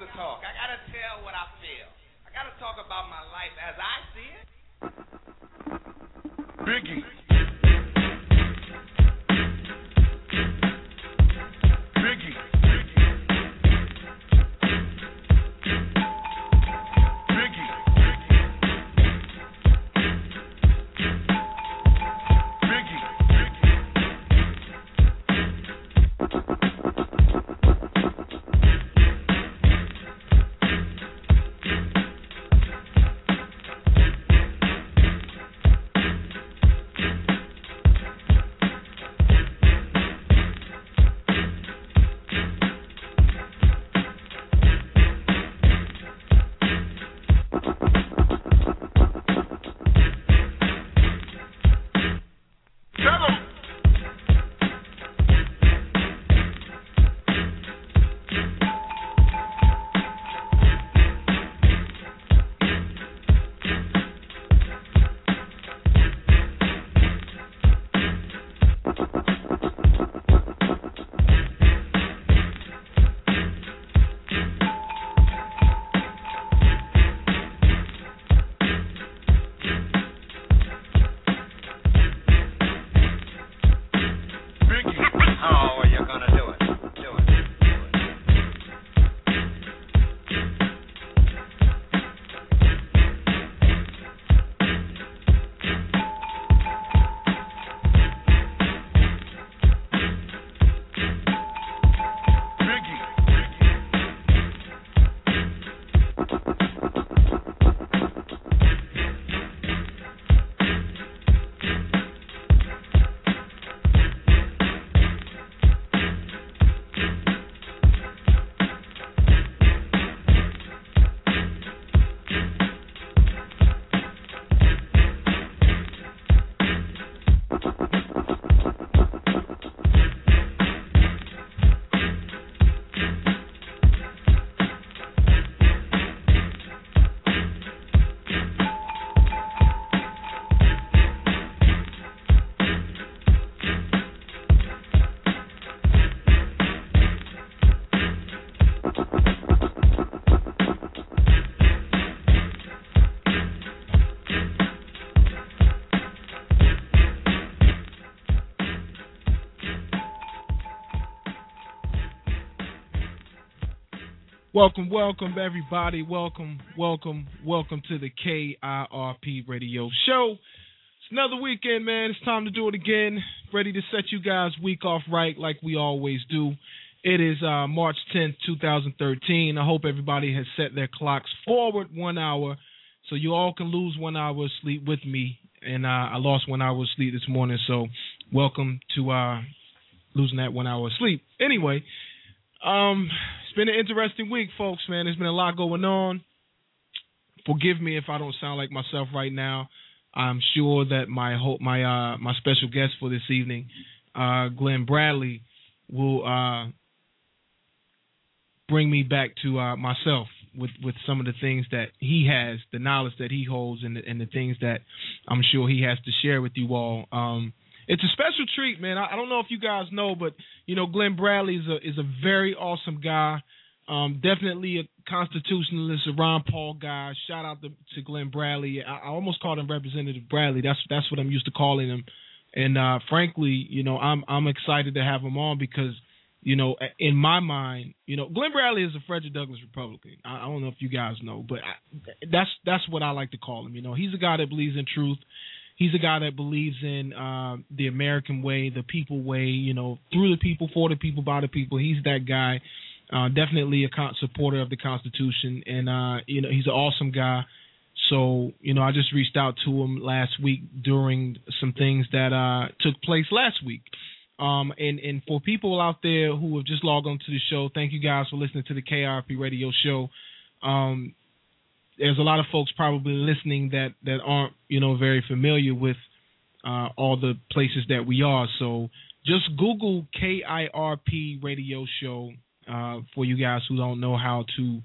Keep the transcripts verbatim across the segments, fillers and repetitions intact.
to talk. I got to tell what I feel. I got to talk about my life as I see it. Biggie. Biggie. Welcome, welcome, everybody. Welcome, welcome, welcome to the K I R P Radio Show. It's another weekend, man. It's time to do it again. Ready to set you guys week off right like we always do. It is uh, March tenth, twenty thirteen. I hope everybody has set their clocks forward one hour so you all can lose one hour of sleep with me. And uh, I lost one hour of sleep this morning, so welcome to uh, losing that one hour of sleep. Anyway, um... it's been an interesting week, folks, man. There's been a lot going on. Forgive me if I don't sound like myself right now. I'm sure that my hope, my uh, my special guest for this evening, uh, Glenn Bradley, will uh, bring me back to uh, myself with, with some of the things that he has, the knowledge that he holds, and the, and the things that I'm sure he has to share with you all. Um It's a special treat, man. I don't know if you guys know, but, you know, Glenn Bradley is a, is a very awesome guy, um, definitely a constitutionalist, a Ron Paul guy. Shout out to, to Glenn Bradley. I, I almost called him Representative Bradley. That's that's what I'm used to calling him. And uh, frankly, you know, I'm I'm excited to have him on because, you know, in my mind, you know, Glenn Bradley is a Frederick Douglass Republican. I, I don't know if you guys know, but I, that's that's what I like to call him. You know, he's a guy that believes in truth. He's a guy that believes in uh, the American way, the people way, you know, through the people, for the people, by the people. He's that guy, uh, definitely a con- supporter of the Constitution. And, uh, you know, he's an awesome guy. So, you know, I just reached out to him last week during some things that uh, took place last week. Um, and, and for people out there who have just logged on to the show, thank you guys for listening to the K I R P Radio Show. Um There's a lot of folks probably listening that, that aren't, you know, very familiar with uh, all the places that we are. So just Google K I R P Radio Show uh, for you guys who don't know how to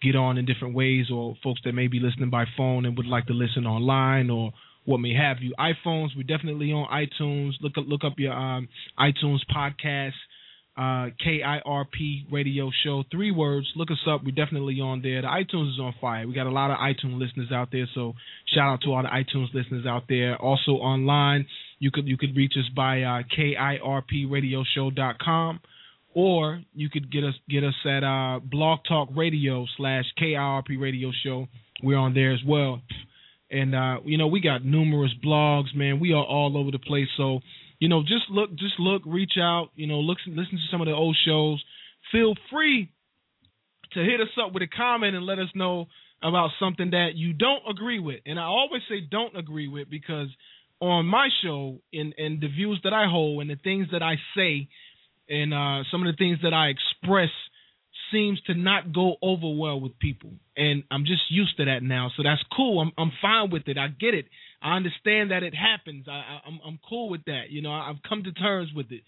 get on in different ways, or folks that may be listening by phone and would like to listen online or what may have you. iPhones, we're definitely on iTunes. Look up, look up your um, iTunes podcast. uh, K I R P radio show. Three words. Look us up. We're definitely on there. The iTunes is on fire. We got a lot of iTunes listeners out there, so shout out to all the iTunes listeners out there. Also online, you could you could reach us by uh, K I R P radio show dot com. Or you could get us get us at uh, Blog Talk Radio slash K I R P Radio Show. We're on there as well. And, uh, you know, we got numerous blogs, man. We are all over the place. So, you know, just look, just look, reach out, you know, look, listen to some of the old shows. Feel free to hit us up with a comment and let us know about something that you don't agree with. And I always say don't agree with because on my show and, and the views that I hold and the things that I say, and uh, some of the things that I express seems to not go over well with people. And I'm just used to that now. So that's cool. I'm I'm fine with it. I get it. I understand that it happens. I, I, I'm I'm cool with that. You know, I've come to terms with it.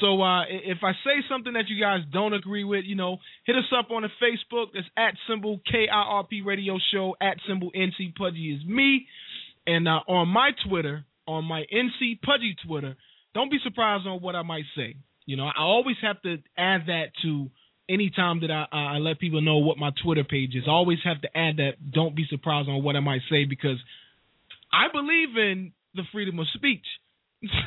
So uh, if I say something that you guys don't agree with, you know, hit us up on the Facebook. It's at symbol K I R P Radio Show, at symbol N C Pudgy is me. And uh, on my Twitter, on my N C Pudgy Twitter, don't be surprised on what I might say. You know, I always have to add that to any time that I, I let people know what my Twitter page is. I always have to add that. Don't be surprised on what I might say because I believe in the freedom of speech.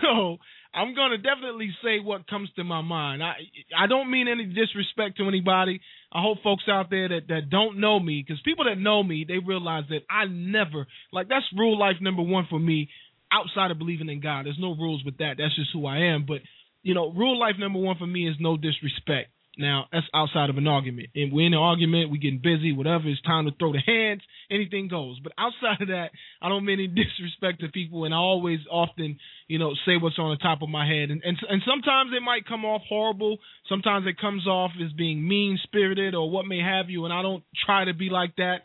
So I'm going to definitely say what comes to my mind. I I don't mean any disrespect to anybody. I hope folks out there that, that don't know me, because people that know me, they realize that I never, like, that's rule life number one for me outside of believing in God. There's no rules with that. That's just who I am. But you know, rule life number one for me is no disrespect. Now, that's outside of an argument. And we're in an argument, we're getting busy, whatever. It's time to throw the hands. Anything goes. But outside of that, I don't mean any disrespect to people. And I always often, you know, say what's on the top of my head. And and, and sometimes it might come off horrible. Sometimes it comes off as being mean-spirited or what may have you. And I don't try to be like that.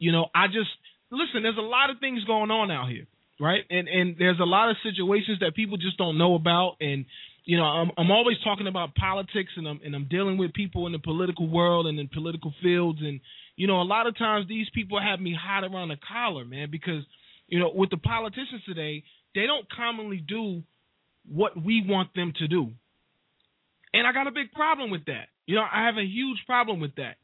You know, I just, listen, there's a lot of things going on out here, right? And, and there's a lot of situations that people just don't know about. And you know, I'm, I'm always talking about politics, and I'm and I'm dealing with people in the political world and in political fields, and you know, a lot of times these people have me hot around the collar, man, because you know, with the politicians today, they don't commonly do what we want them to do, and I got a big problem with that. You know, I have a huge problem with that,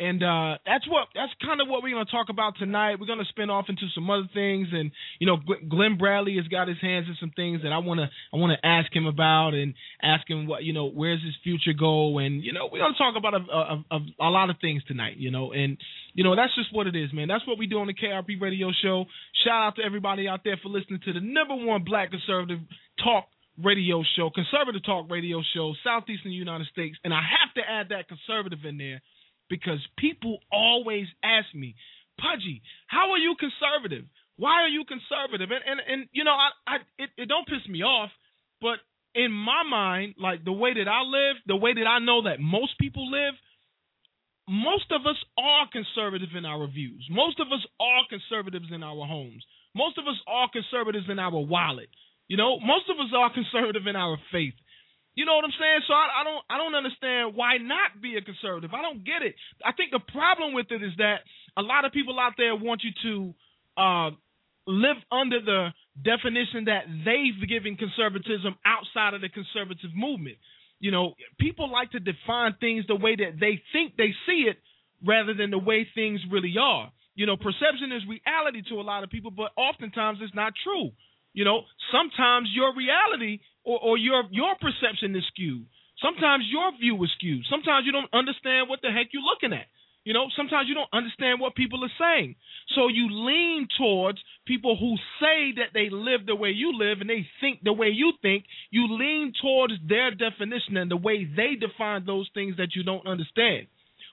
and uh, that's what that's kind of what we're going to talk about tonight. We're going to spin off into some other things, and you know, Glenn Bradley has got his hands in some things that I want to I want to ask him about and ask him what, you know, where's his future go, and you know, we're going to talk about a, a, a, a lot of things tonight, you know, and you know, that's just what it is, man. That's what we do on the K R P Radio Show. Shout out to everybody out there for listening to the number one Black conservative talk radio show, conservative talk radio show, southeastern United States, and I have to add that conservative in there, because people always ask me, Pudgy, how are you conservative? Why are you conservative? And, and, and you know, I, I it, it don't piss me off, but in my mind, like the way that I live, the way that I know that most people live, most of us are conservative in our views. Most of us are conservatives in our homes. Most of us are conservatives in our wallet. You know, most of us are conservative in our faith. You know what I'm saying? So I, I don't I don't understand why not be a conservative. I don't get it. I think the problem with it is that a lot of people out there want you to uh, live under the definition that they've given conservatism outside of the conservative movement. You know, people like to define things the way that they think they see it rather than the way things really are. You know, perception is reality to a lot of people, but oftentimes it's not true. You know, sometimes your reality or, or your your perception is skewed. Sometimes your view is skewed. Sometimes you don't understand what the heck you're looking at. You know, sometimes you don't understand what people are saying. So you lean towards people who say that they live the way you live and they think the way you think. You lean towards their definition and the way they define those things that you don't understand,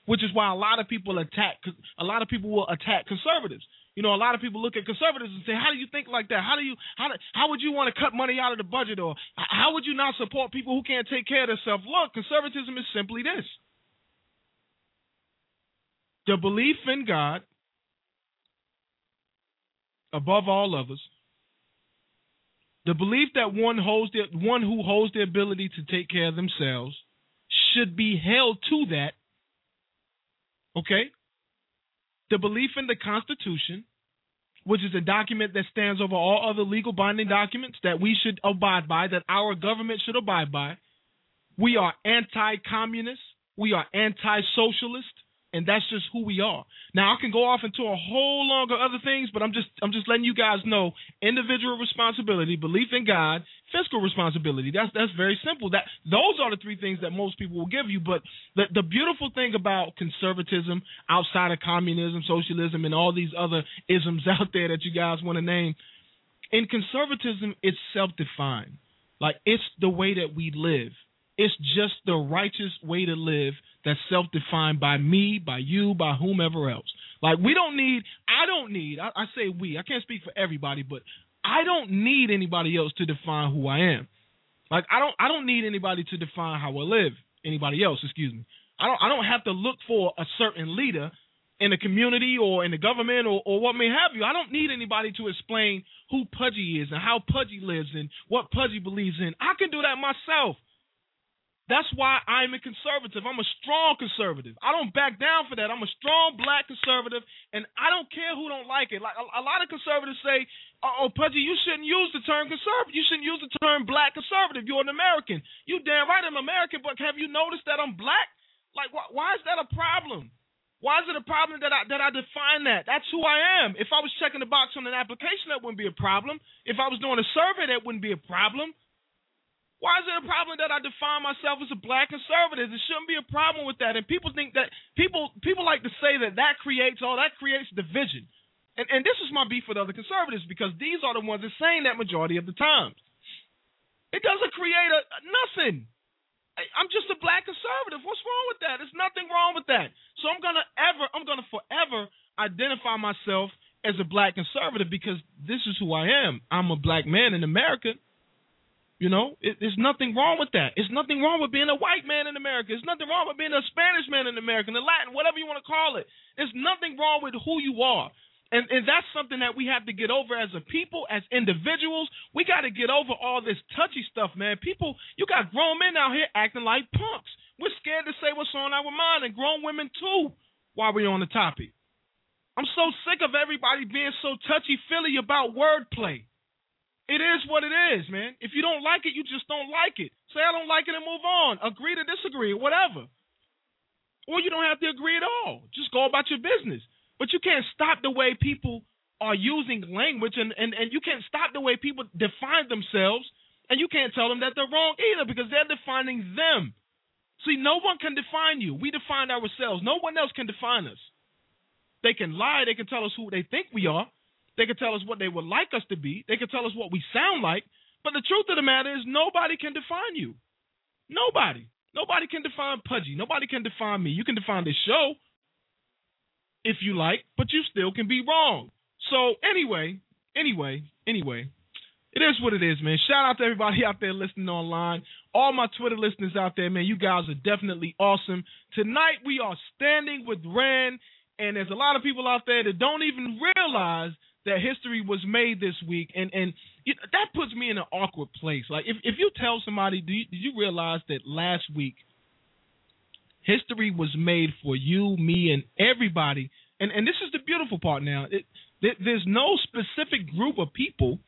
which is why a lot of people attack. A lot of people will attack conservatives. You know, a lot of people look at conservatives and say, how do you think like that? How do you how do, how would you want to cut money out of the budget? Or how would you not support people who can't take care of themselves? Look, conservatism is simply this. The belief in God above all others. The belief that one holds their, one who holds the ability to take care of themselves should be held to that. Okay? The belief in the Constitution, which is a document that stands over all other legal binding documents that we should abide by, that our government should abide by, We are anti-communist. We are anti-socialist. And that's just who we are. Now, I can go off into a whole long of other things, but I'm just I'm just letting you guys know individual responsibility, belief in God, fiscal responsibility. That's that's very simple. That those are the three things that most people will give you. But the, the beautiful thing about conservatism, outside of communism, socialism, and all these other isms out there that you guys want to name, in conservatism, it's self-defined. Like, it's the way that we live. It's just the righteous way to live that's self-defined by me, by you, by whomever else. Like, we don't need – I don't need – I say we. I can't speak for everybody, but I don't need anybody else to define who I am. Like, I don't I don't need anybody to define how I live. Anybody else, excuse me. I don't I don't have to look for a certain leader in the community or in the government or, or what may have you. I don't need anybody to explain who Pudgy is and how Pudgy lives and what Pudgy believes in. I can do that myself. That's why I'm a conservative. I'm a strong conservative. I don't back down for that. I'm a strong black conservative, and I don't care who don't like it. Like a, a lot of conservatives say, "Oh, Pudgy, you shouldn't use the term conservative. You shouldn't use the term black conservative. You're an American. You damn right I'm American, but have you noticed that I'm black? Like, wh- why is that a problem? Why is it a problem that I that I define that? That's who I am. If I was checking the box on an application, that wouldn't be a problem. If I was doing a survey, that wouldn't be a problem. Why is it a problem that I define myself as a black conservative? There shouldn't be a problem with that. And people think that people people like to say that that creates all oh, that creates division. And and this is my beef with other conservatives, because these are the ones that are saying that majority of the time. It doesn't create a, a nothing. I, I'm just a black conservative. What's wrong with that? There's nothing wrong with that. So I'm gonna ever I'm gonna forever identify myself as a black conservative, because this is who I am. I'm a black man in America. You know, it, there's nothing wrong with that. There's nothing wrong with being a white man in America. There's nothing wrong with being a Spanish man in America, a Latin, whatever you want to call it. There's nothing wrong with who you are. And, and that's something that we have to get over as a people, as individuals. We got to get over all this touchy stuff, man. People, you got grown men out here acting like punks. We're scared to say what's on our mind, and grown women too, while we're on the topic. I'm so sick of everybody being so touchy-feely about wordplay. It is what it is, man. If you don't like it, you just don't like it. Say, I don't like it, and move on. Agree to disagree, whatever. Or you don't have to agree at all. Just go about your business. But you can't stop the way people are using language, and, and, and you can't stop the way people define themselves, and you can't tell them that they're wrong either, because they're defining them. See, no one can define you. We define ourselves. No one else can define us. They can lie. They can tell us who they think we are. They can tell us what they would like us to be. They can tell us what we sound like. But the truth of the matter is, nobody can define you. Nobody. Nobody can define Pudgy. Nobody can define me. You can define this show if you like, but you still can be wrong. So anyway, anyway, anyway, it is what it is, man. Shout out to everybody out there listening online. All my Twitter listeners out there, man, you guys are definitely awesome. Tonight we are standing with Rand, and there's a lot of people out there that don't even realize that history was made this week, and and you know, that puts me in an awkward place. Like, if, if you tell somebody, do you, did you realize that last week history was made for you, me, and everybody? And and this is the beautiful part now. It, there, there's no specific group of people,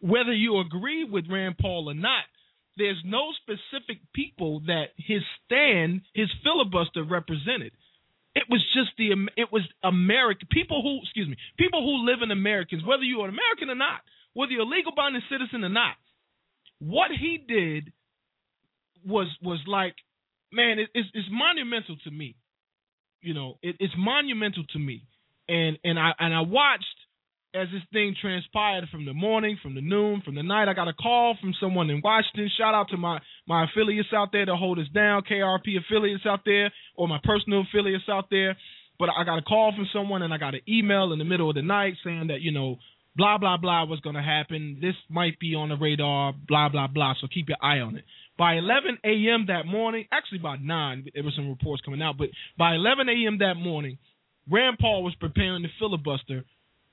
whether you agree with Rand Paul or not. There's no specific people that his stand, his filibuster represented. It was just the it was American people who excuse me people who live in Americans, whether you're an American or not, whether you're a legal binding citizen or not. What he did was was like, man, it, it's, it's monumental to me. You know, it, it's monumental to me, and and I and I watched as this thing transpired from the morning, from the noon, from the night. I got a call from someone in Washington. Shout out to my, my affiliates out there that hold us down, K R P affiliates out there, or my personal affiliates out there. But I got a call from someone, and I got an email in the middle of the night saying that, you know, blah, blah, blah was going to happen. This might be on the radar, blah, blah, blah, so keep your eye on it. By eleven a.m. that morning, actually by nine, there were some reports coming out, but by eleven a.m. that morning, Rand Paul was preparing the filibuster.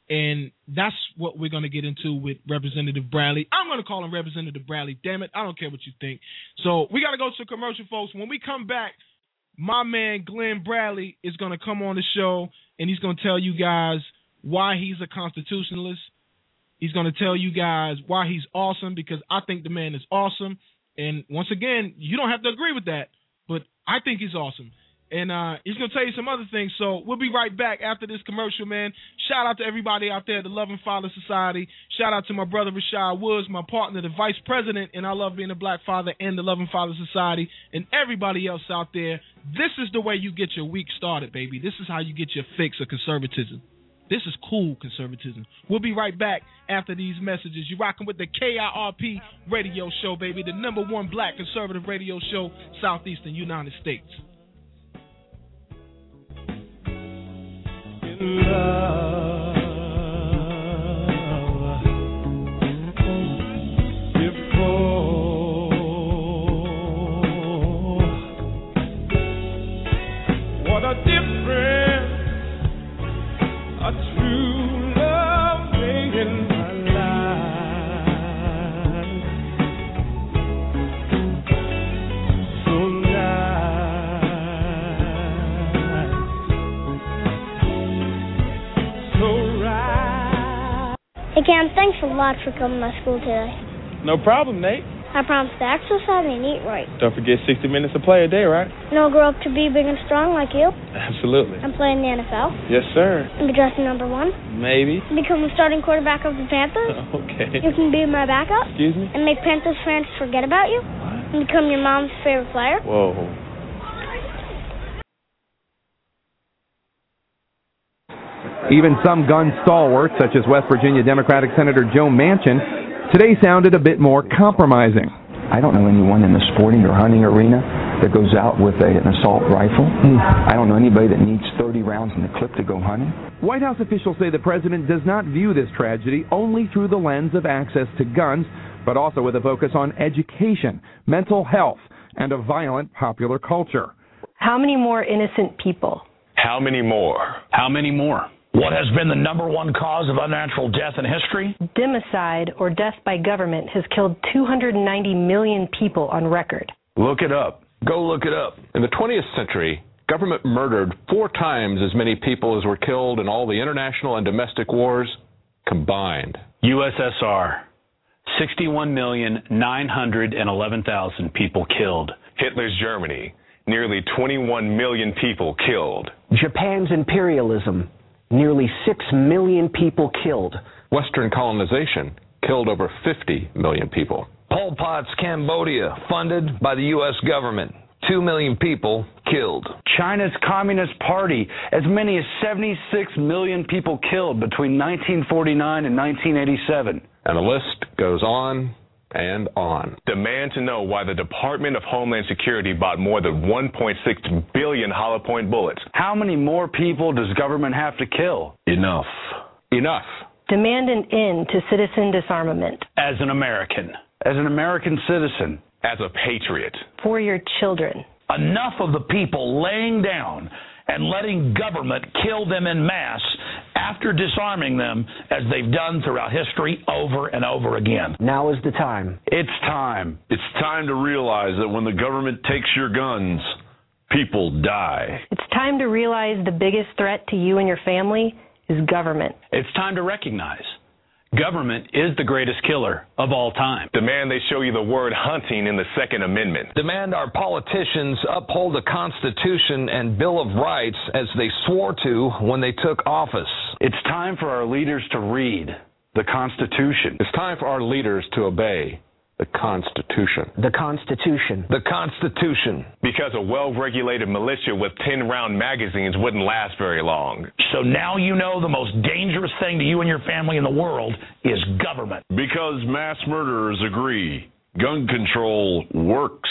And that's what we're going to get into with Representative Bradley. I'm going to call him Representative Bradley. Damn it. I don't care what you think. So we got to go to commercial, folks. When we come back, my man Glenn Bradley is going to come on the show, and he's going to tell you guys why he's a constitutionalist. He's going to tell you guys why he's awesome, because I think the man is awesome. And once again, you don't have to agree with that, but I think he's awesome. And uh, he's going to tell you some other things. So we'll be right back after this commercial, man. Shout out to everybody out there at the Loving Father Society. Shout out to my brother Rashad Woods, my partner, the vice president, and I love being a black father, and the Loving Father Society, and everybody else out there. This is the way you get your week started, baby. This is how you get your fix of conservatism. This is cool conservatism. We'll be right back after these messages. You're rocking with the K I R P radio show, baby, the number one black conservative radio show, Southeastern United States. In love before, what a difference a true love made in my life, so nice, so right. Hey Cam, thanks a lot for coming to my school today. No problem, Nate. I promise to exercise and eat right. Don't forget sixty minutes of play a day, right? And I'll grow up to be big and strong like you. Absolutely. And play in the N F L. Yes, sir. And be drafted number one. Maybe. And become the starting quarterback of the Panthers. Okay. You can be my backup. Excuse me? And make Panthers fans forget about you. What? And become your mom's favorite player. Whoa. Even some gun stalwarts, such as West Virginia Democratic Senator Joe Manchin, today sounded a bit more compromising. I don't know anyone in the sporting or hunting arena that goes out with a, an assault rifle. Mm. I don't know anybody that needs thirty rounds in the clip to go hunting. White House officials say the president does not view this tragedy only through the lens of access to guns, but also with a focus on education, mental health, and a violent popular culture. How many more innocent people? How many more? How many more? What has been the number one cause of unnatural death in history? Democide, or death by government, has killed two hundred ninety million people on record. Look it up. Go look it up. In the twentieth century, government murdered four times as many people as were killed in all the international and domestic wars combined. U S S R, sixty-one million nine hundred eleven thousand people killed. Hitler's Germany, nearly twenty-one million people killed. Japan's imperialism, nearly six million people killed. Western colonization killed over fifty million people. Pol Pot's Cambodia, funded by the U S government. two million people killed. China's Communist Party, as many as seventy-six million people killed between nineteen forty-nine and nineteen eighty-seven. And the list goes on and on. Demand to know why the Department of Homeland Security bought more than one point six billion hollow point bullets. How many more people does government have to kill? Enough. Enough. Demand an end to citizen disarmament. As an American. As an American citizen. As a patriot. For your children. Enough of the people laying down and letting government kill them en masse after disarming them, as they've done throughout history over and over again. Now is the time. It's time. It's time to realize that when the government takes your guns, people die. It's time to realize the biggest threat to you and your family is government. It's time to recognize government is the greatest killer of all time. Demand they show you the word hunting in the Second Amendment. Demand our politicians uphold the Constitution and Bill of Rights as they swore to when they took office. It's time for our leaders to read the Constitution. It's time for our leaders to obey the Constitution. The Constitution. The Constitution. Because a well-regulated militia with ten-round magazines wouldn't last very long. So now you know the most dangerous thing to you and your family in the world is government. Because mass murderers agree, gun control works.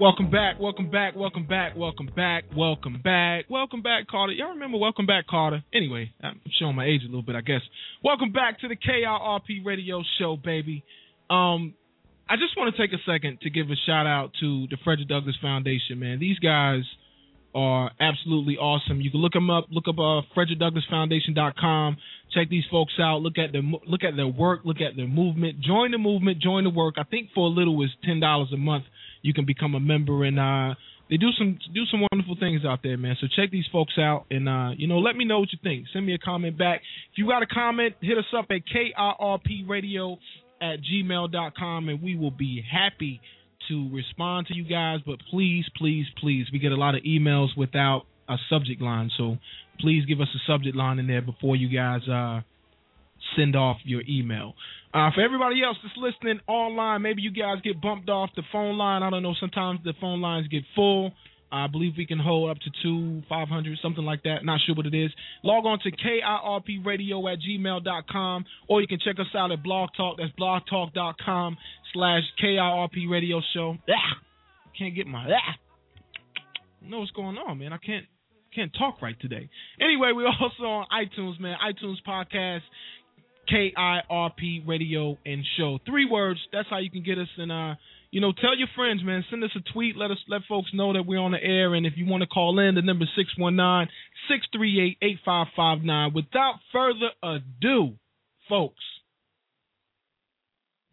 Welcome back, welcome back, welcome back, welcome back, welcome back, welcome back, Carter. Y'all remember Welcome Back, Carter? Anyway, I'm showing my age a little bit, I guess. Welcome back to the K I R P radio show, baby. Um, I just want to take a second to give a shout out to the Frederick Douglass Foundation, man. These guys are absolutely awesome. You can look them up. Look up uh, Frederick Douglass Foundation dot com. Check these folks out. Look at them. Look at their work. Look at their movement. Join the movement. Join the work. I think for a little is ten dollars a month. You can become a member, and uh, they do some do some wonderful things out there, man. So check these folks out, and uh, you know, let me know what you think. Send me a comment back. If you got a comment, hit us up at K I R P radio at gmail dot com, and we will be happy to respond to you guys. But please, please, please, we get a lot of emails without a subject line, so please give us a subject line in there before you guys uh, send off your email. Uh, for everybody else that's listening online, maybe you guys get bumped off the phone line. I don't know. Sometimes the phone lines get full. I believe we can hold up to two, five hundred, something like that. Not sure what it is. Log on to K I R P radio at gmail dot com, or you can check us out at Blog Talk. That's blogtalk.com slash KIRP radio show. Ah, can't get my... Ah. I don't know what's going on, man. I can't can't talk right today. Anyway, we're also on iTunes, man. iTunes podcast, K I R P radio and show. Three words. That's how you can get us in... Uh, You know, tell your friends, man. Send us a tweet. Let us let folks know that we're on the air. And if you want to call in, the number is six one nine, six three eight, eight five five nine. Without further ado, folks,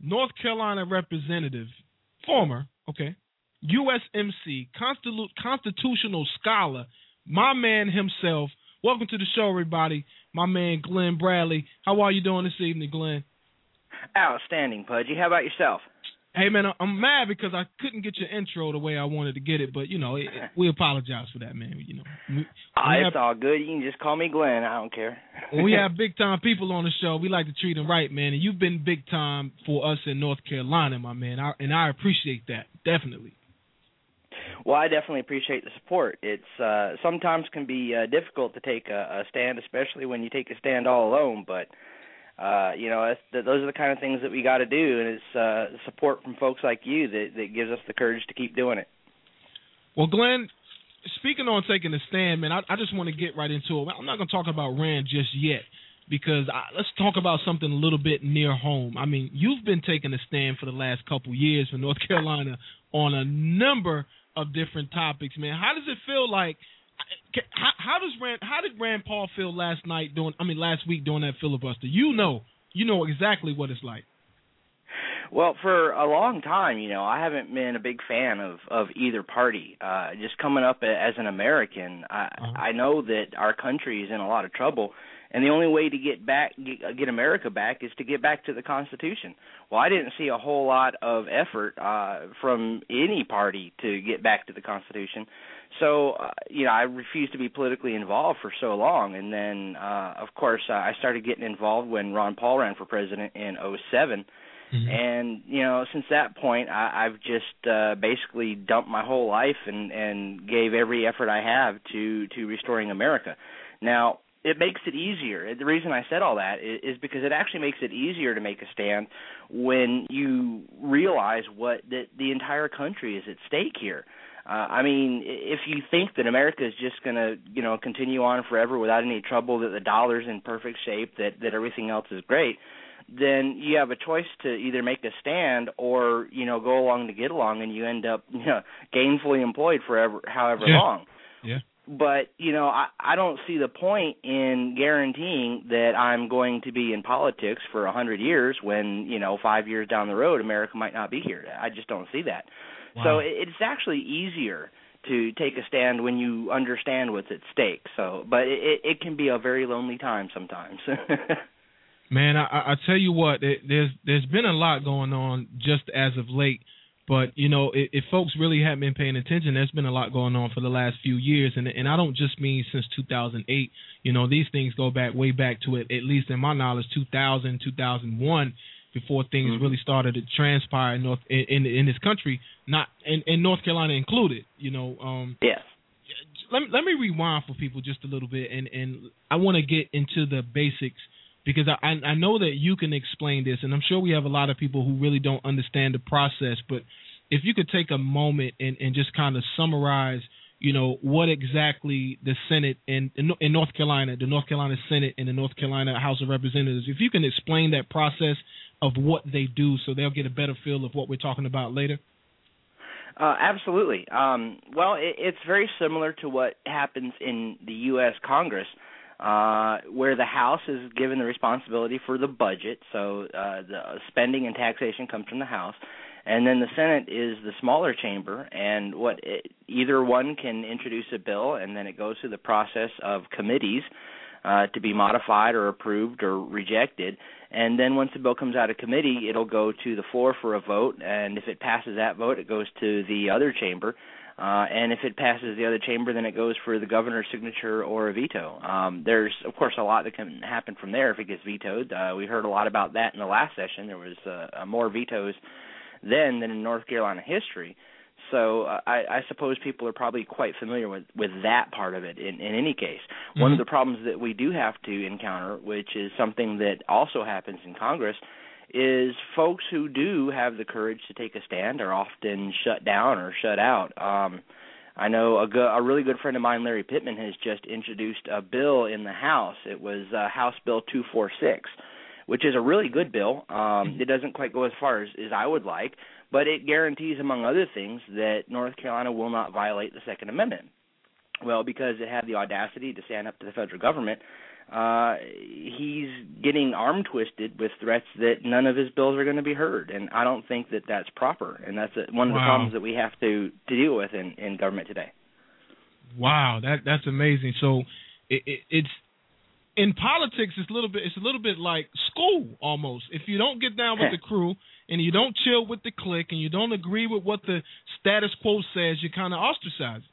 North Carolina representative, former, okay, U S M C, constitutional scholar, my man himself. Welcome to the show, everybody. My man, Glenn Bradley. How are you doing this evening, Glenn? Outstanding, Pudgy. How about yourself? Hey, man, I'm mad because I couldn't get your intro the way I wanted to get it, but, you know, it, it, we apologize for that, man. You know, we, we oh, it's have, all good. You can just call me Glenn. I don't care. When we have big-time people on the show, we like to treat them right, man, and you've been big-time for us in North Carolina, my man, I, and I appreciate that, definitely. Well, I definitely appreciate the support. It's uh, sometimes can be uh, difficult to take a, a stand, especially when you take a stand all alone, but... Uh, you know, th- those are the kind of things that we got to do, and it's uh, support from folks like you that, that gives us the courage to keep doing it. Well, Glenn, speaking on taking a stand, man, I, I just want to get right into it. I'm not going to talk about Rand just yet because I, let's talk about something a little bit near home. I mean, you've been taking a stand for the last couple years for North Carolina on a number of different topics, man. How does it feel like How, how does Rand, how did Rand Paul feel last night doing? I mean, last week during that filibuster? You know, you know exactly what it's like. Well, for a long time, you know, I haven't been a big fan of, of either party. Uh, just coming up as an American, I, uh-huh. I know that our country is in a lot of trouble, and the only way to get back, get, get America back, is to get back to the Constitution. Well, I didn't see a whole lot of effort uh, from any party to get back to the Constitution. So, uh, you know, I refused to be politically involved for so long. And then, uh, of course, uh, I started getting involved when Ron Paul ran for president in oh seven. Mm-hmm. And, you know, since that point, I, I've just uh, basically dumped my whole life and, and gave every effort I have to, to restoring America. Now, it makes it easier. The reason I said all that is, is because it actually makes it easier to make a stand when you realize what the, the entire country is at stake here. Uh, I mean, if you think that America is just going to, you know, continue on forever without any trouble, that the dollar's in perfect shape, that, that everything else is great, then you have a choice to either make a stand or, you know, go along to get along, and you end up, you know, gainfully employed forever, however yeah. long. Yeah. But, you know, I, I don't see the point in guaranteeing that I'm going to be in politics for one hundred years when, you know, five years down the road, America might not be here. I just don't see that. Wow. So it's actually easier to take a stand when you understand what's at stake. So, but it, it can be a very lonely time sometimes. Man, I, I tell you what, it, there's there's been a lot going on just as of late. But, you know, if, if folks really haven't been paying attention, there's been a lot going on for the last few years. And, and I don't just mean since two thousand eight. You know, these things go back way back to, it, at least in my knowledge, two thousand, two thousand one. Before things mm-hmm. really started to transpire in North in, in, in this country, not in, in North Carolina included, you know. Um, yes. Let let me rewind for people just a little bit, and, and I want to get into the basics because I I know that you can explain this, and I'm sure we have a lot of people who really don't understand the process. But if you could take a moment and, and just kind of summarize, you know, what exactly the Senate and in, in North Carolina, the North Carolina Senate and the North Carolina House of Representatives, if you can explain that process of what they do so they'll get a better feel of what we're talking about later. Uh, absolutely. Um, well, it, it's very similar to what happens in the U S Congress, uh, where the House is given the responsibility for the budget, so uh, the spending and taxation comes from the House, and then the Senate is the smaller chamber, and what it, either one can introduce a bill, and then it goes through the process of committees uh, to be modified or approved or rejected. And then once the bill comes out of committee, it'll go to the floor for a vote, and if it passes that vote, it goes to the other chamber. Uh, and if it passes the other chamber, then it goes for the governor's signature or a veto. Um, there's, of course, a lot that can happen from there if it gets vetoed. Uh, we heard a lot about that in the last session. There was uh, more vetoes then than in North Carolina history. So uh, I, I suppose people are probably quite familiar with, with that part of it in, in any case. Mm-hmm. One of the problems that we do have to encounter, which is something that also happens in Congress, is folks who do have the courage to take a stand are often shut down or shut out. Um, I know a, go- a really good friend of mine, Larry Pittman, has just introduced a bill in the House. It was uh, House Bill two forty-six, which is a really good bill. Um, it doesn't quite go as far as, as I would like, but it guarantees, among other things, that North Carolina will not violate the Second Amendment. Well, because it had the audacity to stand up to the federal government, uh, he's getting arm-twisted with threats that none of his bills are going to be heard, and I don't think that that's proper, and that's a, one of wow. the problems that we have to, to deal with in, in government today. Wow, that that's amazing. So it, it, it's in politics, it's a little bit, it's a little bit like school almost. If you don't get down with the crew and you don't chill with the clique and you don't agree with what the status quo says, you're kind of ostracized.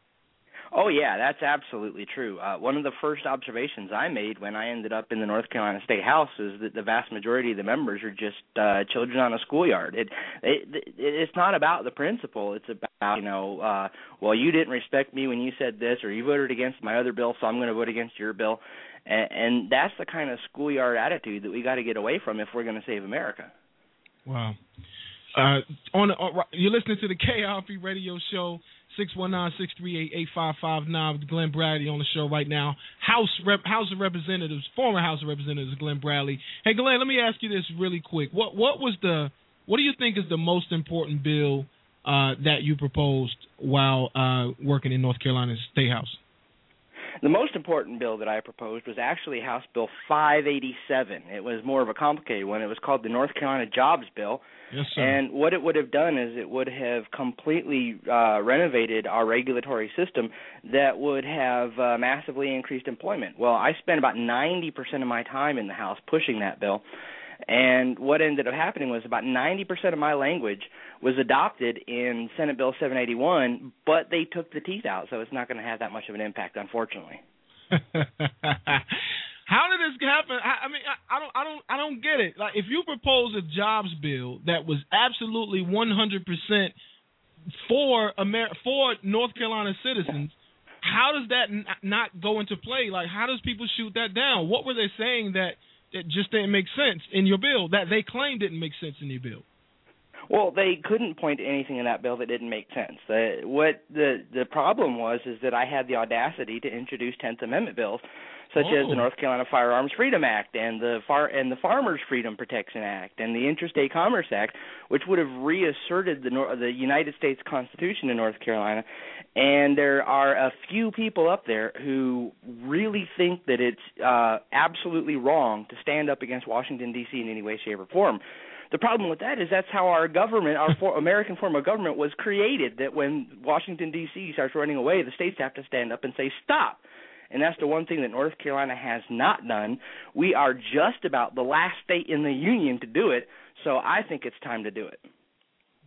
Oh, yeah, that's absolutely true. Uh, one of the first observations I made when I ended up in the North Carolina State House is that the vast majority of the members are just uh, children on a schoolyard. It, it, it, it's not about the principle. It's about, you know, uh, well, you didn't respect me when you said this, or you voted against my other bill, so I'm going to vote against your bill. And, and that's the kind of schoolyard attitude that we got to get away from if we're going to save America. Wow. Uh, on, on you're listening to the K R P Radio Show. six one nine, six three eight, eight five five nine with Glenn Bradley on the show right now. House Rep, House of Representatives, former House of Representatives Glenn Bradley. Hey, Glenn, let me ask you this really quick. What what was the what do you think is the most important bill uh, that you proposed while uh, working in North Carolina's State House? The most important bill that I proposed was actually House Bill five eighty-seven. It was more of a complicated one. It was called the North Carolina Jobs Bill. Yes, sir. And what it would have done is it would have completely uh, renovated our regulatory system that would have uh, massively increased employment. Well, I spent about ninety percent of my time in the House pushing that bill. And what ended up happening was about ninety percent of my language was adopted in Senate Bill seven eighty-one, but they took the teeth out, so it's not going to have that much of an impact, unfortunately. How did this happen? I, I mean, I, I don't, I don't, I don't get it. Like, if you propose a jobs bill that was absolutely one hundred percent for Amer- for North Carolina citizens, how does that n- not go into play? Like, how does people shoot that down? What were they saying that? It just didn't make sense in your bill, that they claimed didn't make sense in your bill? Well, they couldn't point to anything in that bill that didn't make sense. The, what the, the problem was is that I had the audacity to introduce tenth Amendment bills, such oh. as the North Carolina Firearms Freedom Act and the Far- and the Farmers Freedom Protection Act and the Interstate Commerce Act, which would have reasserted the Nor- the United States Constitution in North Carolina. And there are a few people up there who really think that it's uh, absolutely wrong to stand up against Washington, D C in any way, shape, or form. The problem with that is that's how our government, our for- American form of government, was created, that when Washington, D C starts running away, the states have to stand up and say, stop. And that's the one thing that North Carolina has not done. We are just about the last state in the union to do it, so I think it's time to do it.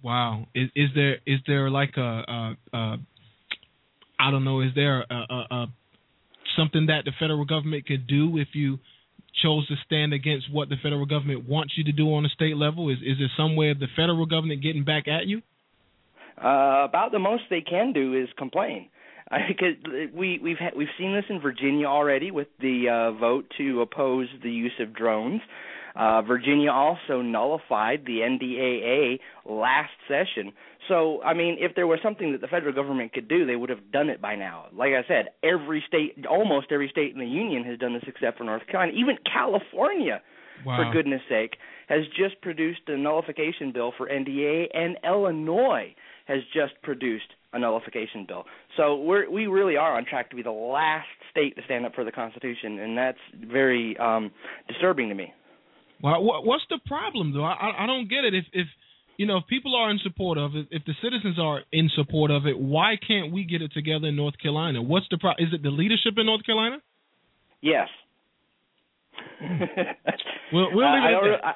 Wow. Is, is there is there like a, a, a I don't know, is there a, a, a something that the federal government could do if you chose to stand against what the federal government wants you to do on a state level? Is, is there some way of the federal government getting back at you? Uh, about the most they can do is complain. I think we, we've ha- we've seen this in Virginia already with the uh, vote to oppose the use of drones. Uh, Virginia also nullified the N D A A last session. So, I mean, if there was something that the federal government could do, they would have done it by now. Like I said, every state, almost every state in the union has done this except for North Carolina. Even California wow. for goodness sake, has just produced a nullification bill for N D A, and Illinois has just produced a nullification bill. So we're, we really are on track to be the last state to stand up for the Constitution, and that's very um, disturbing to me. Well, what's the problem, though? I, I don't get it. If, if you know, if people are in support of it, if the citizens are in support of it, why can't we get it together in North Carolina? What's the pro- Is it the leadership in North Carolina? Yes. we'll, we'll leave it at that. I,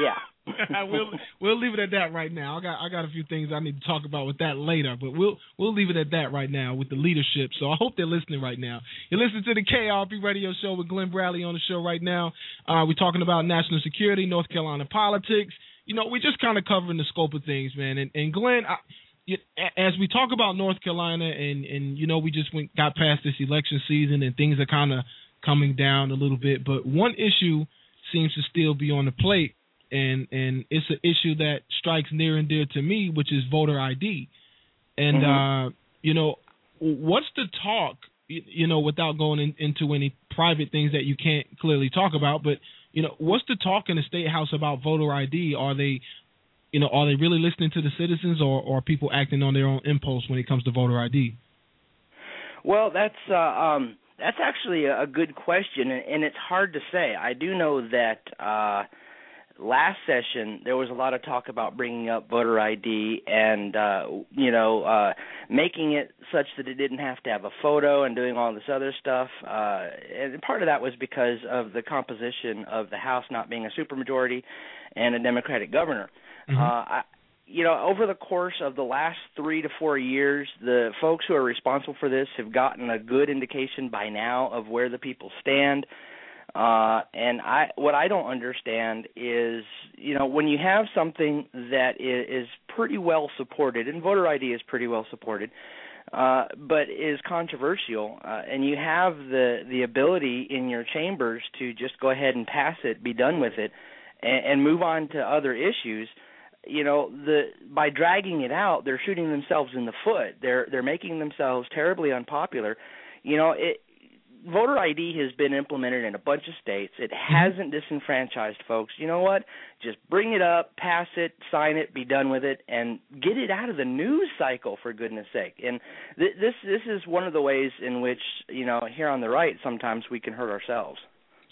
yeah. we'll we'll leave it at that right now. I got I got a few things I need to talk about with that later, but we'll we'll leave it at that right now with the leadership. So I hope they're listening right now. You're listening to the K R B Radio Show with Glenn Bradley on the show right now. Uh, we're talking about national security, North Carolina politics. You know, we're just kind of covering the scope of things, man. And, and Glenn, I, you, as we talk about North Carolina, and and you know, we just went got past this election season, and things are kind of coming down a little bit. But one issue seems to still be on the plate. And and it's an issue that strikes near and dear to me, which is voter I D. And, mm-hmm. uh, you know, what's the talk, you know, without going in, into any private things that you can't clearly talk about, but, you know, what's the talk in the State House about voter I D? Are they, you know, are they really listening to the citizens, or, or are people acting on their own impulse when it comes to voter I D? Well, that's uh, – um, that's actually a good question, and it's hard to say. I do know that uh, – last session, there was a lot of talk about bringing up voter I D and, uh, you know, uh, making it such that it didn't have to have a photo and doing all this other stuff. Uh, and part of that was because of the composition of the House not being a supermajority and a Democratic governor. Mm-hmm. Uh, I, you know, over the course of the last three to four years, the folks who are responsible for this have gotten a good indication by now of where the people stand. Uh, and I, what I don't understand is, you know, when you have something that is, is pretty well supported, and voter I D is pretty well supported, uh, but is controversial, uh, and you have the, the ability in your chambers to just go ahead and pass it, be done with it, and, and move on to other issues. You know, the by dragging it out, they're shooting themselves in the foot. They're they're making themselves terribly unpopular. You know, it. Voter I D has been implemented in a bunch of states. It hasn't disenfranchised folks. You know what? Just bring it up, pass it, sign it, be done with it, and get it out of the news cycle, for goodness sake. And th- this this is one of the ways in which, you know, here on the right, sometimes we can hurt ourselves.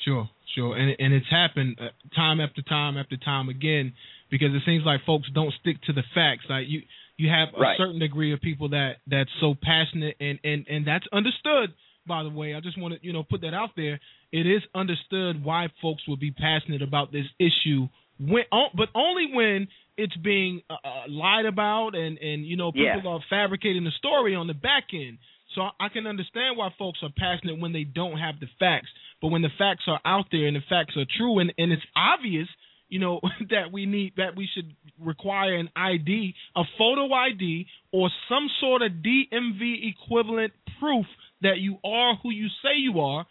Sure, sure. And, and it's happened uh, time after time after time again, because it seems like folks don't stick to the facts. Like you, you have a right. certain degree of people that, that's so passionate, and, and, and that's understood. By the way, I just want to, you know, put that out there. It is understood why folks would be passionate about this issue, when, but only when it's being uh, lied about and, and, you know, people yeah. are fabricating the story on the back end. So I can understand why folks are passionate when they don't have the facts. But when the facts are out there and the facts are true and, and it's obvious, you know, that we need, that we should require an I D, a photo I D, or some sort of D M V equivalent proof that you are who you say you are.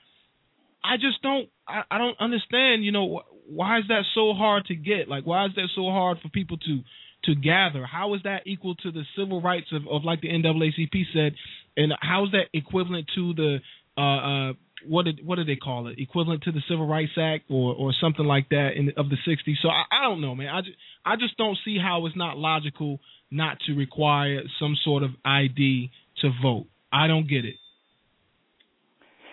I just don't, I, I don't understand, you know, wh- why is that so hard to get? Like, why is that so hard for people to, to gather? How is that equal to the civil rights of, of like the N double A C P said, and how is that equivalent to the, uh, uh, what did, what do they call it? Equivalent to the Civil Rights Act or, or something like that in, of the sixties. So I, I don't know, man. I just, I just don't see how it's not logical not to require some sort of I D to vote. I don't get it.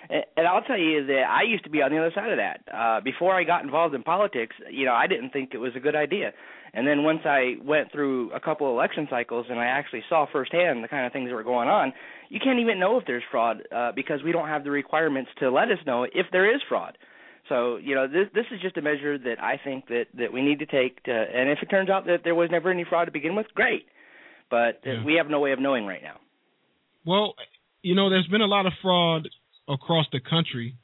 And I'll tell you that I used to be on the other side of that. Uh, before I got involved in politics, you know, I didn't think it was a good idea. And then once I went through a couple election cycles and I actually saw firsthand the kind of things that were going on, you can't even know if there's fraud uh, because we don't have the requirements to let us know if there is fraud. So, you know, this this is just a measure that I think that, that we need to take. To, and if it turns out that there was never any fraud to begin with, great. But yeah. we have no way of knowing right now. Well, you know, there's been a lot of fraud across the country,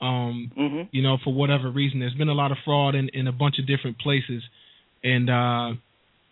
um, mm-hmm. you know, for whatever reason. There's been a lot of fraud in, in a bunch of different places. And, uh,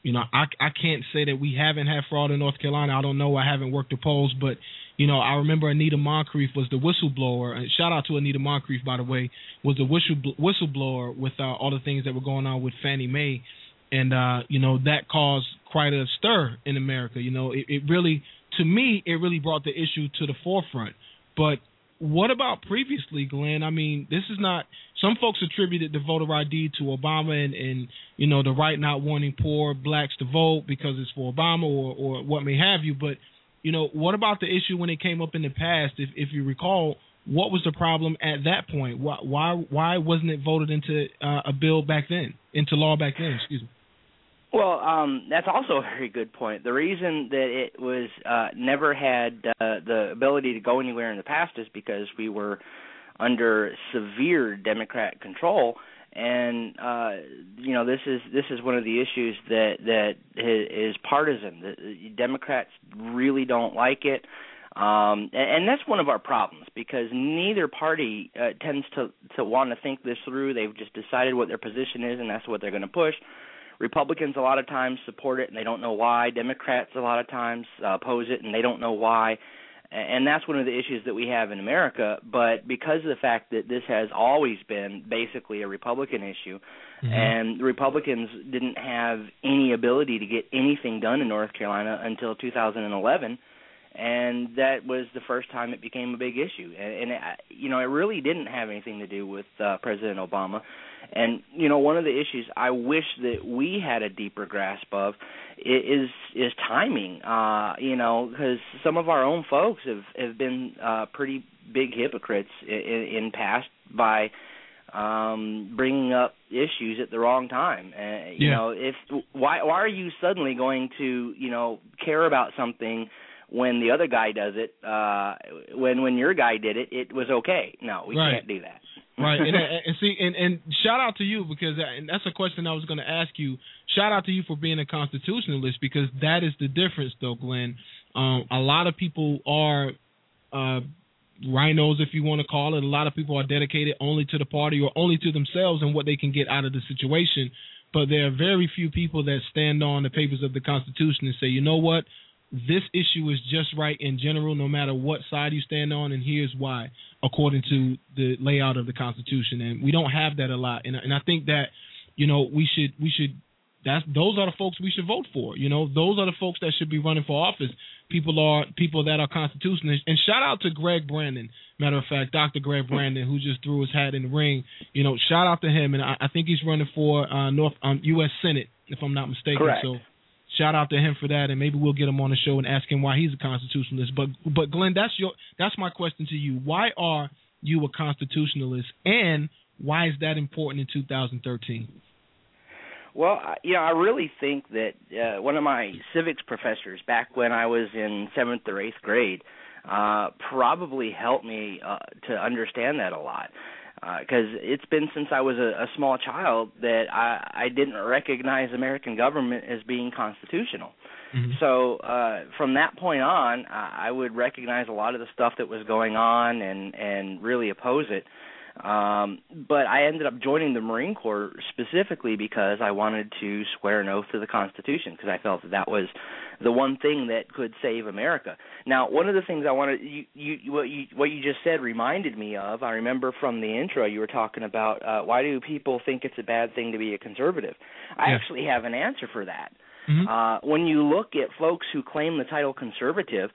you know, I, I can't say that we haven't had fraud in North Carolina. I don't know. I haven't worked the polls. But, you know, I remember Anita Moncrief was the whistleblower. And shout out to Anita Moncrief, by the way, was the whistleblower with uh, all the things that were going on with Fannie Mae. And, uh, you know, that caused quite a stir in America. You know, it, it really, to me, it really brought the issue to the forefront. But what about previously, Glenn? I mean, this is not Some folks attributed the voter I D to Obama and, and you know, the right not wanting poor blacks to vote because it's for Obama or, or what may have you. But, you know, what about the issue when it came up in the past? If, if you recall, what was the problem at that point? Why why, why wasn't it voted into uh, a bill back then, into law back then? Excuse me. Well, um, that's also a very good point. The reason that it was uh, never had uh, the ability to go anywhere in the past is because we were under severe Democrat control, and uh, you know this is this is one of the issues that that is partisan. The Democrats really don't like it, um, and, and that's one of our problems because neither party uh, tends to to want to think this through. They've just decided what their position is, and that's what they're going to push. Republicans a lot of times support it, and they don't know why. Democrats a lot of times uh, oppose it, and they don't know why. And that's one of the issues that we have in America. But because of the fact that this has always been basically a Republican issue, mm-hmm. and the Republicans didn't have any ability to get anything done in North Carolina until two thousand eleven, and that was the first time it became a big issue. And, and it, you know, it really didn't have anything to do with uh, President Obama. And, you know, one of the issues I wish that we had a deeper grasp of is is timing, uh, you know, because some of our own folks have, have been uh, pretty big hypocrites in, in past by um, bringing up issues at the wrong time. Uh, you yeah. know, if why, why are you suddenly going to, you know, care about something when the other guy does it, uh, when when your guy did it, it was okay. No, we right. can't do that. Right, and, and see, and, and shout out to you because and that's a question I was going to ask you. Shout out to you for being a constitutionalist because that is the difference, though, Glenn. Um, a lot of people are uh, rhinos, if you want to call it. A lot of people are dedicated only to the party or only to themselves and what they can get out of the situation. But there are very few people that stand on the papers of the Constitution and say, you know what, this issue is just right in general, no matter what side you stand on, and here's why, according to the layout of the Constitution. And we don't have that a lot. And, and I think that, you know, we should we should that's those are the folks we should vote for. You know, those are the folks that should be running for office. People are people that are constitutionalists. And shout out to Greg Brannon. Matter of fact, Doctor Greg Brannon, who just threw his hat in the ring. You know, shout out to him. And I, I think he's running for uh, North um, U S Senate, if I'm not mistaken. Correct. So shout out to him for that, and maybe we'll get him on the show and ask him why he's a constitutionalist. But, but Glenn, that's your that's my question to you. Why are you a constitutionalist, and why is that important in two thousand thirteen? Well, you know, I really think that uh, one of my civics professors back when I was in seventh or eighth grade uh, probably helped me uh, to understand that a lot. Because uh, it's been since I was a, a small child that I, I didn't recognize American government as being constitutional. Mm-hmm. So uh, from that point on, I would recognize a lot of the stuff that was going on and, and really oppose it. Um, but I ended up joining the Marine Corps specifically because I wanted to swear an oath to the Constitution because I felt that that was the one thing that could save America. Now, one of the things I wanted you, you, what, you, what you just said reminded me of. I remember from the intro you were talking about uh, why do people think it's a bad thing to be a conservative? I yeah. actually have an answer for that. Mm-hmm. Uh, when you look at folks who claim the title conservative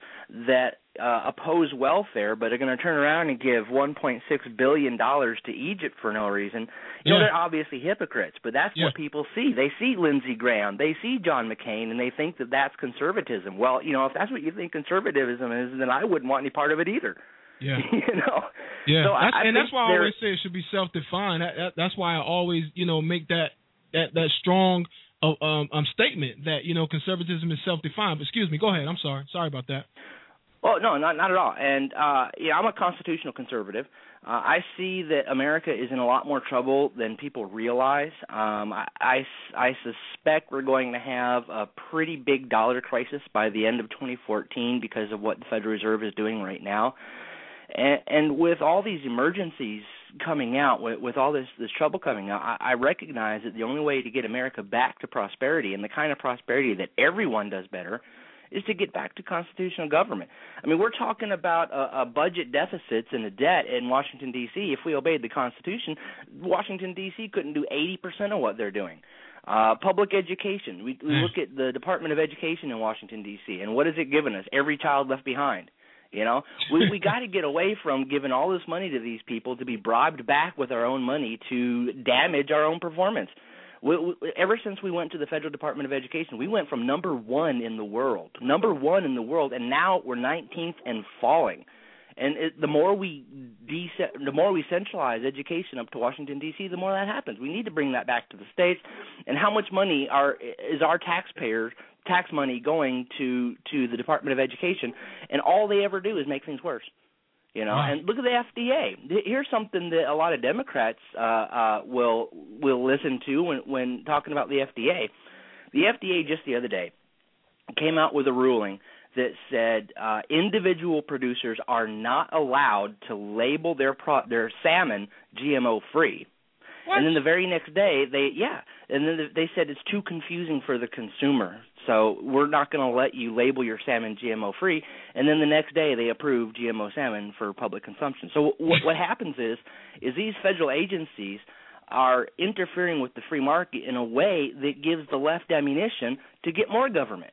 that uh, oppose welfare but are going to turn around and give one point six billion dollars to Egypt for no reason, you yeah. know, they're obviously hypocrites, but that's yeah. what people see. They see Lindsey Graham. They see John McCain, and they think that that's conservatism. Well, you know, if that's what you think conservatism is, then I wouldn't want any part of it either. Yeah, you know? Yeah, so that's, I, I and that's why I always say it should be self-defined. That, that, that's why I always, you know, make that that, that strong – Um, um, statement that, you know, conservatism is self-defined. But excuse me, go ahead. I'm sorry. Sorry about that. Well, no, not not at all. And, uh, yeah, I'm a constitutional conservative. Uh, I see that America is in a lot more trouble than people realize. Um, I, I, I suspect we're going to have a pretty big dollar crisis by the end of twenty fourteen because of what the Federal Reserve is doing right now. And, and with all these emergencies coming out, with, with all this, this trouble coming out, I, I recognize that the only way to get America back to prosperity and the kind of prosperity that everyone does better is to get back to constitutional government. I mean, we're talking about a, a budget deficits and a debt in Washington, D C If we obeyed the Constitution, Washington, D C couldn't do eighty percent of what they're doing. Uh, public education. We, we look at the Department of Education in Washington, D C, and what has it given us? Every child left behind. You know, we we got to get away from giving all this money to these people to be bribed back with our own money to damage our own performance. We, we, ever since we went to the Federal Department of Education, we went from number one in the world, number one in the world, and now we're nineteenth and falling. And it, the more we de- the more we centralize education up to Washington, D C, the more that happens. We need to bring that back to the states. And how much money are is our taxpayers, tax money going to, to the Department of Education, and all they ever do is make things worse. You know, right. And look at the F D A. Here's something that a lot of Democrats uh, uh, will will listen to when, when talking about the F D A. The F D A just the other day came out with a ruling that said uh, individual producers are not allowed to label their pro- their salmon G M O free. What? And then the very next day, they yeah, and then they said it's too confusing for the consumer, so we're not going to let you label your salmon G M O free. And then the next day, they approved G M O salmon for public consumption. So what, what happens is is these federal agencies are interfering with the free market in a way that gives the left ammunition to get more government.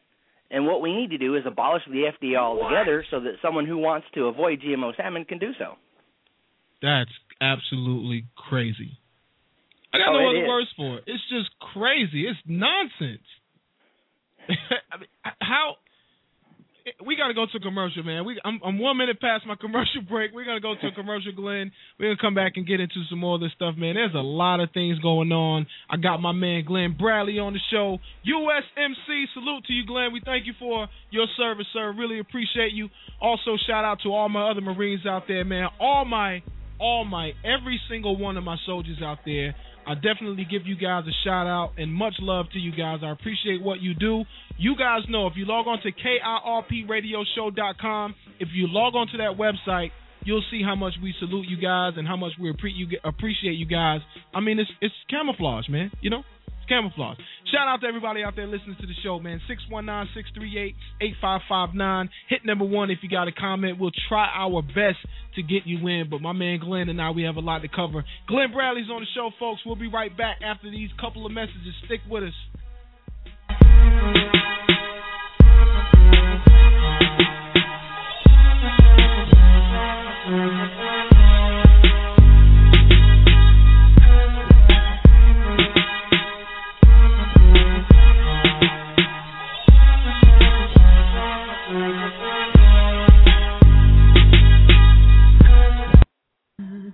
And what we need to do is abolish the F D A altogether what? so that someone who wants to avoid G M O salmon can do so. That's absolutely crazy. I got oh, no other is. words for it. It's just crazy. It's nonsense. I mean, how – we got to go to a commercial, man. We, I'm, I'm one minute past my commercial break. We're going to go to a commercial, Glenn. We're going to come back and get into some more of this stuff, man. There's a lot of things going on. I got my man Glenn Bradley on the show. U S M C, salute to you, Glenn. We thank you for your service, sir. Really appreciate you. Also, shout out to all my other Marines out there, man. All my, all my, every single one of my soldiers out there. I definitely give you guys a shout out and much love to you guys. I appreciate what you do. You guys know if you log on to K I R P radio show dot com, if you log on to that website, you'll see how much we salute you guys and how much we appreciate you guys. I mean, it's it's camouflage, man. You know, it's camouflage. Shout out to everybody out there listening to the show, man. six one nine, six three eight, eight five five nine. Hit number one if you got a comment. We'll try our best to get you in. But my man Glenn and I, we have a lot to cover. Glenn Bradley's on the show, folks. We'll be right back after these couple of messages. Stick with us.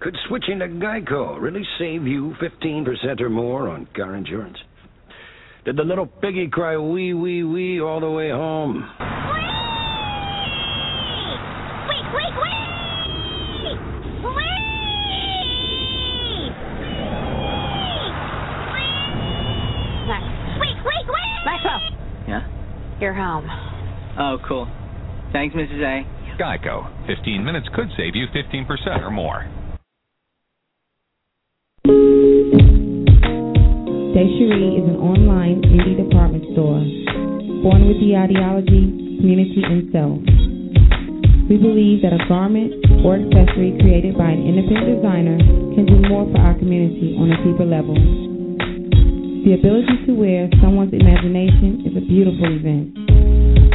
Could switching to Geico really save you fifteen percent or more on car insurance? Did the little piggy cry wee, wee, wee all the way home? Wee! Wee, wee, wee! Wee! Wee, wee, wee! Maxwell! Yeah? You're home. Oh, cool. Thanks, Missus A. Geico. fifteen minutes could save you fifteen percent or more. Desherie is an online indie department store, born with the ideology, community, and self. We believe that a garment or accessory created by an independent designer can do more for our community on a deeper level. The ability to wear someone's imagination is a beautiful event.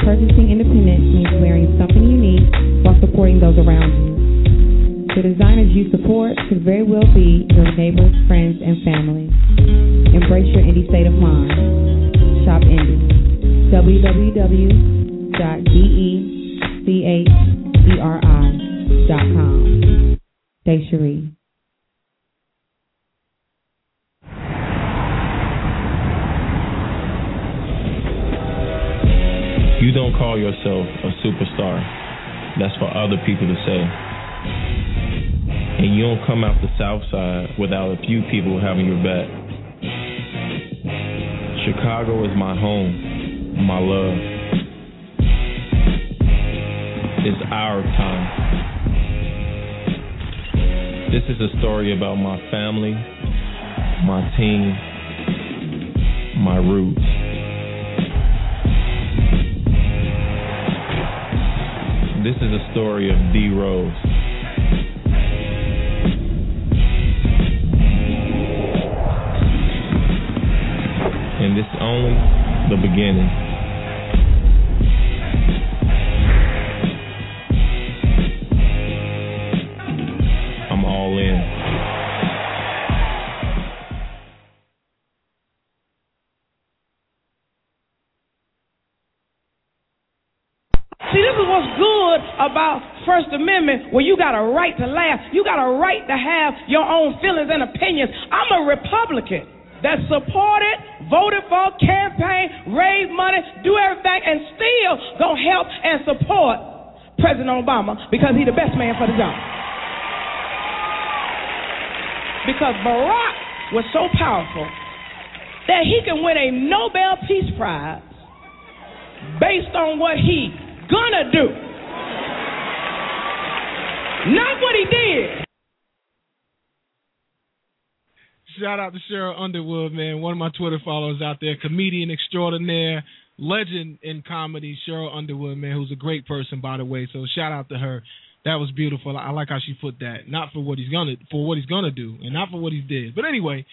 Purchasing independence means wearing something unique while supporting those around you. The designers you support could very well be your neighbors, friends, and family. Embrace your indie state of mind. Shop indie. w w w dot www dot d e c h e r i dot com. Desheree. You don't call yourself a superstar. That's for other people to say. And you don't come out the South Side without a few people having your back. Chicago is my home, my love. It's our time. This is a story about my family, my team, my roots. This is a story of D. Rose. And this is only the beginning. I'm all in. See, this is what's good about First Amendment, where you got a right to laugh. You got a right to have your own feelings and opinions. I'm a Republican that supported, voted for, campaigned, raised money, do everything, and still gonna help and support President Obama because he's the best man for the job. Because Barack was so powerful that he can win a Nobel Peace Prize based on what he gonna do. Not what he did. Shout out to Sheryl Underwood, man, one of my Twitter followers out there, comedian extraordinaire, legend in comedy, Sheryl Underwood, man, who's a great person, by the way. So shout out to her. That was beautiful. I like how she put that. Not for what he's gonna, for what he's gonna do, and not for what he did. But anyway,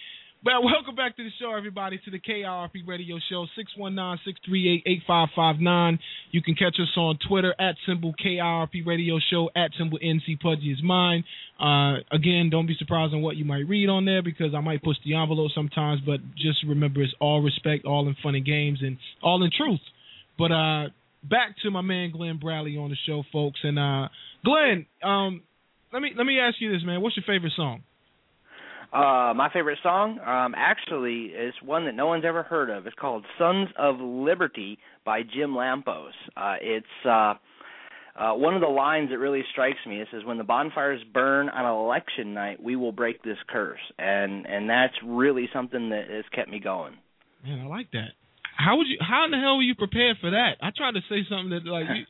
but welcome back to the show, everybody, to the K R P Radio Show, six one nine, six three eight, eight five five nine. You can catch us on Twitter, at symbol K R P Radio Show, at symbol N C Pudgy is mine. Uh, again, don't be surprised on what you might read on there because I might push the envelope sometimes, but just remember it's all respect, all in fun and games, and all in truth. But uh, back to my man Glenn Bradley on the show, folks. And uh, Glenn, um, let me let me ask you this, man. What's your favorite song? Uh, my favorite song, um, actually, is one that no one's ever heard of. It's called Sons of Liberty by Jim Lampos. Uh, it's uh, uh, one of the lines that really strikes me. It says, when the bonfires burn on election night, we will break this curse. And and that's really something that has kept me going. Man, I like that. How would you? How in the hell were you prepared for that? I tried to say something that, like... you,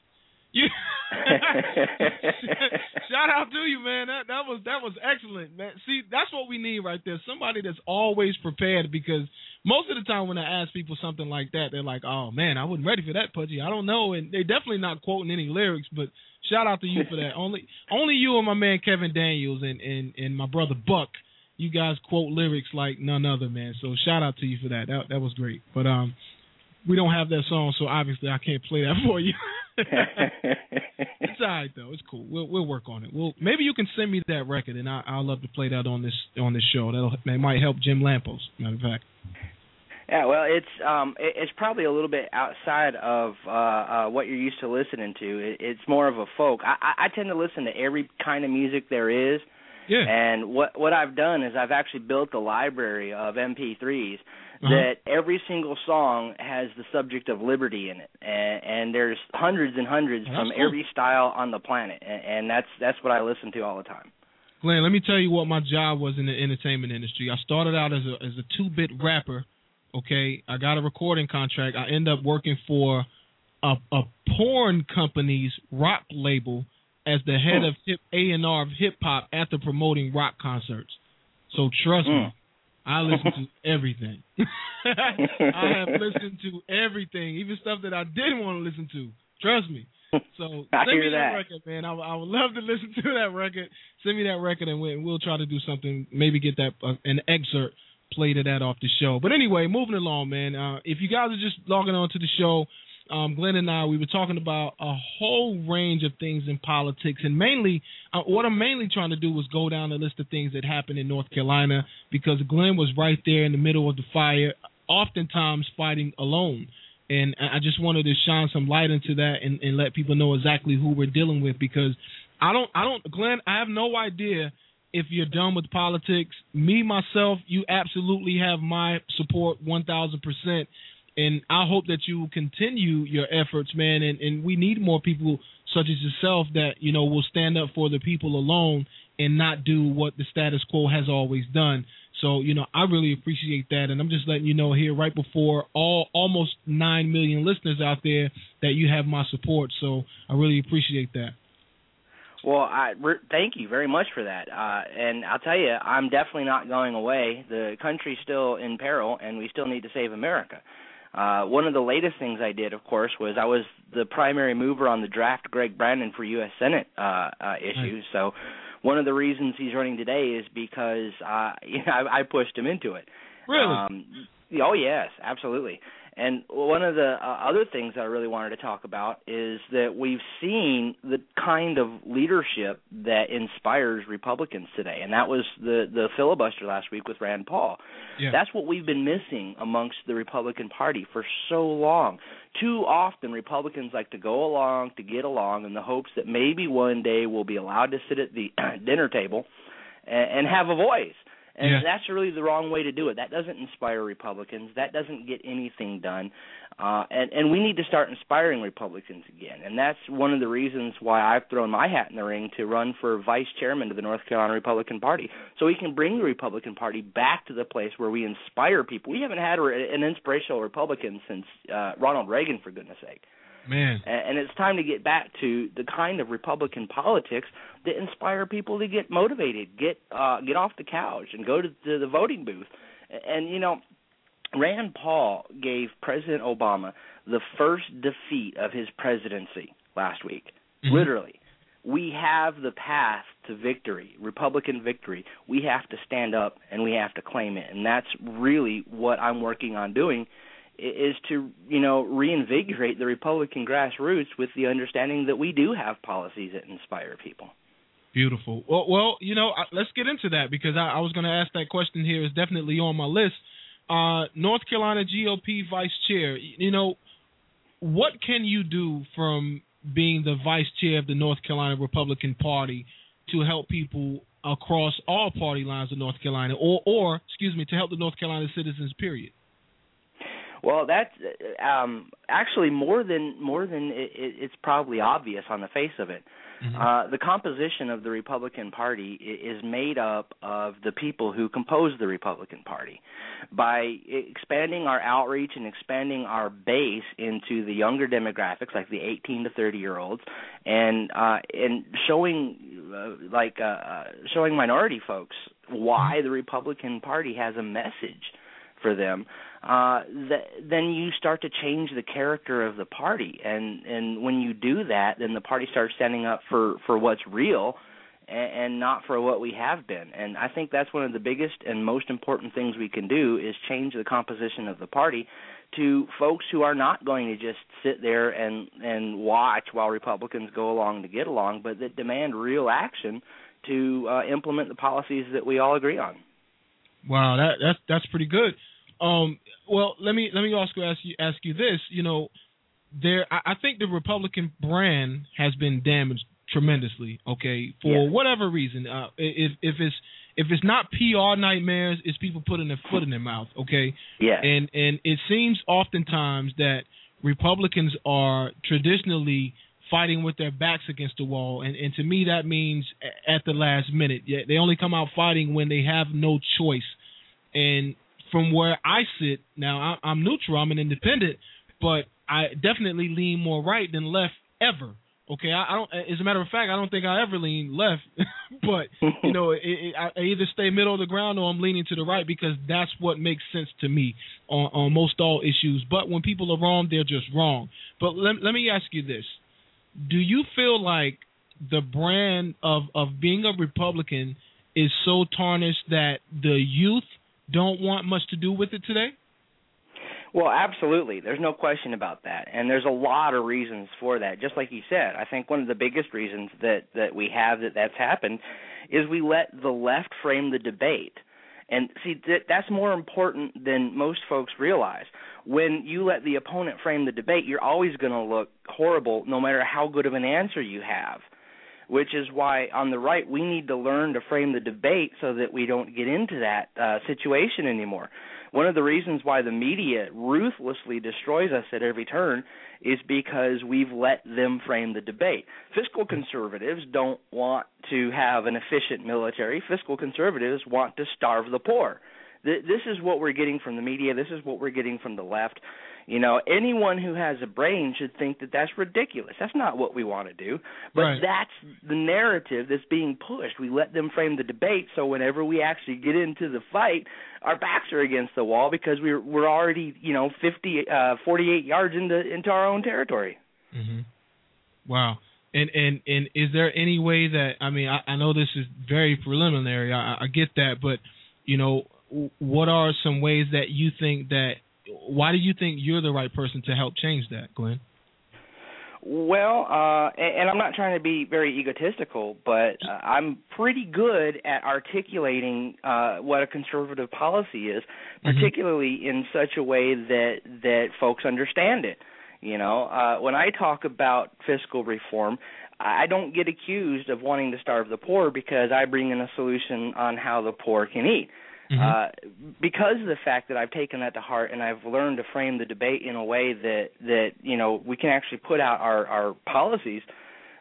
you shout out to you, man. That that was that was excellent, man. See, that's what we need right there. Somebody that's always prepared, because most of the time when I ask people something like that, they're like, "Oh man, I wasn't ready for that, Pudgy. I don't know." And they're definitely not quoting any lyrics. But shout out to you for that. only only you and my man Kevin Daniels and and and my brother Buck. You guys quote lyrics like none other, man. So shout out to you for that. That that was great. But um. we don't have that song, so obviously I can't play that for you. It's all right though. It's cool. We'll we'll work on it. We'll maybe you can send me that record, and I, I'll love to play that on this on this show. That'll that might help Jim Lampos. Matter of fact. Yeah, well, it's um it, it's probably a little bit outside of uh, uh, what you're used to listening to. It, it's more of a folk. I, I tend to listen to every kind of music there is. Yeah. And what what I've done is I've actually built a library of M P threes. Uh-huh. That every single song has the subject of liberty in it, and, and there's hundreds and hundreds that's from cool. every style on the planet, and, and that's that's what I listen to all the time. Glenn, let me tell you what my job was in the entertainment industry. I started out as a as a two-bit rapper. Okay, I got a recording contract. I end up working for a, a porn company's rock label as the head mm. of hip A and R of hip hop after promoting rock concerts. So trust mm. me. I listen to everything. I have listened to everything, even stuff that I didn't want to listen to. Trust me. So I send hear me that, that record, man. I, I would love to listen to that record. Send me that record, and we'll, we'll try to do something. Maybe get that uh, an excerpt played of that off the show. But anyway, moving along, man. Uh, if you guys are just logging on to the show, um, Glenn and I, we were talking about a whole range of things in politics, and mainly uh, what I'm mainly trying to do was go down a list of things that happened in North Carolina, because Glenn was right there in the middle of the fire, oftentimes fighting alone. And I just wanted to shine some light into that and, and let people know exactly who we're dealing with, because I don't, I don't, Glenn, I have no idea if you're done with politics. Me, myself, you absolutely have my support one thousand percent. And I hope that you continue your efforts, man. And, and we need more people such as yourself that, you know, will stand up for the people alone and not do what the status quo has always done. So, you know, I really appreciate that. And I'm just letting you know here right before all almost nine million listeners out there that you have my support. So I really appreciate that. Well, I re- thank you very much for that. Uh, and I'll tell you, I'm definitely not going away. The country's still in peril, and we still need to save America. Uh, one of the latest things I did, of course, was I was the primary mover on the draft Greg Brannon for U S Senate uh, uh, issues. Right. So one of the reasons he's running today is because uh, you know, I, I pushed him into it. Really? Um, oh, yes, absolutely. And one of the uh, other things that I really wanted to talk about is that we've seen the kind of leadership that inspires Republicans today, and that was the, the filibuster last week with Rand Paul. Yeah. That's what we've been missing amongst the Republican Party for so long. Too often Republicans like to go along to get along in the hopes that maybe one day we'll be allowed to sit at the dinner table and, and have a voice. And yeah. that's really the wrong way to do it. That doesn't inspire Republicans. That doesn't get anything done. Uh, and, and we need to start inspiring Republicans again. And that's one of the reasons why I've thrown my hat in the ring to run for vice chairman of the North Carolina Republican Party, so we can bring the Republican Party back to the place where we inspire people. We haven't had an inspirational Republican since uh, Ronald Reagan, for goodness sake. Man. And it's time to get back to the kind of Republican politics that inspire people to get motivated, get uh, get off the couch and go to, to the voting booth. And, you know, Rand Paul gave President Obama the first defeat of his presidency last week, mm-hmm. literally. We have the path to victory, Republican victory. We have to stand up and we have to claim it. And that's really what I'm working on doing, is to, you know, reinvigorate the Republican grassroots with the understanding that we do have policies that inspire people. Beautiful. Well, well, you know, let's get into that, because I, I was going to ask that question here. It's definitely on my list. Uh, North Carolina G O P vice chair, you know, what can you do from being the vice chair of the North Carolina Republican Party to help people across all party lines of North Carolina, or, or excuse me, to help the North Carolina citizens, period? Well, that's um, actually more than more than it, it's probably obvious on the face of it. Mm-hmm. Uh, the composition of the Republican Party is made up of the people who compose the Republican Party. By expanding our outreach and expanding our base into the younger demographics, like the eighteen to thirty year olds, and uh, and showing uh, like uh, showing minority folks why mm-hmm. the Republican Party has a message for them, uh, th- then you start to change the character of the party. And, and when you do that, then the party starts standing up for, for what's real and, and not for what we have been. And I think that's one of the biggest and most important things we can do, is change the composition of the party to folks who are not going to just sit there and, and watch while Republicans go along to get along, but that demand real action to uh, implement the policies that we all agree on. Wow, that, that's, that's pretty good. Um, well, let me let me also ask you ask you this. You know, there I, I think the Republican brand has been damaged tremendously. Okay, for yeah. whatever reason, uh, if if it's if it's not P R nightmares, it's people putting their foot in their mouth. Okay, yeah, and and it seems oftentimes that Republicans are traditionally fighting with their backs against the wall, and, and to me that means at the last minute. Yeah, they only come out fighting when they have no choice. And from where I sit now, I'm neutral, I'm an independent, but I definitely lean more right than left ever. Okay, I, I don't. As a matter of fact, I don't think I ever lean left, but you know, it, it, I either stay middle of the ground or I'm leaning to the right, because that's what makes sense to me on, on most all issues. But when people are wrong, they're just wrong. But let, let me ask you this: do you feel like the brand of of being a Republican is so tarnished that the youth don't want much to do with it today? Well, absolutely. There's no question about that. And there's a lot of reasons for that. Just like you said, I think one of the biggest reasons that, that we have that that's happened is we let the left frame the debate. And see, th- that's more important than most folks realize. When you let the opponent frame the debate, you're always going to look horrible no matter how good of an answer you have, which is why on the right we need to learn to frame the debate so that we don't get into that uh, situation anymore. One of the reasons why the media ruthlessly destroys us at every turn is because we've let them frame the debate. Fiscal conservatives don't want to have an efficient military. Fiscal conservatives want to starve the poor. This is what we're getting from the media. This is what we're getting from the left. You know, anyone who has a brain should think that that's ridiculous. That's not what we want to do. But right. That's the narrative that's being pushed. We let them frame the debate, so whenever we actually get into the fight, our backs are against the wall because we're we're already, you know, fifty, uh, forty-eight yards into into our own territory. Mm-hmm. Wow. And, and and is there any way that I mean, I, I know this is very preliminary. I, I get that, but you know, what are some ways that you think that? Why do you think you're the right person to help change that, Glenn? Well, uh, and I'm not trying to be very egotistical, but uh, I'm pretty good at articulating uh, what a conservative policy is, particularly mm-hmm. in such a way that that folks understand it. You know, uh, when I talk about fiscal reform, I don't get accused of wanting to starve the poor because I bring in a solution on how the poor can eat. Uh, because of the fact that I've taken that to heart and I've learned to frame the debate in a way that, that you know, we can actually put out our, our policies,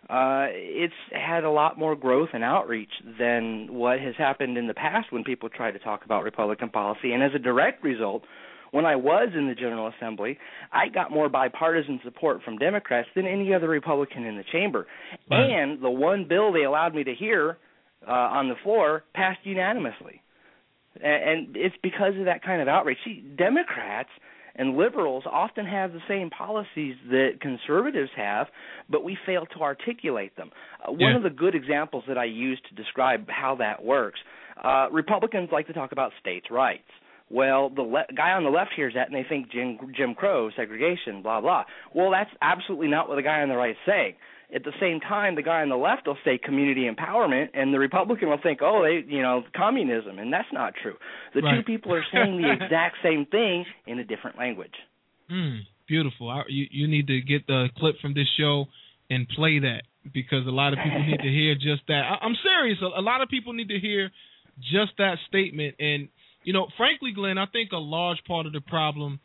uh, it's had a lot more growth and outreach than what has happened in the past when people try to talk about Republican policy. And as a direct result, when I was in the General Assembly, I got more bipartisan support from Democrats than any other Republican in the chamber. Right. And the one bill they allowed me to hear uh, on the floor passed unanimously. And it's because of that kind of outreach. See, Democrats and liberals often have the same policies that conservatives have, but we fail to articulate them. Uh, one yeah. of the good examples that I use to describe how that works, uh, Republicans like to talk about states' rights. Well, the le- guy on the left hears that, and they think Jim, Jim Crow, segregation, blah, blah. Well, that's absolutely not what the guy on the right is saying. At the same time, the guy on the left will say community empowerment, and the Republican will think, oh, they, you know, communism, and that's not true. The right. two people are saying the exact same thing in a different language. Mm, beautiful. I, you, you need to get the clip from this show and play that because a lot of people need to hear just that. I, I'm serious. A, a lot of people need to hear just that statement. And, you know, frankly, Glenn, I think a large part of the problem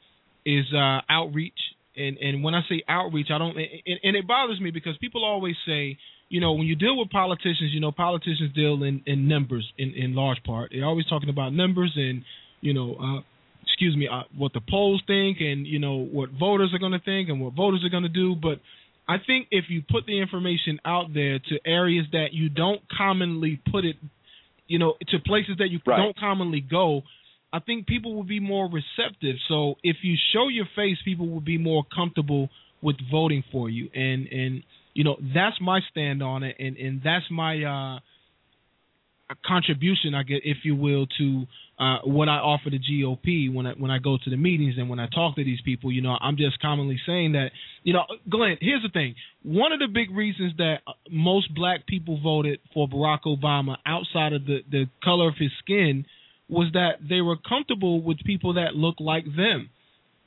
is uh, outreach. And and when I say outreach, I don't and, and it bothers me because people always say, you know, when you deal with politicians, you know, politicians deal in, in numbers in, in large part. They're always talking about numbers and, you know, uh, excuse me, uh, what the polls think and, you know, what voters are going to think and what voters are going to do. But I think if you put the information out there to areas that you don't commonly put it, you know, to places that you right. don't commonly go, I think people will be more receptive. So if you show your face, people will be more comfortable with voting for you. And, and you know, that's my stand on it. And, and that's my uh, contribution, I guess, if you will, to uh, what I offer the G O P when I, when I go to the meetings and when I talk to these people. You know, I'm just commonly saying that, you know, Glenn, here's the thing. One of the big reasons that most black people voted for Barack Obama outside of the, the color of his skin was that they were comfortable with people that look like them,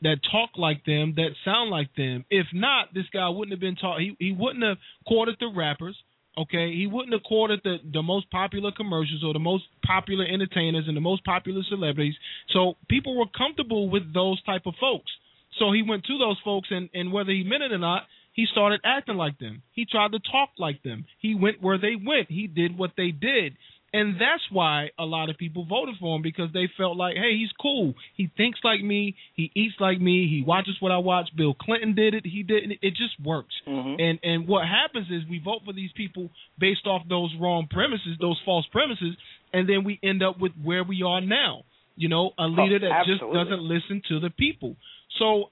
that talk like them, that sound like them. If not, this guy wouldn't have been taught. He, he wouldn't have courted the rappers, okay? He wouldn't have courted the, the most popular commercials or the most popular entertainers and the most popular celebrities. So people were comfortable with those type of folks. So he went to those folks, and, and whether he meant it or not, he started acting like them. He tried to talk like them. He went where they went. He did what they did. And that's why a lot of people voted for him, because they felt like, hey, he's cool. He thinks like me. He eats like me. He watches what I watch. Bill Clinton did it. He didn't. It just works. Mm-hmm. And and what happens is we vote for these people based off those wrong premises, those false premises, and then we end up with where we are now. You know, a leader oh, that just doesn't listen to the people. So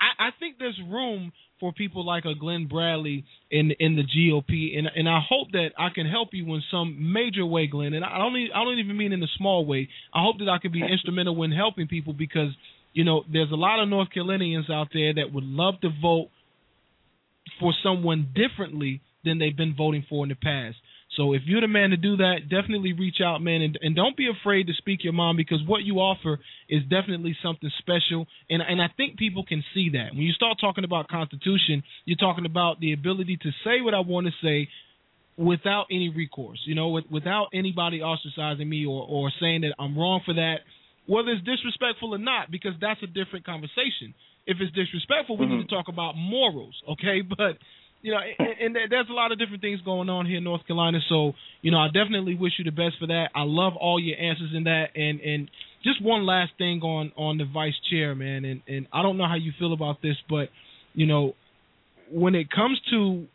I, I think there's room for people like a Glenn Bradley in in the G O P, and and I hope that I can help you in some major way, Glenn. And I don't even, I don't even mean in a small way. I hope that I can be instrumental in helping people because you know there's a lot of North Carolinians out there that would love to vote for someone differently than they've been voting for in the past. So if you're the man to do that, definitely reach out, man, and, and don't be afraid to speak your mind, because what you offer is definitely something special, and, and I think people can see that. When you start talking about Constitution, you're talking about the ability to say what I want to say without any recourse, you know, with, without anybody ostracizing me or, or saying that I'm wrong for that, whether it's disrespectful or not, because that's a different conversation. If it's disrespectful, we mm-hmm. need to talk about morals, okay? But you know, and, and there's a lot of different things going on here in North Carolina. So, you know, I definitely wish you the best for that. I love all your answers in that. And and just one last thing on, on the vice chair, man. And, and I don't know how you feel about this, but, you know, when it comes to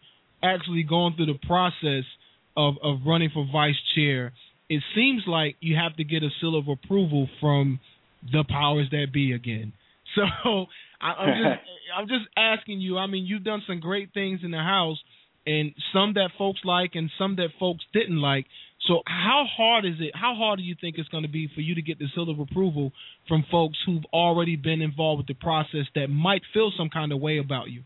actually going through the process of, of running for vice chair, it seems like you have to get a seal of approval from the powers that be again. So I, I'm just I'm just asking you. I mean, you've done some great things in the House, and some that folks like, and some that folks didn't like. So how hard is it? How hard do you think it's going to be for you to get the seal of approval from folks who've already been involved with the process that might feel some kind of way about you?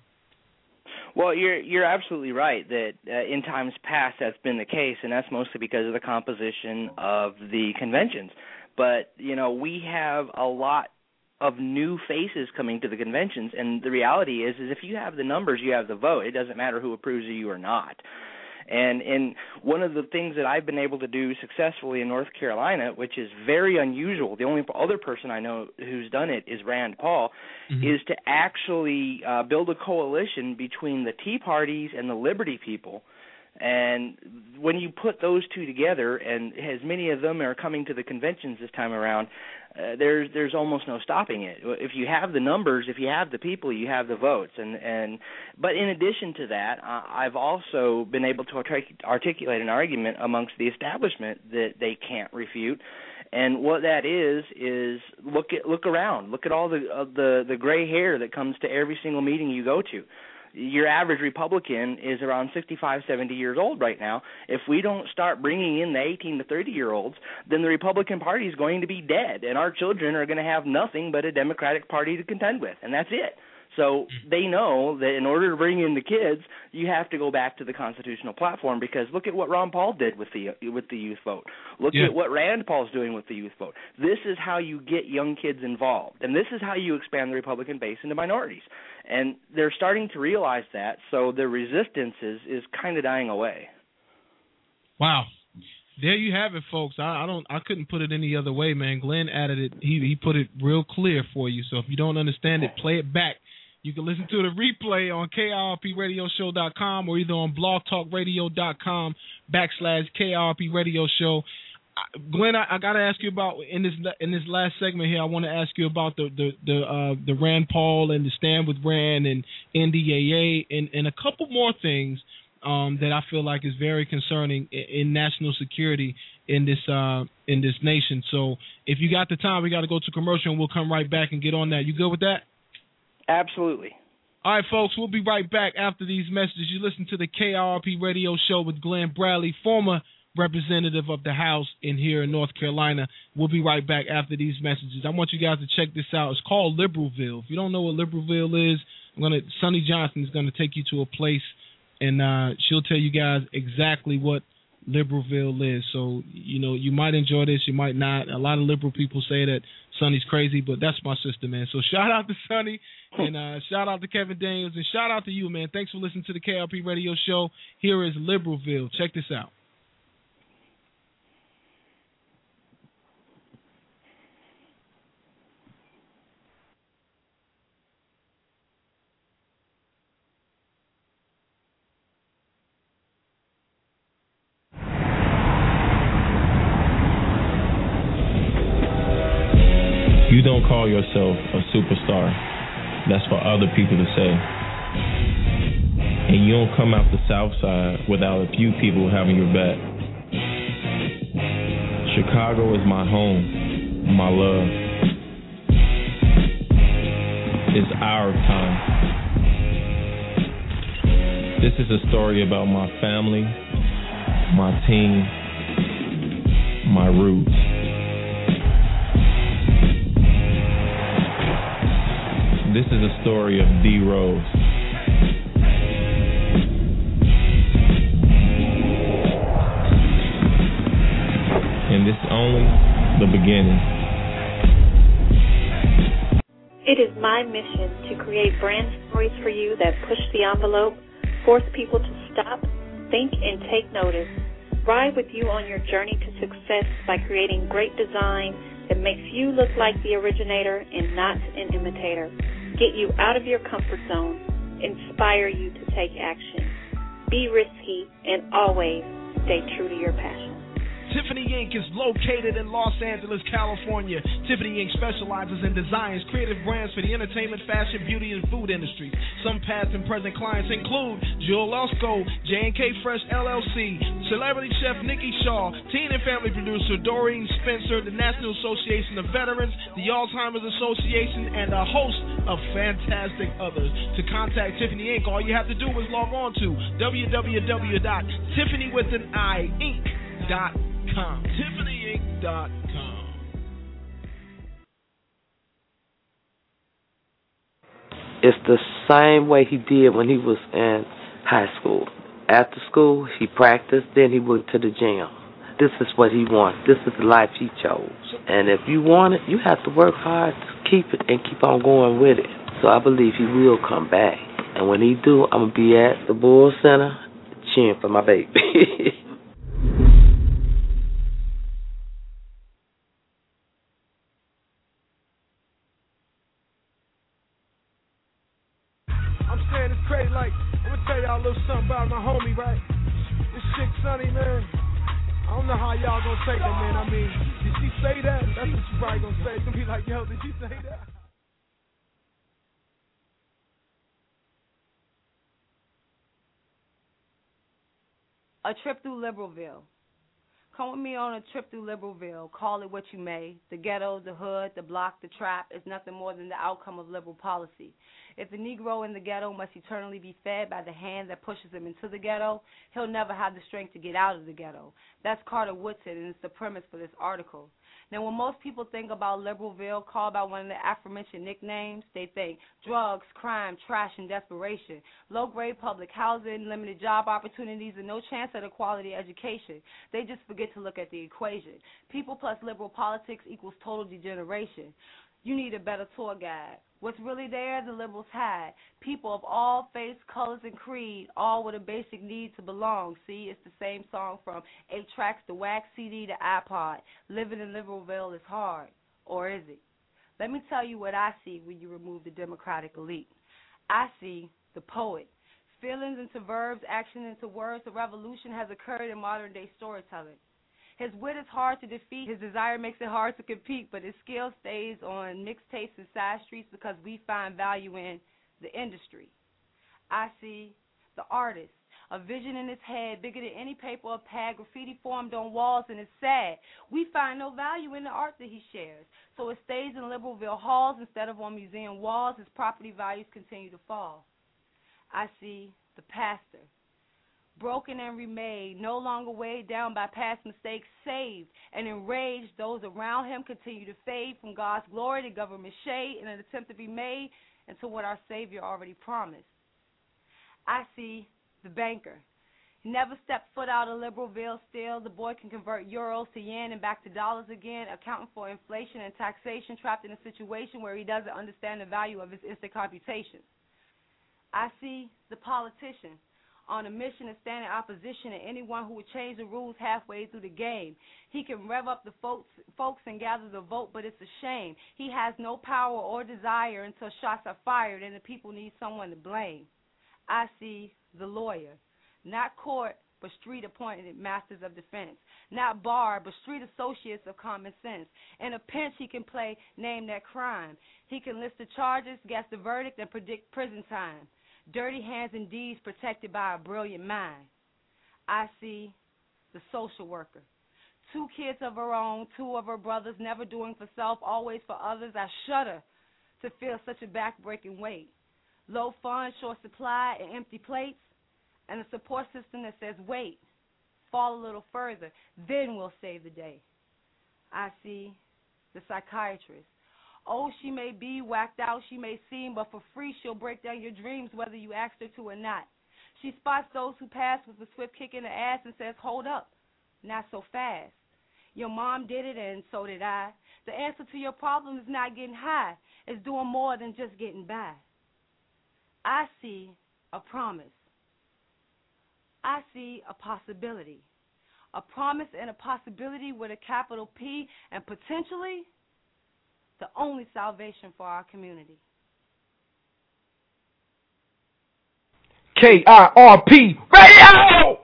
Well, you're you're absolutely right that uh, in times past that's been the case, and that's mostly because of the composition of the conventions. But you know, we have a lot of new faces coming to the conventions, and the reality is, is if you have the numbers, you have the vote. It doesn't matter who approves of you or not. And and one of the things that I've been able to do successfully in North Carolina, which is very unusual, the only other person I know who's done it is Rand Paul, mm-hmm. is to actually uh, build a coalition between the Tea Parties and the Liberty people. And when you put those two together, and as many of them are coming to the conventions this time around, uh, there's there's almost no stopping it. If you have the numbers, if you have the people, you have the votes. And, and but in addition to that, I've also been able to articulate an argument amongst the establishment that they can't refute. And what that is is look at look around, look at all the uh, the the gray hair that comes to every single meeting you go to. Your average Republican is around sixty-five, seventy years old right now. If we don't start bringing in the eighteen to thirty-year-olds, then the Republican Party is going to be dead, and our children are going to have nothing but a Democratic Party to contend with, and that's it. So they know that in order to bring in the kids, you have to go back to the constitutional platform, because look at what Ron Paul did with the with the youth vote. Look yeah. at what Rand Paul's doing with the youth vote. This is how you get young kids involved, and this is how you expand the Republican base into minorities. And they're starting to realize that, so their resistance is, is kind of dying away. Wow. There you have it, folks. I, I don't. I couldn't put it any other way, man. Glenn added it. He, he put it real clear for you, so if you don't understand it, play it back. You can listen to the replay on K R P radio show dot com or either on blogtalkradio.com backslash KRP radio show. Glenn, I, I got to ask you about, in this in this last segment here, I want to ask you about the the the, uh, the Rand Paul and the Stand With Rand and N D A A and, and a couple more things um, that I feel like is very concerning in, in national security in this uh, in this nation. So if you got the time, we got to go to commercial and we'll come right back and get on that. You good with that? Absolutely. All right, folks, we'll be right back after these messages. You listen to the K R P Radio Show with Glenn Bradley, former representative of the House in here in North Carolina. We'll be right back after these messages. I want you guys to check this out. It's called Liberalville. If you don't know what Liberalville is, I'm gonna Sonny Johnson is going to take you to a place, and uh, she'll tell you guys exactly what Liberalville is. So, you know, you might enjoy this, you might not. A lot of liberal people say that Sonny's crazy, but that's my sister, man. So shout out to Sonny, and uh, shout out to Kevin Daniels, and shout out to you, man. Thanks for listening to the K R P Radio Show. Here is Liberalville. Check this out. You don't call yourself a superstar. That's for other people to say. And you don't come out the South Side without a few people having your back. Chicago is my home, my love. It's our time. This is a story about my family, my team, my roots. This is a story of D. Rose. beginning. It is my mission to create brand stories for you that push the envelope, force people to stop, think, and take notice. Ride with you on your journey to success by creating great design that makes you look like the originator and not an imitator. Get you out of your comfort zone. Inspire you to take action. Be risky and always stay true to your passion. Tiffany Incorporated is located in Los Angeles, California. Tiffany Incorporated specializes in designs, creative brands for the entertainment, fashion, beauty, and food industries. Some past and present clients include Jewel Osco, J and K Fresh L L C, celebrity chef Nikki Shaw, teen and family producer Doreen Spencer, the National Association of Veterans, the Alzheimer's Association, and a host of fantastic others. To contact Tiffany Incorporated, all you have to do is log on to w w w dot tiffany with an i inc dot com. Tiffany Inc dot com. It's the same way he did when he was in high school. After school, he practiced, then he went to the gym. This is what he wanted. This is the life he chose. And if you want it, you have to work hard to keep it and keep on going with it. So I believe he will come back. And when he do, I'm going to be at the Bull Center cheering for my baby. A trip through Liberalville. Come with me on a trip through Liberalville. Call it what you may. The ghetto, the hood, the block, the trap is nothing more than the outcome of liberal policy. If the Negro in the ghetto must eternally be fed by the hand that pushes him into the ghetto, he'll never have the strength to get out of the ghetto. That's Carter Woodson, and it's the premise for this article. Now, when most people think about Liberalville, called by one of the aforementioned nicknames, they think drugs, crime, trash, and desperation, low-grade public housing, limited job opportunities, and no chance at a quality education. They just forget to look at the equation. People plus liberal politics equals total degeneration. You need a better tour guide. What's really there, the liberals had. People of all faiths, colors, and creed, all with a basic need to belong. See, it's the same song from eight tracks, the Wax C D, the iPod. Living in Liberalville is hard, or is it? Let me tell you what I see when you remove the Democratic elite. I see the poet. Feelings into verbs, action into words, the revolution has occurred in modern-day storytelling. His wit is hard to defeat. His desire makes it hard to compete, but his skill stays on mixtapes and side streets because we find value in the industry. I see the artist, a vision in his head, bigger than any paper or pad, graffiti formed on walls, and it's sad. We find no value in the art that he shares, so it stays in Liberalville halls instead of on museum walls. His property values continue to fall. I see the pastor. Broken and remade, no longer weighed down by past mistakes, saved and enraged, those around him continue to fade from God's glory to government shade in an attempt to be made into what our Savior already promised. I see the banker. He never stepped foot out of Liberalville still. The boy can convert euros to yen and back to dollars again, accounting for inflation and taxation, trapped in a situation where he doesn't understand the value of his instant computations. I see the politician. On a mission to stand in opposition to anyone who would change the rules halfway through the game. He can rev up the folks, folks and gather the vote, but it's a shame. He has no power or desire until shots are fired and the people need someone to blame. I see the lawyer, not court, but street-appointed masters of defense. Not bar, but street associates of common sense. In a pinch, he can play name that crime. He can list the charges, guess the verdict, and predict prison time. Dirty hands and deeds protected by a brilliant mind. I see the social worker. Two kids of her own, two of her brothers, never doing for self, always for others. I shudder to feel such a back-breaking weight. Low funds, short supply, and empty plates, and a support system that says, wait, fall a little further, then we'll save the day. I see the psychiatrist. Oh, she may be whacked out, she may seem, but for free she'll break down your dreams whether you ask her to or not. She spots those who pass with a swift kick in the ass and says, hold up, not so fast. Your mom did it, and so did I. The answer to your problem is not getting high. It's doing more than just getting by. I see a promise. I see a possibility. A promise and a possibility with a capital P, and potentially the only salvation for our community. K I R P Radio!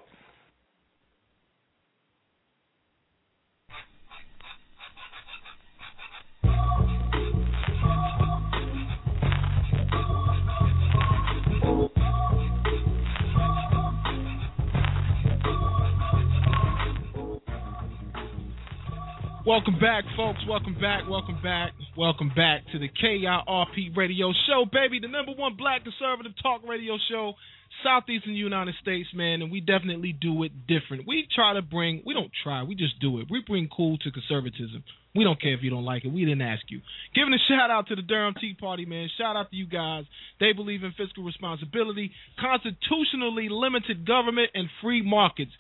Welcome back, folks. Welcome back. Welcome back. Welcome back to the K I R P Radio Show, baby. The number one black conservative talk radio show, Southeastern United States, man. And we definitely do it different. We try to bring, we don't try, we just do it. We bring cool to conservatism. We don't care if you don't like it. We didn't ask you. Giving a shout out to the Durham Tea Party, man. Shout out to you guys. They believe in fiscal responsibility, constitutionally limited government, and free markets.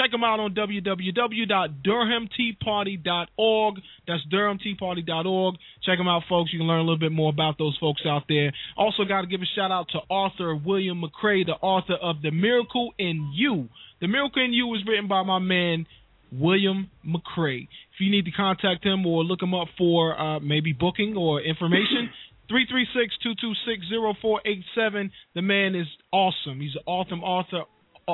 Check them out on w w w dot durham tea party dot org. That's durham tea party dot org. Check them out, folks. You can learn a little bit more about those folks out there. Also got to give a shout-out to author William McRae, the author of The Miracle in You. The Miracle in You was written by my man, William McRae. If you need to contact him or look him up for uh, maybe booking or information, three three six, two two six, zero four eight seven. The man is awesome. He's an awesome author.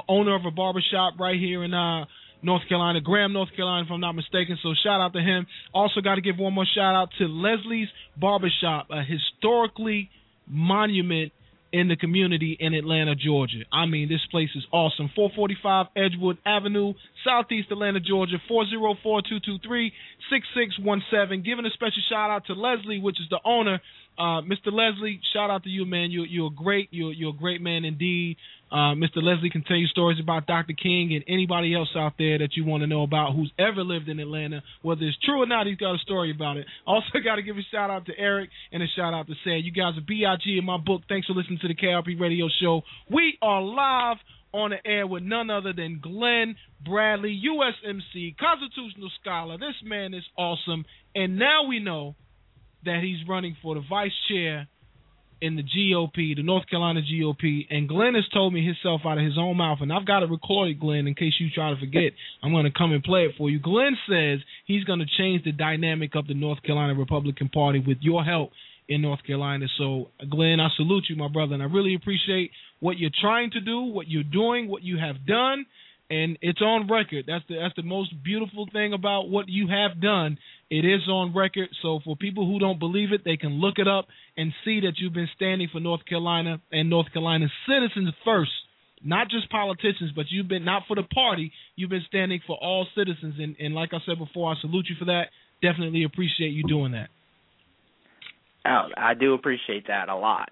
Owner of a barbershop right here in uh, North Carolina, Graham, North Carolina, if I'm not mistaken. So shout out to him. Also got to give one more shout out to Leslie's Barbershop, a historically monument in the community in Atlanta, Georgia. I mean, this place is awesome. four forty-five Edgewood Avenue, Southeast Atlanta, Georgia, four zero four, two two three, six six one seven. Giving a special shout out to Leslie, which is the owner. Uh, Mister Leslie, shout out to you, man. You, you're great. You're, you're a great man indeed. Uh, Mister Leslie can tell you stories about Doctor King and anybody else out there that you want to know about who's ever lived in Atlanta. Whether it's true or not, he's got a story about it. Also got to give a shout-out to Eric and a shout-out to Sam. You guys are B I G in my book. Thanks for listening to the K R P Radio Show. We are live on the air with none other than Glenn Bradley, U S M C, constitutional scholar. This man is awesome. And now we know that he's running for the vice chair in the G O P, the North Carolina G O P, and Glenn has told me himself out of his own mouth, and I've got it recorded, Glenn, in case you try to forget. I'm going to come and play it for you. Glenn says he's going to change the dynamic of the North Carolina Republican Party with your help in North Carolina. So, Glenn, I salute you, my brother, and I really appreciate what you're trying to do, what you're doing, what you have done, and it's on record. That's the that's the most beautiful thing about what you have done. It is on record. So for people who don't believe it, they can look it up and see that you've been standing for North Carolina and North Carolina citizens first, not just politicians, but you've been not for the party. You've been standing for all citizens. And, and like I said before, I salute you for that. Definitely appreciate you doing that. Oh, I do appreciate that a lot.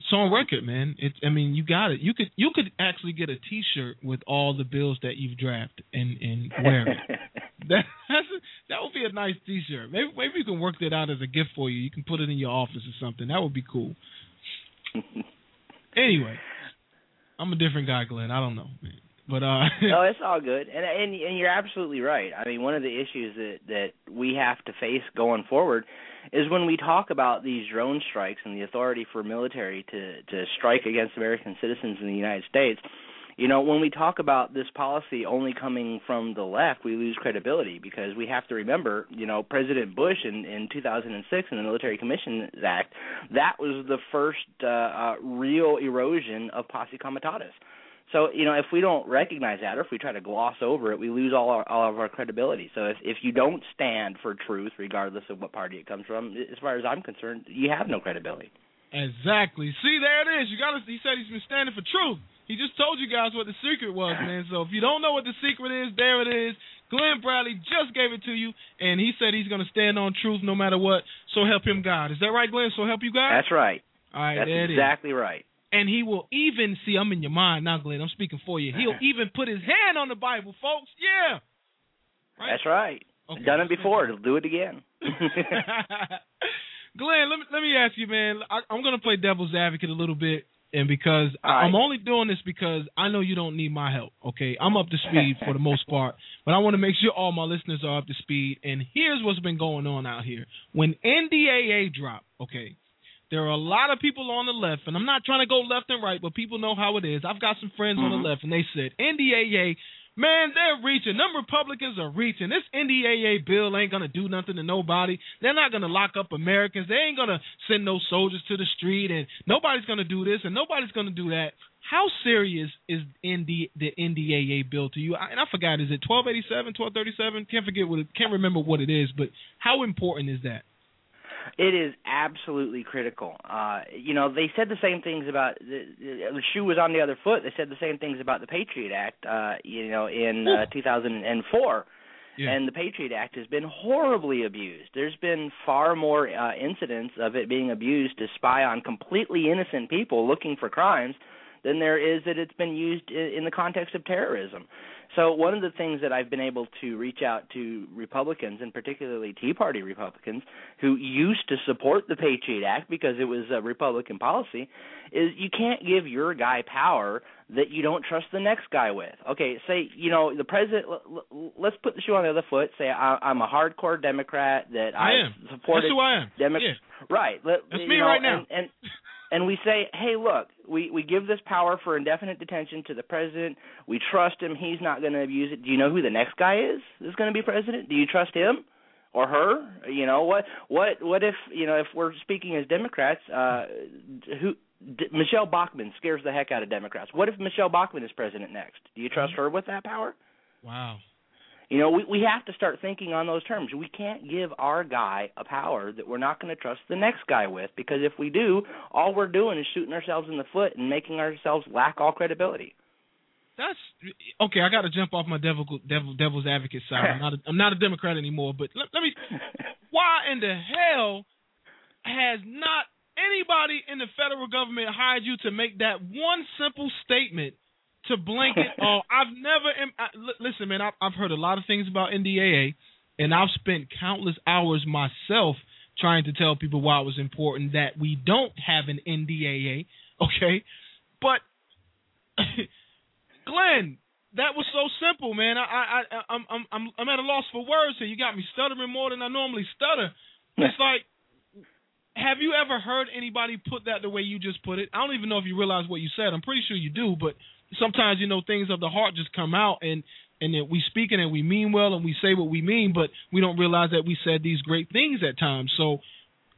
It's on record, man. It's, I mean, you got it. You could you could actually get a T-shirt with all the bills that you've drafted and, and wear it. that that's a, that would be a nice T-shirt. Maybe maybe you can work that out as a gift for you. You can put it in your office or something. That would be cool. Anyway, I'm a different guy, Glenn. I don't know, man. But uh, no, it's all good. And, and and you're absolutely right. I mean, one of the issues that that we have to face going forward is when we talk about these drone strikes and the authority for military to, to strike against American citizens in the United States, you know, when we talk about this policy only coming from the left, we lose credibility because we have to remember, you know, President Bush in, in two thousand six and the Military Commissions Act, that was the first uh, uh, real erosion of posse comitatus. So, you know, if we don't recognize that or if we try to gloss over it, we lose all, our, all of our credibility. So if, if you don't stand for truth, regardless of what party it comes from, as far as I'm concerned, you have no credibility. Exactly. See, there it is. You got to, he said he's been standing for truth. He just told you guys what the secret was, man. So if you don't know what the secret is, there it is. Glenn Bradley just gave it to you, and he said he's going to stand on truth no matter what. So help him God. Is that right, Glenn? So help you God? That's right. All right, That's there it exactly is. right. And he will even, see, I'm in your mind now, Glenn, I'm speaking for you. He'll even put his hand on the Bible, folks. Yeah. Right? That's right. Okay. Done it before. He'll do it again. Glenn, let me, let me ask you, man. I, I'm going to play devil's advocate a little bit. And because I, right. I'm only doing this because I know you don't need my help, okay? I'm up to speed for the most part, but I want to make sure all my listeners are up to speed. And here's what's been going on out here. When N D A A dropped, okay, there are a lot of people on the left, and I'm not trying to go left and right, but people know how it is. I've got some friends mm-hmm. on the left, and they said, N D A A, man, they're reaching. Them Republicans are reaching. This N D A A bill ain't going to do nothing to nobody. They're not going to lock up Americans. They ain't going to send no soldiers to the street, and nobody's going to do this, and nobody's going to do that. How serious is N D, the N D A A bill to you? I, and I forgot, is it twelve eighty-seven, twelve thirty-seven? Can't forget what it, can't remember what it is, but how important is that? It is absolutely critical. Uh, you know, they said the same things about the, the shoe was on the other foot. They said the same things about the Patriot Act, uh, you know, in uh, two thousand four. Yeah. And the Patriot Act has been horribly abused. There's been far more uh, incidents of it being abused to spy on completely innocent people looking for crimes than there is that it's been used in the context of terrorism. So one of the things that I've been able to reach out to Republicans, and particularly Tea Party Republicans, who used to support the Patriot Act because it was a Republican policy, is you can't give your guy power that you don't trust the next guy with. Okay, say, you know, the president – let's put the shoe on the other foot. Say I, I'm a hardcore Democrat that I, I supported – That's who I am. Demo- yeah. Right. Let, That's me know, right now. And, and, And we say, hey, look, we, we give this power for indefinite detention to the president. We trust him. He's not going to abuse it. Do you know who the next guy is that's going to be president? Do you trust him or her? You know, what what, what if, you know, if we're speaking as Democrats, uh, who D- Michelle Bachman scares the heck out of Democrats. What if Michelle Bachman is president next? Do you trust her with that power? Wow. You know, we, we have to start thinking on those terms. We can't give our guy a power that we're not going to trust the next guy with, because if we do, all we're doing is shooting ourselves in the foot and making ourselves lack all credibility. That's okay. I got to jump off my devil, devil, devil's advocate side. I'm not a, I'm not a Democrat anymore, but let, let me. Why in the hell has not anybody in the federal government hired you to make that one simple statement? To blanket all, I've never. I, listen, man, I've, I've heard a lot of things about N D A A, and I've spent countless hours myself trying to tell people why it was important that we don't have an N D A A. Okay, but Glenn, that was so simple, man. I, I, I'm, I'm, I'm, I'm at a loss for words here. You got me stuttering more than I normally stutter. It's like, have you ever heard anybody put that the way you just put it? I don't even know if you realize what you said. I'm pretty sure you do, but. Sometimes, you know, things of the heart just come out, and and that we speak and we mean well and we say what we mean, but we don't realize that we said these great things at times. So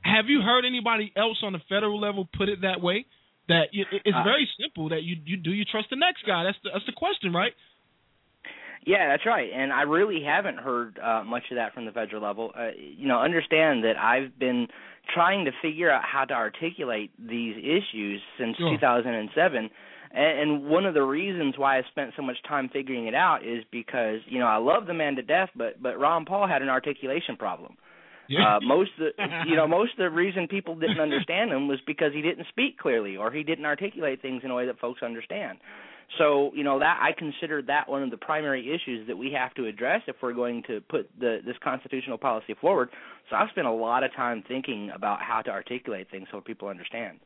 have you heard anybody else on the federal level put it that way? That you, it's very simple that you, you do you trust the next guy? That's the, that's the question, right? Yeah, that's right. And I really haven't heard uh, much of that from the federal level. Uh, you know, understand that I've been trying to figure out how to articulate these issues since sure. two thousand seven. And one of the reasons why I spent so much time figuring it out is because, you know, I love the man to death, but but Ron Paul had an articulation problem. Yeah. Uh, most of the, you know, most of the reason people didn't understand him was because he didn't speak clearly or he didn't articulate things in a way that folks understand. So, you know, that I considered that one of the primary issues that we have to address if we're going to put the, this constitutional policy forward. So I've spent a lot of time thinking about how to articulate things so people understand.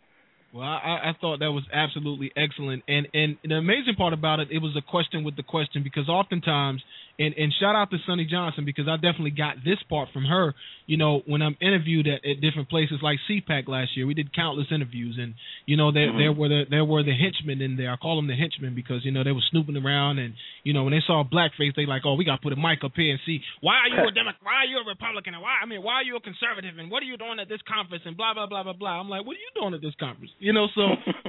Well, I, I thought that was absolutely excellent. And, and the amazing part about it, it was a question with the question, because oftentimes, and, and shout out to Sonny Johnson, because I definitely got this part from her, you know, when I'm interviewed at, at different places like C PAC last year, we did countless interviews. And, you know, there, mm-hmm. there were the, there were the henchmen in there. I call them the henchmen because, you know, they were snooping around. And, you know, when they saw a blackface, they like, oh, we got to put a mic up here and see, why are you a Democrat? Why are you a Republican? And why, I mean, why are you a conservative? And what are you doing at this conference? And blah, blah, blah, blah, blah. I'm like, what are you doing at this conference? You know, so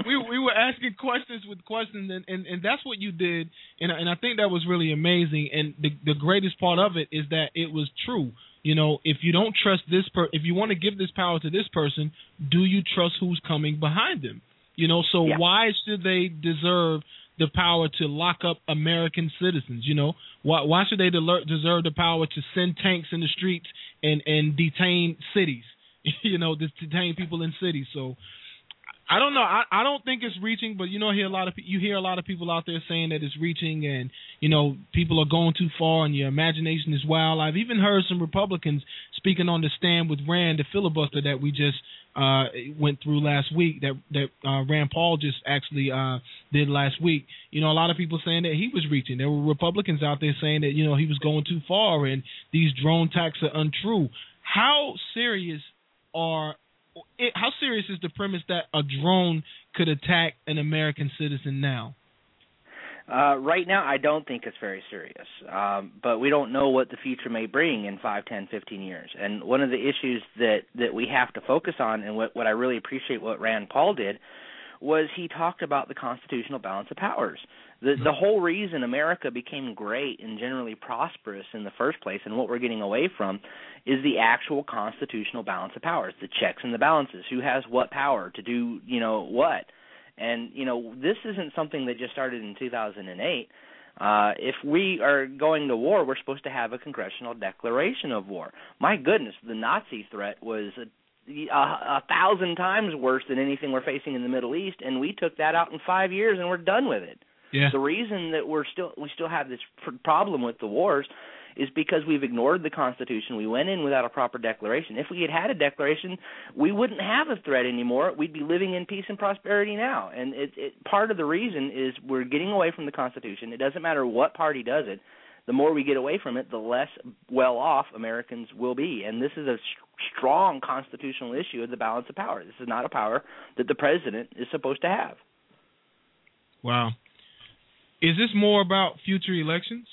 we we were asking questions with questions, and, and, and that's what you did, and and I think that was really amazing. And the, the greatest part of it is that it was true. You know, if you don't trust this per- if you want to give this power to this person, do you trust who's coming behind them? You know, so yeah. why should they deserve the power to lock up American citizens? You know, why why should they deserve the power to send tanks in the streets and and detain cities? You know, to detain people in cities. So. I don't know. I, I don't think it's reaching, but you know, hear a lot of you hear a lot of people out there saying that it's reaching, and you know, people are going too far, and your imagination is wild. I've even heard some Republicans speaking on the stand with Rand, the filibuster that we just uh, went through last week, that that uh, Rand Paul just actually uh, did last week. You know, a lot of people saying that he was reaching. There were Republicans out there saying that, you know, he was going too far and these drone attacks are untrue. How serious are it, how serious is the premise that a drone could attack an American citizen now? Uh, right now, I don't think it's very serious, um, but we don't know what the future may bring in five, ten, fifteen years. And one of the issues that, that we have to focus on, and what, what I really appreciate what Rand Paul did, was he talked about the constitutional balance of powers. The, the whole reason America became great and generally prosperous in the first place, and what we're getting away from, is the actual constitutional balance of powers, the checks and the balances, who has what power to do, you know, what. And, you know, this isn't something that just started in two thousand eight. Uh, if we are going to war, we're supposed to have a congressional declaration of war. My goodness, the Nazi threat was a, a, a thousand times worse than anything we're facing in the Middle East, and we took that out in five years and we're done with it. Yeah. The reason that we're still we still have this problem with the wars is because we've ignored the Constitution. We went in without a proper declaration. If we had had a declaration, we wouldn't have a threat anymore. We'd be living in peace and prosperity now. And it, it, part of the reason is we're getting away from the Constitution. It doesn't matter what party does it. The more we get away from it, the less well-off Americans will be. And this is a sh- strong constitutional issue of the balance of power. This is not a power that the president is supposed to have. Wow. Is this more about future elections?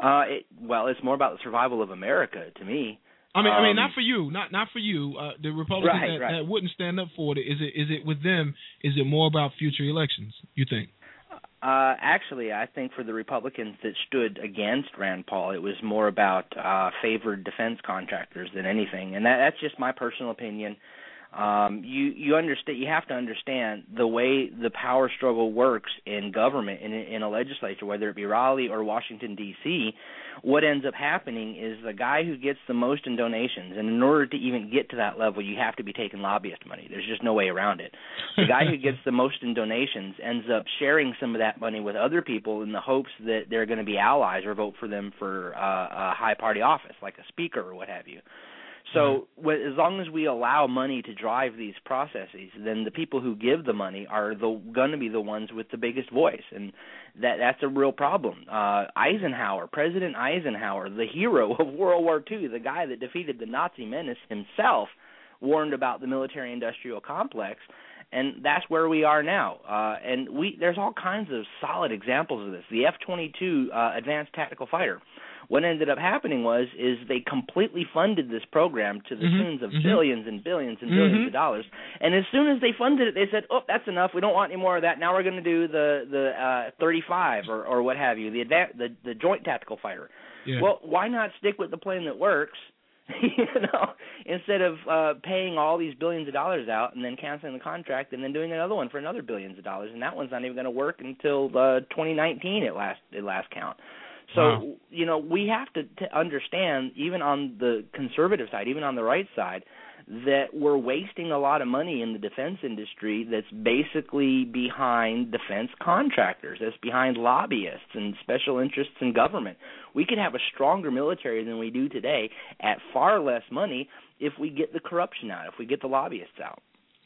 Uh, it, well, it's more about the survival of America to me. I mean, um, I mean, not for you, not not for you. Uh, the Republicans right, that, right. that wouldn't stand up for it. Is it is it with them? Is it more about future elections? You think? Uh, actually, I think for the Republicans that stood against Rand Paul, it was more about uh, favored defense contractors than anything, and that, that's just my personal opinion. Um, you you understand you have to understand the way the power struggle works in government, in, in a legislature, whether it be Raleigh or Washington, D C. What ends up happening is the guy who gets the most in donations, and in order to even get to that level, you have to be taking lobbyist money. There's just no way around it. The guy who gets the most in donations ends up sharing some of that money with other people in the hopes that they're going to be allies or vote for them for uh, a high party office, like a speaker or what have you. So as long as we allow money to drive these processes, then the people who give the money are going to be the ones with the biggest voice, and that that's a real problem. Uh, Eisenhower, President Eisenhower, the hero of World War Two, the guy that defeated the Nazi menace himself, warned about the military-industrial complex, and that's where we are now. Uh, and we there's all kinds of solid examples of this. The F twenty-two uh, Advanced Tactical Fighter. What ended up happening was is they completely funded this program to the mm-hmm, tunes of mm-hmm. billions and billions and billions mm-hmm. of dollars. And as soon as they funded it, they said, oh, that's enough. We don't want any more of that. Now we're going to do the, the uh, thirty-five or, or what have you, the, adva- the, the Joint Tactical Fighter. Yeah. Well, why not stick with the plane that works, you know, instead of uh, paying all these billions of dollars out and then canceling the contract and then doing another one for another billions of dollars? And that one's not even going to work until uh, twenty nineteen at last, at last count. So, wow. you know, we have to, to understand, even on the conservative side, even on the right side, that we're wasting a lot of money in the defense industry that's basically behind defense contractors, that's behind lobbyists and special interests in government. We could have a stronger military than we do today at far less money if we get the corruption out, if we get the lobbyists out.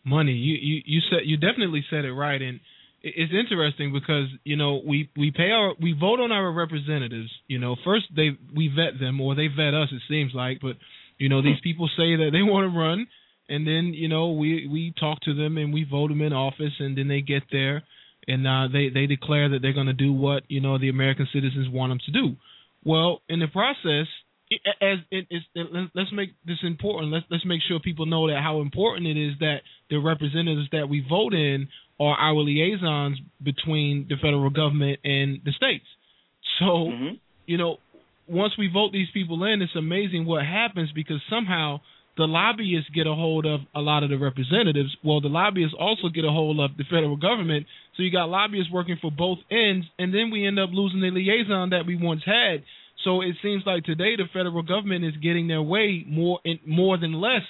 Money. You, you, you, said, you definitely said it right, and it's interesting because, you know, we, we pay our we vote on our representatives. You know, first they we vet them, or they vet us, it seems like. But, you know, these people say that they want to run, and then, you know, we, we talk to them and we vote them in office, and then they get there and uh, they, they declare that they're going to do what, you know, the American citizens want them to do. Well, in the process, as it is, let's make this important. Let's let's make sure people know that how important it is that the representatives that we vote in are our liaisons between the federal government and the states. So, mm-hmm. you know, once we vote these people in, it's amazing what happens, because somehow the lobbyists get a hold of a lot of the representatives. Well, the lobbyists also get a hold of the federal government. So you got lobbyists working for both ends, and then we end up losing the liaison that we once had. So it seems like today the federal government is getting their way more and more than less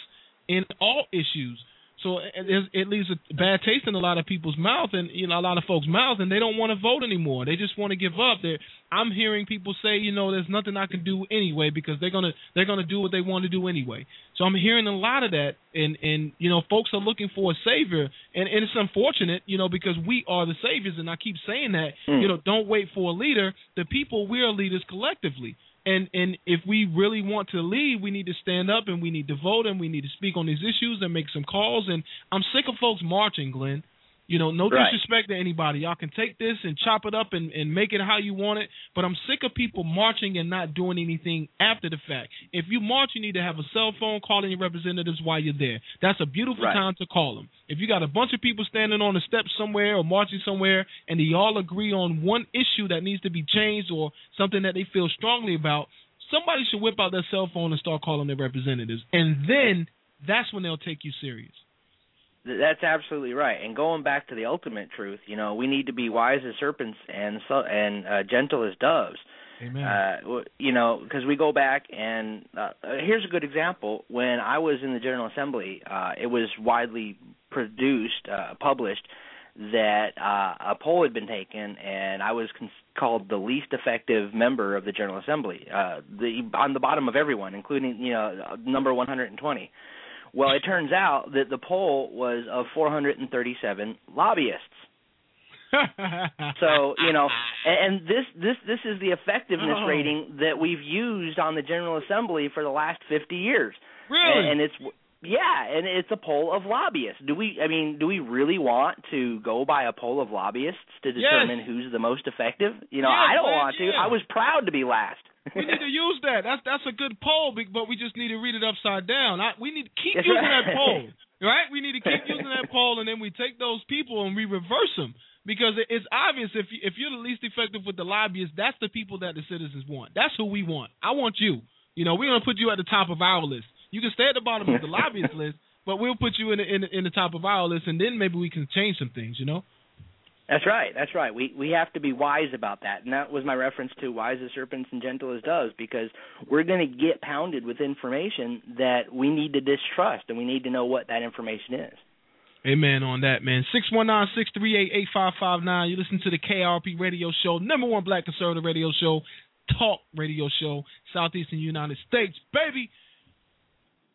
in all issues. So it, it leaves a bad taste in a lot of people's mouth, and you know, a lot of folks' mouths, and they don't want to vote anymore. They just want to give up. They're, I'm hearing people say, you know, there's nothing I can do anyway because they're gonna they're gonna do what they want to do anyway. So I'm hearing a lot of that, and and you know, folks are looking for a savior, and, and it's unfortunate, you know, because we are the saviors, and I keep saying that, mm. you know, don't wait for a leader. The people, we are leaders collectively. And and if we really want to lead, we need to stand up and we need to vote and we need to speak on these issues and make some calls. And I'm sick of folks marching, Glenn. You know, no right. disrespect to anybody. Y'all can take this and chop it up and, and make it how you want it. But I'm sick of people marching and not doing anything after the fact. If you march, you need to have a cell phone calling your representatives while you're there. That's a beautiful right. time to call them. If you got a bunch of people standing on the steps somewhere or marching somewhere and they all agree on one issue that needs to be changed or something that they feel strongly about, somebody should whip out their cell phone and start calling their representatives. And then that's when they'll take you serious. That's absolutely right. And going back to the ultimate truth, you know, we need to be wise as serpents and so, and uh, gentle as doves. Amen. Uh, you know, because we go back and uh, here's a good example. When I was in the General Assembly, uh, it was widely produced, uh, published, that uh, a poll had been taken, and I was cons- called the least effective member of the General Assembly, uh, the on the bottom of everyone, including, you know, number one hundred twenty. Well, it turns out that the poll was of four hundred thirty-seven lobbyists. So, you know, and, and this, this this is the effectiveness oh. rating that we've used on the General Assembly for the last fifty years. Really? And, and it's yeah, and it's a poll of lobbyists. Do we? I mean, do we really want to go by a poll of lobbyists to determine yes. who's the most effective? You know, yes, I don't man, want to. Yeah. I was proud to be last. We need to use that. That's that's a good poll, but we just need to read it upside down. I, we need to keep using that poll, right? We need to keep using that poll, and then we take those people and we reverse them because it's obvious if you, if you're the least effective with the lobbyists, that's the people that the citizens want. That's who we want. I want you. You know, we're going to put you at the top of our list. You can stay at the bottom of the lobbyist list, but we'll put you in the, in, the, in the top of our list, and then maybe we can change some things, you know? That's right. That's right. We we have to be wise about that, and that was my reference to wise as serpents and gentle as doves, because we're going to get pounded with information that we need to distrust, and we need to know what that information is. Amen on that, man. six one nine, six three eight, eight five five nine. You listen to the K R P radio show, number one black conservative radio show, talk radio show, Southeastern United States, baby.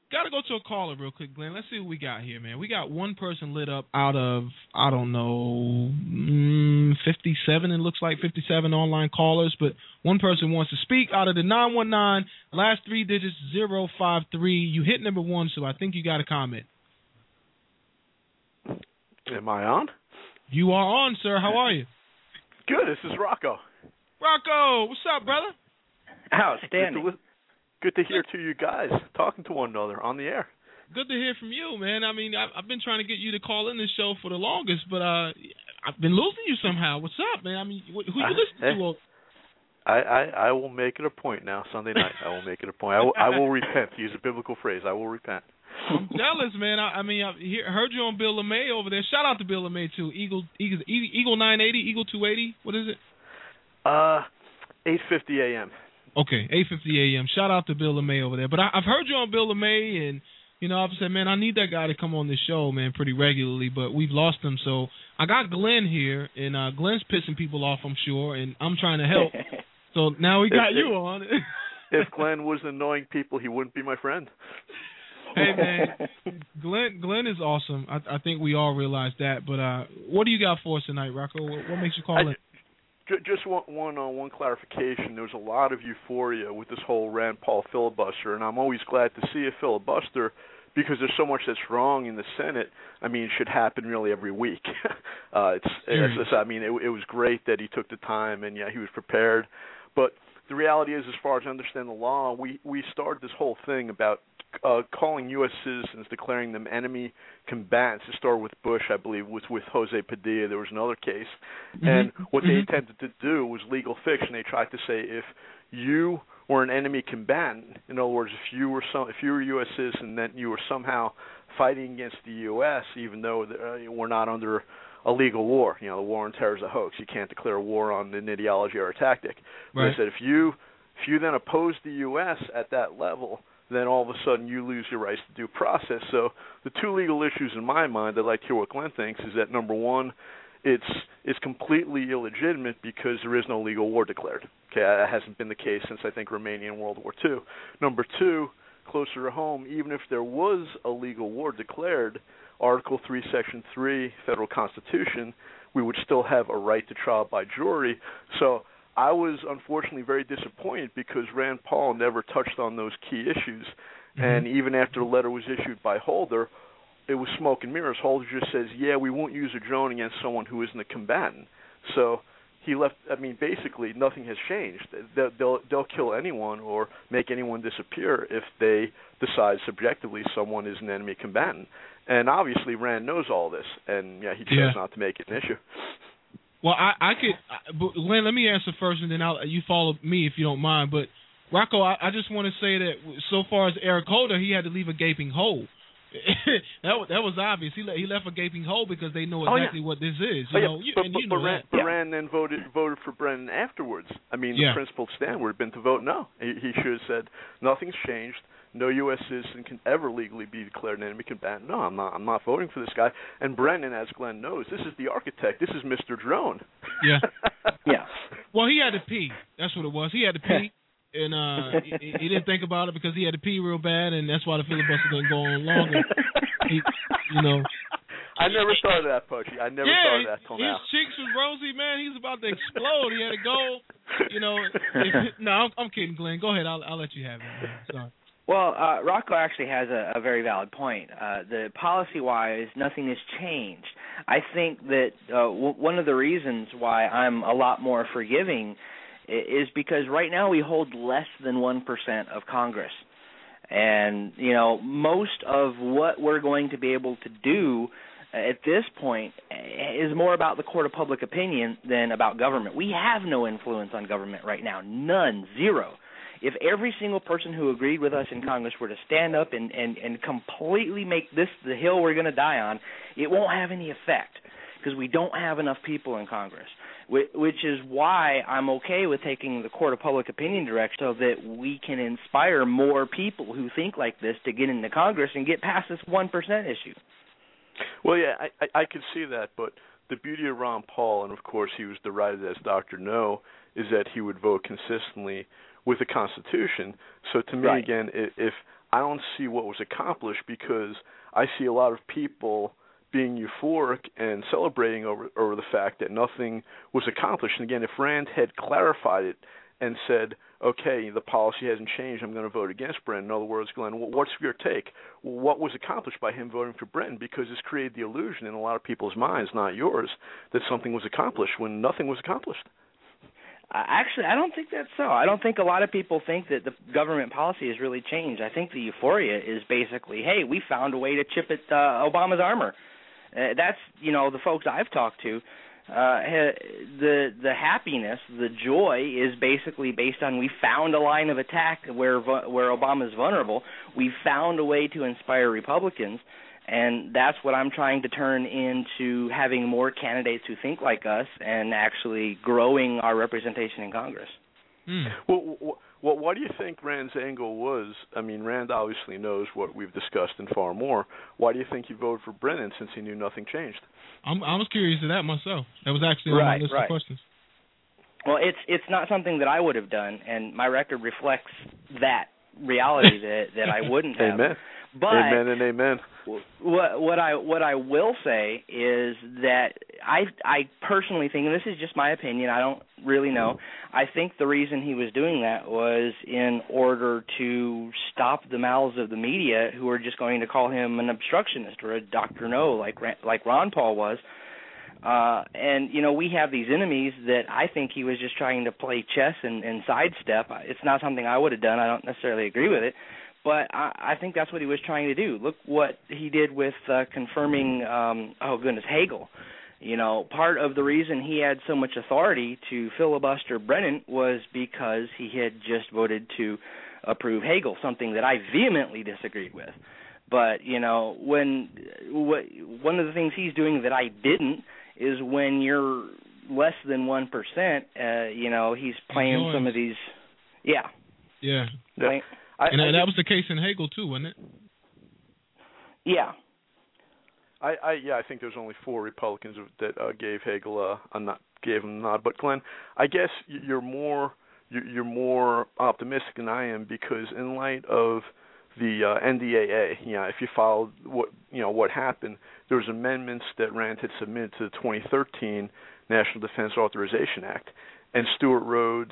Got to go to a caller real quick, Glenn. Let's see what we got here, man. We got one person lit up out of, I don't know, fifty-seven, it looks like, fifty-seven online callers. But one person wants to speak out of the nine one nine, last three digits, zero five three. You hit number one, so I think you got a comment. Am I on? You are on, sir. How are you? Good. This is Rocco. Rocco, what's up, brother? Outstanding. Good to hear two of you guys talking to one another on the air. Good to hear from you, man. I mean, I've, I've been trying to get you to call in this show for the longest, but uh, I've been losing you somehow. What's up, man? I mean, who you listening to? I, I, I will make it a point now, Sunday night. I will make it a point. I will, I will repent, to use a biblical phrase. I will repent. I'm jealous, man. I, I mean, I heard you on Bill LeMay over there. Shout out to Bill LeMay, too. Eagle Eagle, Eagle nine eighty, Eagle two eighty. What is it? Uh, eight fifty a.m. Okay, eight fifty a.m. Shout out to Bill LeMay over there. But I, I've heard you on Bill LeMay, and, you know, I've said, man, I need that guy to come on this show, man, pretty regularly. But we've lost him. So I got Glenn here, and uh, Glenn's pissing people off, I'm sure, and I'm trying to help. So now we got if, you on. If Glenn was annoying people, he wouldn't be my friend. Hey, man, Glenn Glenn is awesome. I, I think we all realize that. But uh, what do you got for us tonight, Rocco? What, what makes you call I, in? Just one one, uh, one clarification. There was a lot of euphoria with this whole Rand Paul filibuster, and I'm always glad to see a filibuster because there's so much that's wrong in the Senate. I mean, it should happen really every week. uh, it's, it's, it's I mean, it, it was great that he took the time, and, yeah, he was prepared. But the reality is, as far as I understand the law, we, we started this whole thing about uh, calling U S citizens, declaring them enemy combatants. It started with Bush, I believe, with, with Jose Padilla. There was another case. Mm-hmm. And what mm-hmm. they attempted to do was legal fiction. They tried to say if you were an enemy combatant, in other words, if you were some, if you were a U S citizen, then you were somehow fighting against the U S, even though uh, we're not under a legal war. You know, the war on terror is a hoax. You can't declare war on an ideology or a tactic. Right. They said if you, if you then oppose the U S at that level, then all of a sudden you lose your rights to due process. So the two legal issues in my mind, I'd like to hear what Glenn thinks, is that, number one, it's it's completely illegitimate because there is no legal war declared. Okay, that hasn't been the case since, I think, Romania in World War Two. Number two, closer to home, even if there was a legal war declared, Article three, Section three, Federal Constitution, we would still have a right to trial by jury. So I was unfortunately very disappointed because Rand Paul never touched on those key issues. Mm-hmm. And even after the letter was issued by Holder, it was smoke and mirrors. Holder just says, yeah, we won't use a drone against someone who isn't a combatant. So he left, I mean, basically nothing has changed. They'll, they'll, they'll kill anyone or make anyone disappear if they decide subjectively someone is an enemy combatant. And obviously Rand knows all this, and yeah, he chose yeah. not to make it an issue. Well, I, I could, but Glenn, let me answer first, and then I'll, you follow me if you don't mind. But, Rocco, I, I just want to say that so far as Eric Holder, he had to leave a gaping hole. that, that was obvious. He, le- he left a gaping hole because they know exactly oh, yeah. what this is. You oh, yeah. know, you, but, and but, you know but Rand, but yeah. Rand then voted voted for Brennan afterwards. I mean, yeah. the principled stand would have been to vote no. He, he should have said, nothing's changed. No U S citizen can ever legally be declared an enemy combatant. No, I'm not. I'm not voting for this guy. And Brennan, as Glenn knows, this is the architect. This is Mister Drone. Yeah, yeah. Well, he had to pee. That's what it was. He had to pee, and uh, he, he didn't think about it because he had to pee real bad, and that's why the filibuster didn't go on longer. He, you know. I never thought of that, Pudgy. I never yeah, thought of that until now. His cheeks was rosy, man. He's about to explode. He had to go. You know. If, no, I'm, I'm kidding, Glenn. Go ahead. I'll, I'll let you have it. Man. Sorry. Well, uh, Rocco actually has a, a very valid point. Uh, the policy-wise, nothing has changed. I think that uh, w- one of the reasons why I'm a lot more forgiving is because right now we hold less than one percent of Congress. And, you know, most of what we're going to be able to do at this point is more about the court of public opinion than about government. We have no influence on government right now, none, zero. If every single person who agreed with us in Congress were to stand up and, and, and completely make this the hill we're going to die on, it won't have any effect because we don't have enough people in Congress, which is why I'm okay with taking the court of public opinion direction so that we can inspire more people who think like this to get into Congress and get past this one percent issue. Well, yeah, I, I could see that, but the beauty of Ron Paul, and of course he was derided as Doctor No, is that he would vote consistently with the Constitution. So to me, right. again, if, if I don't see what was accomplished, because I see a lot of people being euphoric and celebrating over, over the fact that nothing was accomplished. And again, if Rand had clarified it and said, okay, the policy hasn't changed, I'm going to vote against Brennan. In other words, Glenn, what's your take? What was accomplished by him voting for Brennan? Because it's created the illusion in a lot of people's minds, not yours, that something was accomplished when nothing was accomplished. Actually, I don't think that's so. I don't think a lot of people think that the government policy has really changed. I think the euphoria is basically, hey, we found a way to chip at uh, Obama's armor. Uh, that's, you know, the folks I've talked to, uh, the the happiness, the joy is basically based on we found a line of attack where where Obama's vulnerable. We found a way to inspire Republicans. And that's what I'm trying to turn into having more candidates who think like us and actually growing our representation in Congress. Mm. Well, well, what do you think Rand's angle was? I mean, Rand obviously knows what we've discussed and far more. Why do you think he voted for Brennan since he knew nothing changed? I'm, I was curious to that myself. That was actually on right, my list right. of questions. Well, it's it's not something that I would have done, and my record reflects that reality that, that I wouldn't have. Amen. But amen and amen. What, what I what I will say is that I I personally think, and this is just my opinion, I don't really know, I think the reason he was doing that was in order to stop the mouths of the media who are just going to call him an obstructionist or a Doctor No like like Ron Paul was. Uh, and, you know, we have these enemies that I think he was just trying to play chess and, and sidestep. It's not something I would have done. I don't necessarily agree with it. But I, I think that's what he was trying to do. Look what he did with uh, confirming, um, oh, goodness, Hagel. You know, part of the reason he had so much authority to filibuster Brennan was because he had just voted to approve Hagel, something that I vehemently disagreed with. But, you know, when what, one of the things he's doing that I didn't is when you're less than one percent, uh, you know, he's playing some of these. Yeah. Yeah. Play, I, and I, that was the case in Hagel too, wasn't it? Yeah. I, I yeah, I think there's only four Republicans that uh, gave Hagel a, a not gave him a nod. But Glenn, I guess you're more you're more optimistic than I am, because in light of the uh, N D A A, you know, if you followed what you know what happened, there was amendments that Rand had submitted to the twenty thirteen National Defense Authorization Act, and Stuart Rhodes,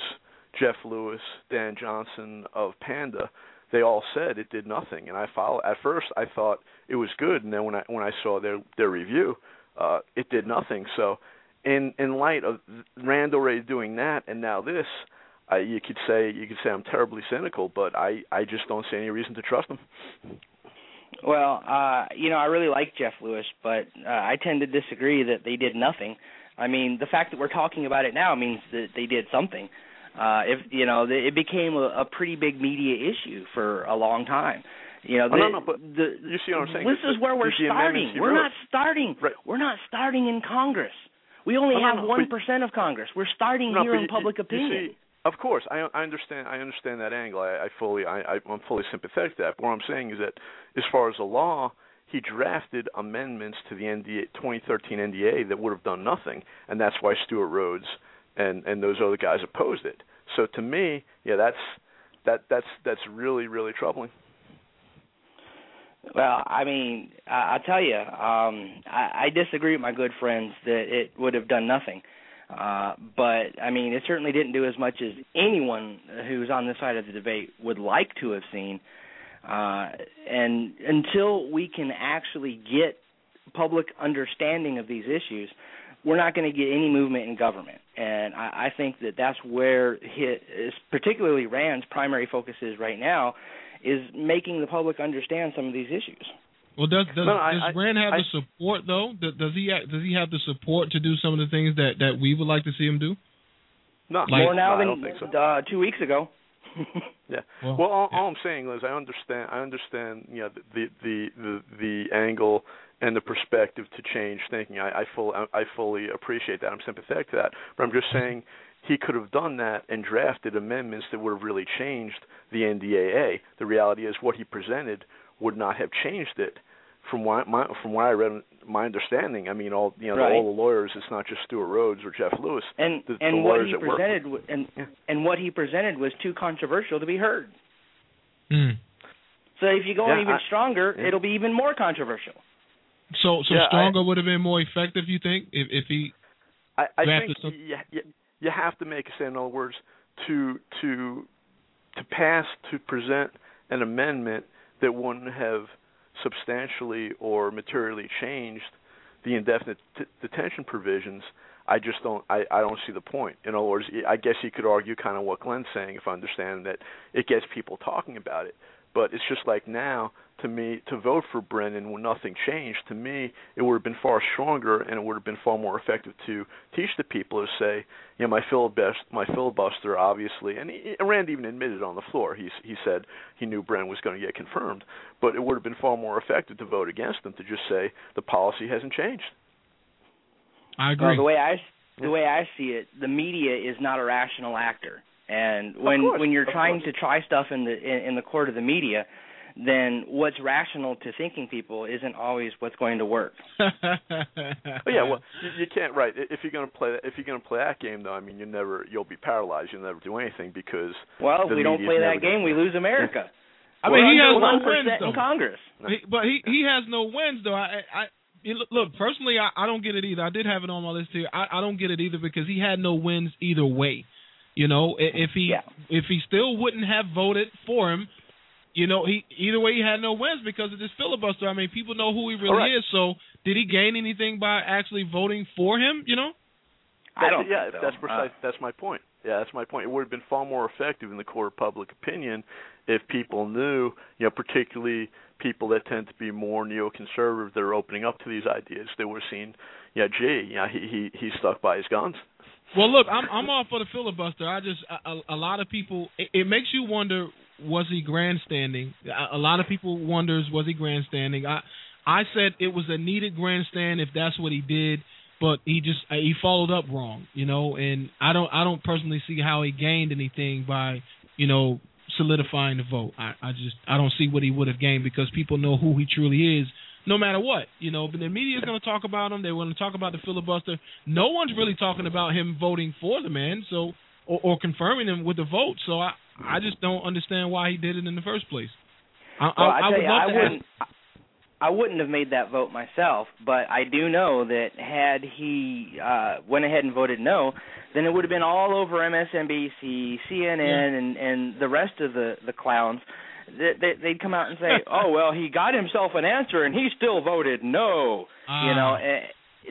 Jeff Lewis, Dan Johnson of PANDA, they all said it did nothing. And I follow. At first, I thought it was good, and then when I when I saw their their review, uh, it did nothing. So, in in light of Rand already doing that, and now this, I, you could say you could say I'm terribly cynical, but I, I just don't see any reason to trust them. Well, uh, you know, I really like Jeff Lewis, but uh, I tend to disagree that they did nothing. I mean, the fact that we're talking about it now means that they did something. Uh, if you know, it became a, a pretty big media issue for a long time. You know, the, oh, no, no, but the, you see what I'm saying? This is where we're starting. We're not starting. Right. We're not starting in Congress. We only oh, have one no, percent of Congress. We're starting no, here in you, public opinion. You see, of course, I, I understand. I understand that angle. I, I fully, I, I, I'm fully sympathetic to that. But what I'm saying is that, as far as the law, he drafted amendments to the N D A, twenty thirteen N D A that would have done nothing, and that's why Stuart Rhodes and, and those other guys opposed it. So to me, yeah, that's that that's that's really really troubling. Well, I mean, I'll tell you, um, I, I disagree with my good friends that it would have done nothing. Uh, but I mean, it certainly didn't do as much as anyone who's on this side of the debate would like to have seen. Uh, and until we can actually get public understanding of these issues, we're not going to get any movement in government. And I, I think that that's where his, particularly Rand's primary focus is right now, is making the public understand some of these issues. Well, does does, no, does I, Rand have I, the support though? Does he does he have the support to do some of the things that, that we would like to see him do? Not like, more now no, than so. uh, two weeks ago. Yeah. Well, well all, yeah. all I'm saying is I understand. I understand. You know, the the the, the angle and the perspective to change thinking. I, I full I fully appreciate that. I'm sympathetic to that. But I'm just saying he could have done that and drafted amendments that would have really changed the N D A A. The reality is what he presented would not have changed it. From what my from what I read, my understanding. I mean, all you know, right. the, all the lawyers. It's not just Stuart Rhodes or Jeff Lewis. And the, and the what he presented work. and yeah. and what he presented was too controversial to be heard. Mm. So if you go yeah, on even I, stronger, yeah. it'll be even more controversial. So so yeah, stronger I, would have been more effective. You think if if he? I, I think some... you, you, you have to make a stand. In other words, to to to pass to present an amendment that wouldn't have substantially or materially changed the indefinite t- detention provisions, I just don't I, I don't see the point. In other words, I guess you could argue kind of what Glenn's saying, if I understand, that it gets people talking about it. But it's just like now, to me, to vote for Brennan when nothing changed, to me, it would have been far stronger and it would have been far more effective to teach the people to say, you know, my filibuster, my filibuster obviously, and he, Rand even admitted on the floor, he, he said he knew Brennan was going to get confirmed, but it would have been far more effective to vote against him, to just say the policy hasn't changed. I agree. Well, the way I, the way I see it, the media is not a rational actor. And when course, when you're trying course. to try stuff in the in, in the court of the media, then what's rational to thinking people isn't always what's going to work. oh, yeah, well, you, you can't right. If you're going to play that, if you're going to play that game, though, I mean, you never you'll be paralyzed. You'll never do anything because well, if we don't play that game, we lose America. I mean, he has no wins though. In Congress, he, but he, he has no wins though. I I look personally, I, I don't get it either. I did have it on my list here. I, I don't get it either because he had no wins either way. You know, if he yeah. if he still wouldn't have voted for him, you know, he either way he had no wins because of this filibuster. I mean, people know who he really right. is. So, did he gain anything by actually voting for him? You know, I don't. Yeah, think so. that's precise, uh, that's my point. Yeah, that's my point. It would have been far more effective in the court of public opinion if people knew, you know, particularly people that tend to be more neoconservative that are opening up to these ideas. They would have seen, yeah, gee, yeah, he he he's stuck by his guns. Well, look, I'm I'm all for the filibuster. I just a, a lot of people. It, it makes you wonder: was he grandstanding? A, a lot of people wonders: was he grandstanding? I I said it was a needed grandstand if that's what he did, but he just he followed up wrong, you know. And I don't I don't personally see how he gained anything by you know solidifying the vote. I, I just I don't see what he would have gained, because people know who he truly is, no matter what. You know, but the media is going to talk about him. They want to talk about the filibuster. No one's really talking about him voting for the man, so or, or confirming him with the vote. So I, I just don't understand why he did it in the first place. I, well, I, I, would you, love I to wouldn't. Ask, I wouldn't have made that vote myself, but I do know that had he uh, went ahead and voted no, then it would have been all over M S N B C, C N N, yeah. and, and the rest of the, the clowns. They, they'd come out and say, oh, well, he got himself an answer, and he still voted no. Uh, you know,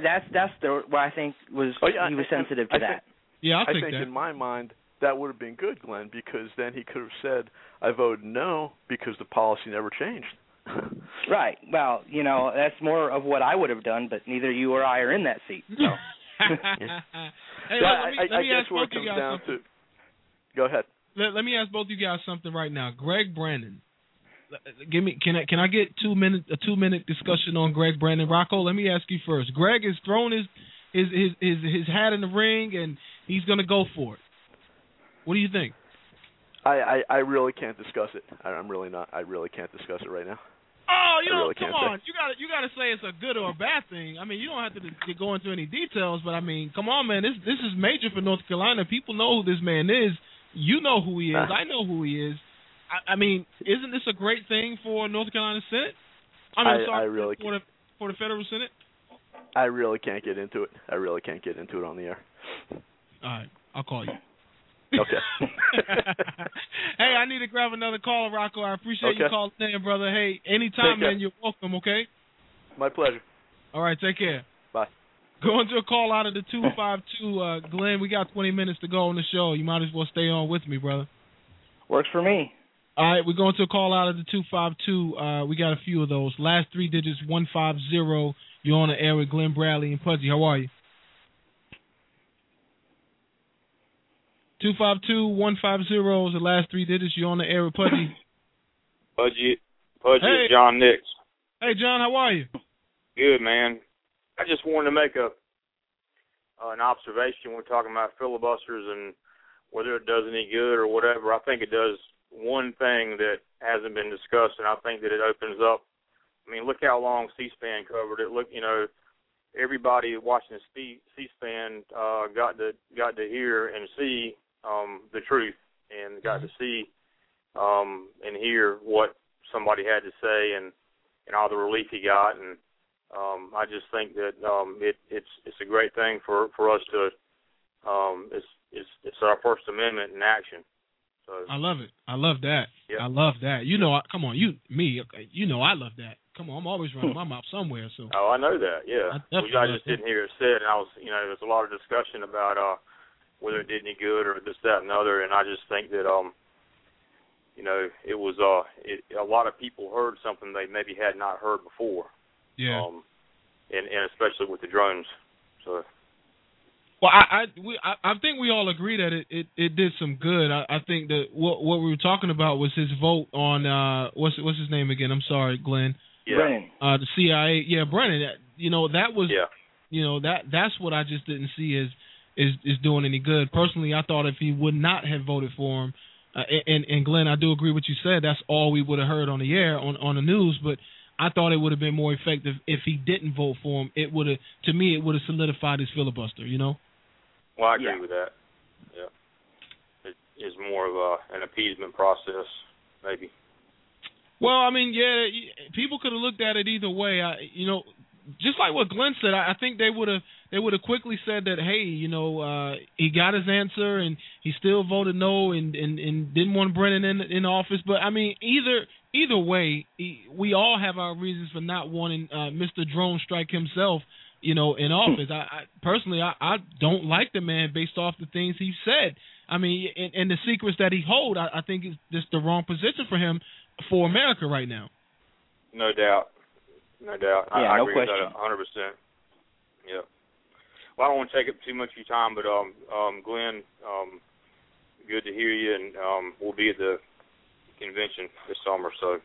that's that's the, what I think was oh, yeah, he was I, sensitive I, to I that. Think, yeah, I'll take I think that. In my mind, that would have been good, Glenn, because then he could have said, I voted no because the policy never changed. Right. Well, you know, that's more of what I would have done, but neither you or I are in that seat. So. yeah. Hey, so I, me, I, I guess where it comes down something. to. Go ahead. Let, let me ask both you guys something right now. Greg Brannon, give me. Can I can I get two minute a two minute discussion on Greg Brannon? Rocco, let me ask you first. Greg has thrown his his his his, his hat in the ring, and he's going to go for it. What do you think? I, I, I really can't discuss it. I, I'm really not. I really can't discuss it right now. Oh, you know, really come on. Say. You got you got to say it's a good or a bad thing. I mean, you don't have to, to go into any details, but I mean, come on, man. This this is major for North Carolina. People know who this man is. You know who he is. I know who he is. I, I mean, isn't this a great thing for North Carolina Senate? I mean, I, sorry, I really for the for the Federal Senate. I really can't get into it. I really can't get into it on the air. All right, I'll call you. Okay. Hey, I need to grab another call, Rocco. I appreciate okay. you calling in, brother. Hey, anytime, man, you're welcome, okay? My pleasure. All right, take care. Bye. Going to a call out of the two five two. Uh, Glenn, we got twenty minutes to go on the show. You might as well stay on with me, brother. Works for me. All right, we're going to a call out of the two five two. Uh, we got a few of those. Last three digits, one five zero. You're on the air with Glenn Bradley and Pudgy. How are you? two five two, one five zero is the last three digits. You're on the air with Pudgy. Pudgy, Pudgy, hey. John Nix. Hey, John, how are you? Good, man. I just wanted to make a uh, an observation. We're talking about filibusters and whether it does any good or whatever. I think it does one thing that hasn't been discussed, and I think that it opens up. I mean, look how long C-SPAN covered it. Look, you know. Everybody watching C-SPAN uh, got to got to hear and see um, the truth, and got to see um, and hear what somebody had to say, and, and all the relief he got. And um, I just think that um, it, it's it's a great thing for, for us to um, it's, it's it's our First Amendment in action. So, I love it. I love that. Yep. I love that. You know, come on, you me. You know, I love that. Come on, I'm always running my mouth somewhere. So. Oh, I know that, yeah. I, well, I just that. didn't hear it said, and I was, you know, there was a lot of discussion about uh, whether it did any good or this, that, and other, and I just think that, um, you know, it was uh, it, a lot of people heard something they maybe had not heard before. Yeah. Um, and, and especially with the drones. So. Well, I I, we, I I think we all agree that it, it, it did some good. I, I think that what what we were talking about was his vote on uh, what's what's his name again? I'm sorry, Glenn. Yeah. Brennan. Uh, the C I A, yeah, Brennan. You know that was, yeah. you know that that's what I just didn't see as is is doing any good. Personally, I thought if he would not have voted for him, uh, and and Glenn, I do agree with you said. That's all we would have heard on the air on on the news. But I thought it would have been more effective if he didn't vote for him. It would have, to me, it would have solidified his filibuster. You know. Well, I agree yeah. with that. Yeah, it is more of a, an appeasement process, maybe. Well, I mean, yeah, people could have looked at it either way. I, you know, just like what Glenn said, I, I think they would have they would have quickly said that, hey, you know, uh, he got his answer and he still voted no and, and, and didn't want Brennan in in office. But I mean, either either way, we all have our reasons for not wanting uh, Mister Drone Strike himself, you know, in office. I, I personally, I, I don't like the man based off the things he said. I mean, and, and the secrets that he hold, I, I think it's just the wrong position for him. For America right now. No doubt. No doubt. I, yeah, I no agree question. with that one hundred percent. Yeah. Well, I don't want to take up too much of your time, but, um, um, Glenn, um, good to hear you, and um, we'll be at the convention this summer. So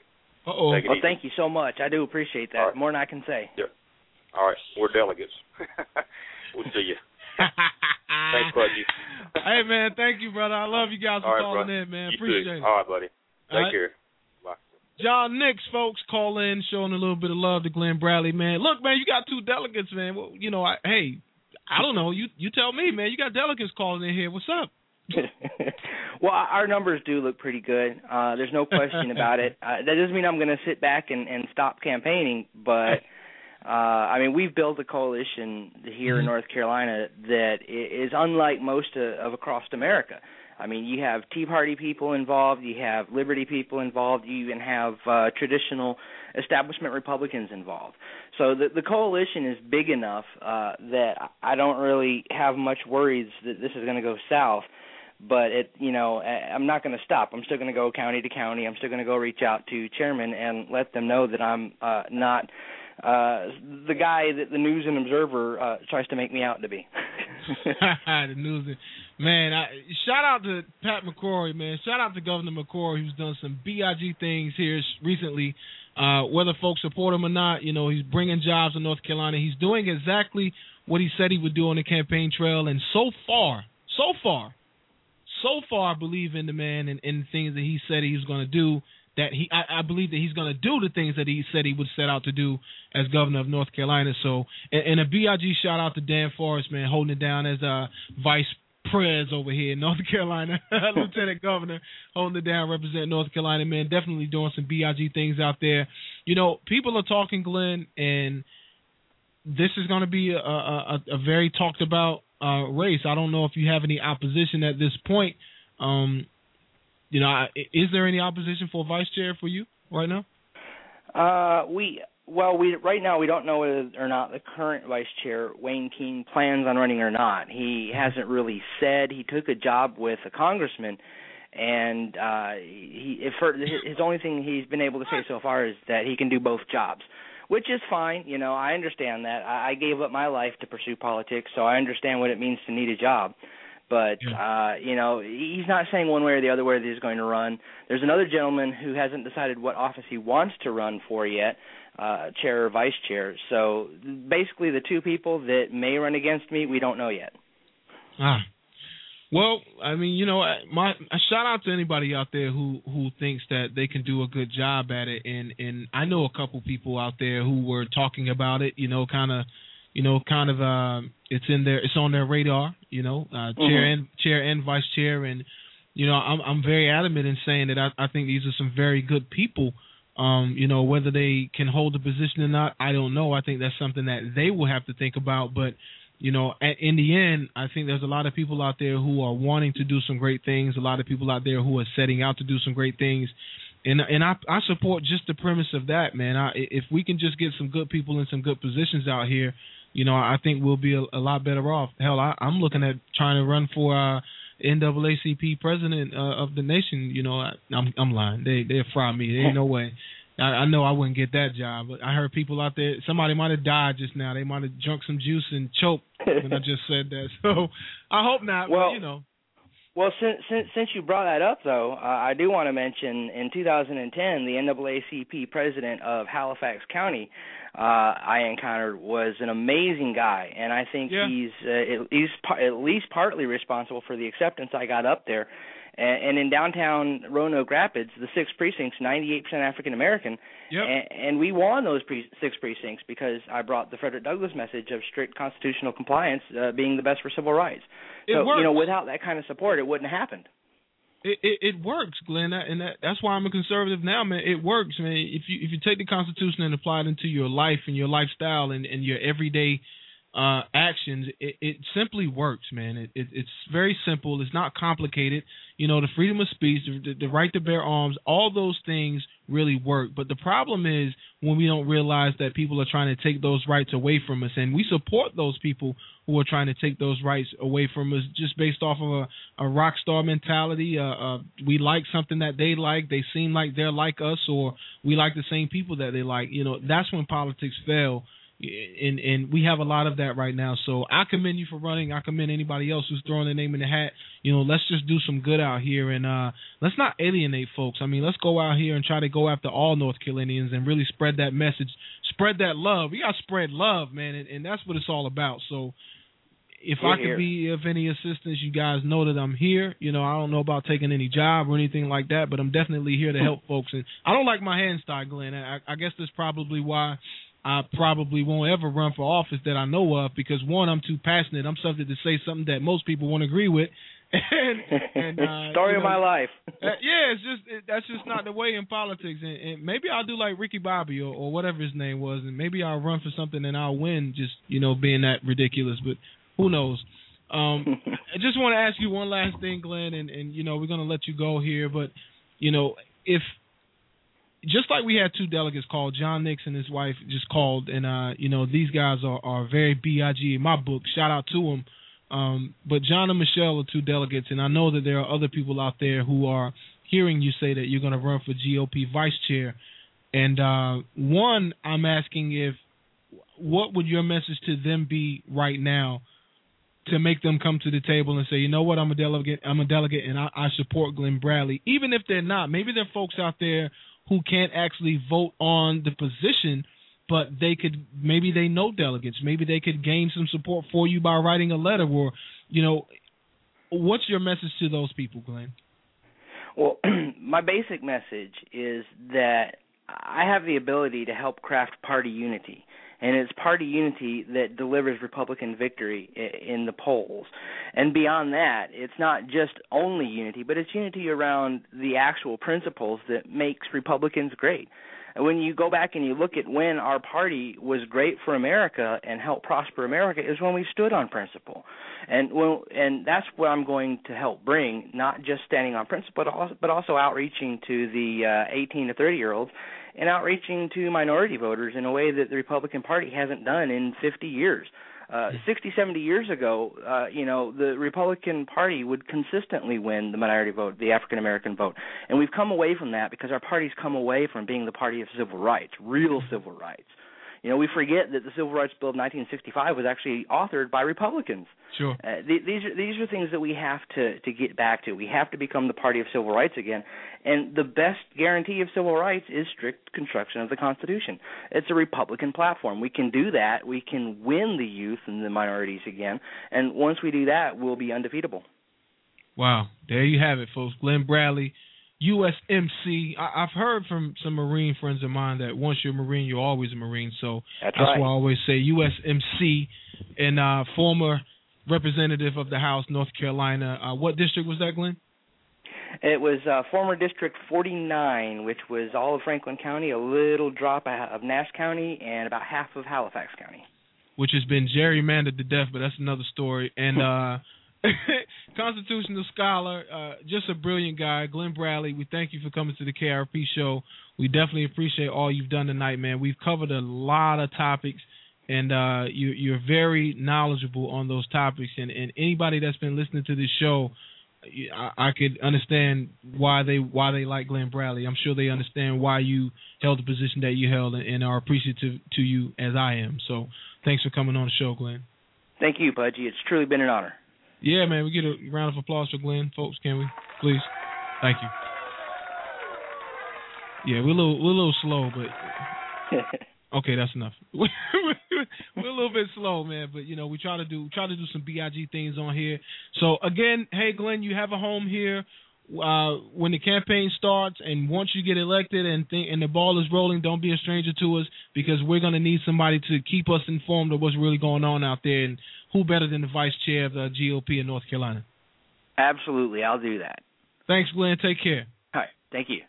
Uh-oh. Well, easy. Thank you so much. I do appreciate that. Right. More than I can say. Yeah. All right. We're delegates. We'll see you. Thanks, buddy. Hey, man, thank you, brother. I love you guys all for right, calling brother. in, man. You Appreciate too. it. All right, buddy. Take all right. care. Bye. John Nix, folks, call in, showing a little bit of love to Glenn Bradley, man. Look, man, you got two delegates, man. Well, you know, I, hey, I don't know. You you tell me, man. You got delegates calling in here. What's up? Well, our numbers do look pretty good. Uh, there's no question about it. Uh, that doesn't mean I'm going to sit back and, and stop campaigning, but uh, I mean, we've built a coalition here mm-hmm. in North Carolina that is unlike most of, of across America. I mean, you have Tea Party people involved, you have Liberty people involved, you even have uh, traditional establishment Republicans involved. So the, the coalition is big enough uh, that I don't really have much worries that this is going to go south. But, it, you know, I'm not going to stop. I'm still going to go county to county. I'm still going to go reach out to chairmen and let them know that I'm uh, not uh, the guy that the News and Observer uh, tries to make me out to be. The News and, man, I, shout out to Pat McCrory, man. Shout out to Governor McCrory, who's done some B I G things here recently. Uh, whether folks support him or not, you know, he's bringing jobs in North Carolina. He's doing exactly what he said he would do on the campaign trail. And so far, so far, So far, I believe in the man and in things that he said he was going to do. That he, I, I believe that he's going to do the things that he said he would set out to do as governor of North Carolina. So, and, and a B I G shout out to Dan Forrest, man, holding it down as uh, vice prez over here in North Carolina, lieutenant governor, holding it down, representing North Carolina, man. Definitely doing some B I G things out there. You know, people are talking, Glenn, and this is going to be a, a, a very talked about Uh, race. I don't know if you have any opposition at this point. Um, you know, I, is there any opposition for vice chair for you right now? Uh, we well, we right now we don't know whether or not the current vice chair Wayne King plans on running or not. He hasn't really said. He took a job with a congressman, and uh, he if her, his only thing he's been able to say so far is that he can do both jobs. Which is fine, you know, I understand that. I gave up my life to pursue politics, so I understand what it means to need a job. But, uh, you know, he's not saying one way or the other whether he's going to run. There's another gentleman who hasn't decided what office he wants to run for yet, uh, chair or vice chair. So basically the two people that may run against me, we don't know yet. Ah. Well, I mean, you know, my a shout out to anybody out there who, who thinks that they can do a good job at it, and, and I know a couple people out there who were talking about it, you know, kind of, you know, kind of, uh, it's in their, it's on their radar, you know, uh, mm-hmm. chair and chair and vice chair, and you know, I'm I'm very adamant in saying that I, I think these are some very good people, um, you know, whether they can hold the position or not, I don't know. I think that's something that they will have to think about, but. You know, in the end, I think there's a lot of people out there who are wanting to do some great things, a lot of people out there who are setting out to do some great things. And and I, I support just the premise of that, man. I, if we can just get some good people in some good positions out here, you know, I think we'll be a, a lot better off. Hell, I, I'm looking at trying to run for uh, N double A C P president uh, of the nation. You know, I, I'm, I'm lying. They, they fry me. There ain't no way. I know I wouldn't get that job, but I heard people out there, somebody might have died just now. They might have drunk some juice and choked when I just said that. So I hope not, well, but, you know. Well, since, since since you brought that up, though, uh, I do want to mention in two thousand ten, the N double A C P president of Halifax County uh, I encountered was an amazing guy, and I think yeah. he's, uh, at, least, at least partly responsible for the acceptance I got up there. And in downtown Roanoke Rapids, the six precincts, ninety-eight percent African-American, yep. and, and we won those pre- six precincts because I brought the Frederick Douglass message of strict constitutional compliance uh, being the best for civil rights. It so, works. You know, without that kind of support, it wouldn't have happened. It, it, it works, Glenn, and that, that's why I'm a conservative now, man. It works, man. If you if you take the Constitution and apply it into your life and your lifestyle and, and your everyday uh, actions, it, it simply works, man. It, it, it's very simple. It's not complicated. You know, the freedom of speech, the, the right to bear arms, all those things really work. But the problem is when we don't realize that people are trying to take those rights away from us. And we support those people who are trying to take those rights away from us just based off of a, a rock star mentality. Uh, uh, we like something that they like. They seem like they're like us, or we like the same people that they like. You know, that's when politics fail. And, and we have a lot of that right now. So I commend you for running. I commend anybody else who's throwing their name in the hat. You know, let's just do some good out here, and uh, let's not alienate folks. I mean, let's go out here and try to go after all North Carolinians and really spread that message, spread that love. We got to spread love, man, and, and that's what it's all about. So if You're I could here. be of any assistance, you guys know that I'm here. You know, I don't know about taking any job or anything like that, but I'm definitely here to help folks. And I don't like my hands tied, Glenn. I, I guess that's probably why I probably won't ever run for office that I know of, because, one, I'm too passionate. I'm subject to say something that most people won't agree with. and, and, uh, Story you know, of my life. Yeah, it's just it, that's just not the way in politics. And, and maybe I'll do like Ricky Bobby or, or whatever his name was, and maybe I'll run for something and I'll win. Just you know, being that ridiculous, but who knows? Um, I just want to ask you one last thing, Glenn, and, and you know we're gonna let you go here, but you know if just like we had two delegates called, John Nix and his wife just called, and uh, you know these guys are are very big in my book. Shout out to them. Um, but John and Michelle are two delegates, and I know that there are other people out there who are hearing you say that you're going to run for G O P vice chair. And uh, one, I'm asking if what would your message to them be right now to make them come to the table and say, you know what, I'm a delegate, I'm a delegate, and I, I support Glenn Bradley. Even if they're not, maybe there are folks out there who can't actually vote on the position, but they could, maybe they know delegates, maybe they could gain some support for you by writing a letter, or, you know, what's your message to those people, Glenn? Well, my basic message is that I have the ability to help craft party unity, and it's party unity that delivers Republican victory in the polls. And beyond that, it's not just only unity, but it's unity around the actual principles that makes Republicans great. When you go back and you look at when our party was great for America and helped prosper America, is when we stood on principle. And when, and that's what I'm going to help bring, not just standing on principle, but also, but also outreaching to the uh, eighteen to thirty-year-olds and outreaching to minority voters in a way that the Republican Party hasn't done in fifty years. Uh, sixty, seventy years ago, uh, you know, the Republican Party would consistently win the minority vote, the African-American vote. And we've come away from that because our party's come away from being the party of civil rights, real civil rights. You know, we forget that the Civil Rights Bill of nineteen sixty-five was actually authored by Republicans. Sure. Uh, th- these are these are things that we have to, to get back to. We have to become the party of civil rights again. And the best guarantee of civil rights is strict construction of the Constitution. It's a Republican platform. We can do that. We can win the youth and the minorities again. And once we do that, we'll be undefeatable. Wow. There you have it, folks. Glenn Bradley, U S M C. I, I've heard from some Marine friends of mine that once you're a Marine, you're always a Marine. So that's, that's right. Why I always say U S M C, and uh, former representative of the House, North Carolina. Uh, what district was that, Glenn? It was uh, former District forty-nine, which was all of Franklin County, a little drop of Nash County, and about half of Halifax County. Which has been gerrymandered to death, but that's another story. And uh constitutional scholar, uh, just a brilliant guy, Glenn Bradley. We thank you for coming to the K R P show. We definitely appreciate all you've done tonight, man. We've covered a lot of topics, and uh, you, you're very knowledgeable on those topics. And, and anybody that's been listening to this show, I, I could understand why they why they like Glenn Bradley. I'm sure they understand why you held the position that you held, and, and are appreciative to you as I am. So thanks for coming on the show, Glenn. Thank you, Budgie. It's truly been an honor. Yeah, man, we get a round of applause for Glenn, folks, can we? Please. Thank you. Yeah, we're a little, we're a little slow, but okay, that's enough. we're a little bit slow, man, but, you know, we try to do try to do some B I G things on here. So, again, hey, Glenn, you have a home here. Uh, when the campaign starts and once you get elected and th- and the ball is rolling, don't be a stranger to us, because we're going to need somebody to keep us informed of what's really going on out there. And who better than the vice chair of the G O P in North Carolina? Absolutely. I'll do that. Thanks, Glenn. Take care. All right. Thank you.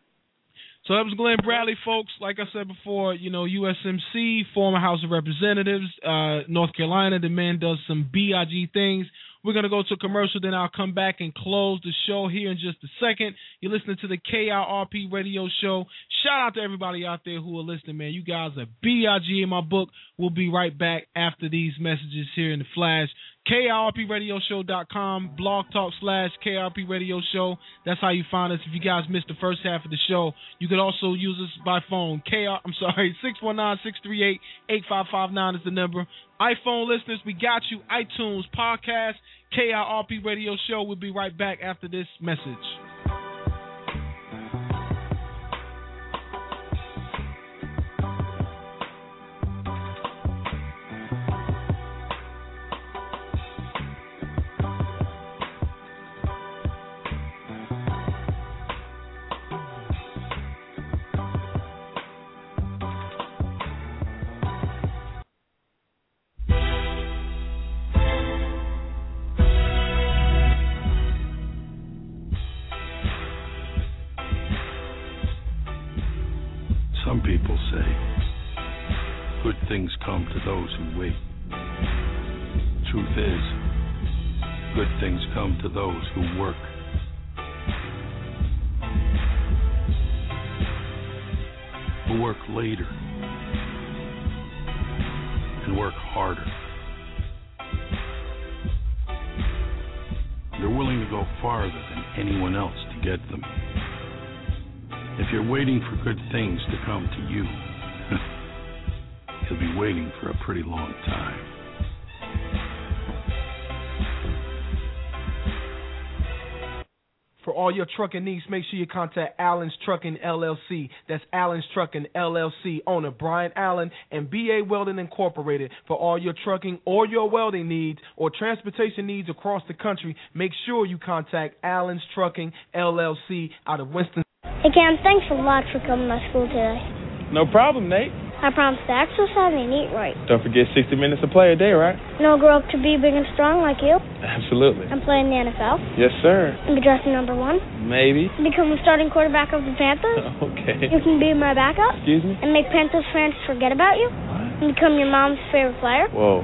So that was Glenn Bradley, folks. Like I said before, you know, U S M C, former House of Representatives, uh, North Carolina. The man does some B I G things. We're going to go to a commercial, then I'll come back and close the show here in just a second. You're listening to the K I R P radio show. Shout out to everybody out there who are listening, man. You guys are B I G in my book. We'll be right back after these messages here in the flash. K I R P radio show dot com, blog talk slash K I R P radio show. That's how you find us if you guys missed the first half of the show. You could also use us by phone. K R, I'm sorry, six one nine, six three eight, eight five five nine is the number. iPhone listeners, we got you. iTunes, podcast, K I R P radio show. We'll be right back after this message. come to those who wait. Truth is, good things come to those who work. Who work later. And work harder. They're willing to go farther than anyone else to get them. If you're waiting for good things to come to you, you'll be waiting for a pretty long time. For all your trucking needs, make sure you contact Allen's Trucking L L C. That's Allen's Trucking L L C, owner Brian Allen and B A Welding Incorporated. For all your trucking or your welding needs or transportation needs across the country, make sure you contact Allen's Trucking L L C out of Winston. Hey, Cam, thanks a lot for coming to school today. No problem, Nate. I promise to exercise and eat right. Don't forget sixty minutes of play a day, right? And I'll grow up to be big and strong like you. Absolutely. And play in the N F L. Yes, sir. And be drafted number one. Maybe. And become the starting quarterback of the Panthers. Okay. You can be my backup. Excuse me? And make Panthers fans forget about you. What? And become your mom's favorite player. Whoa.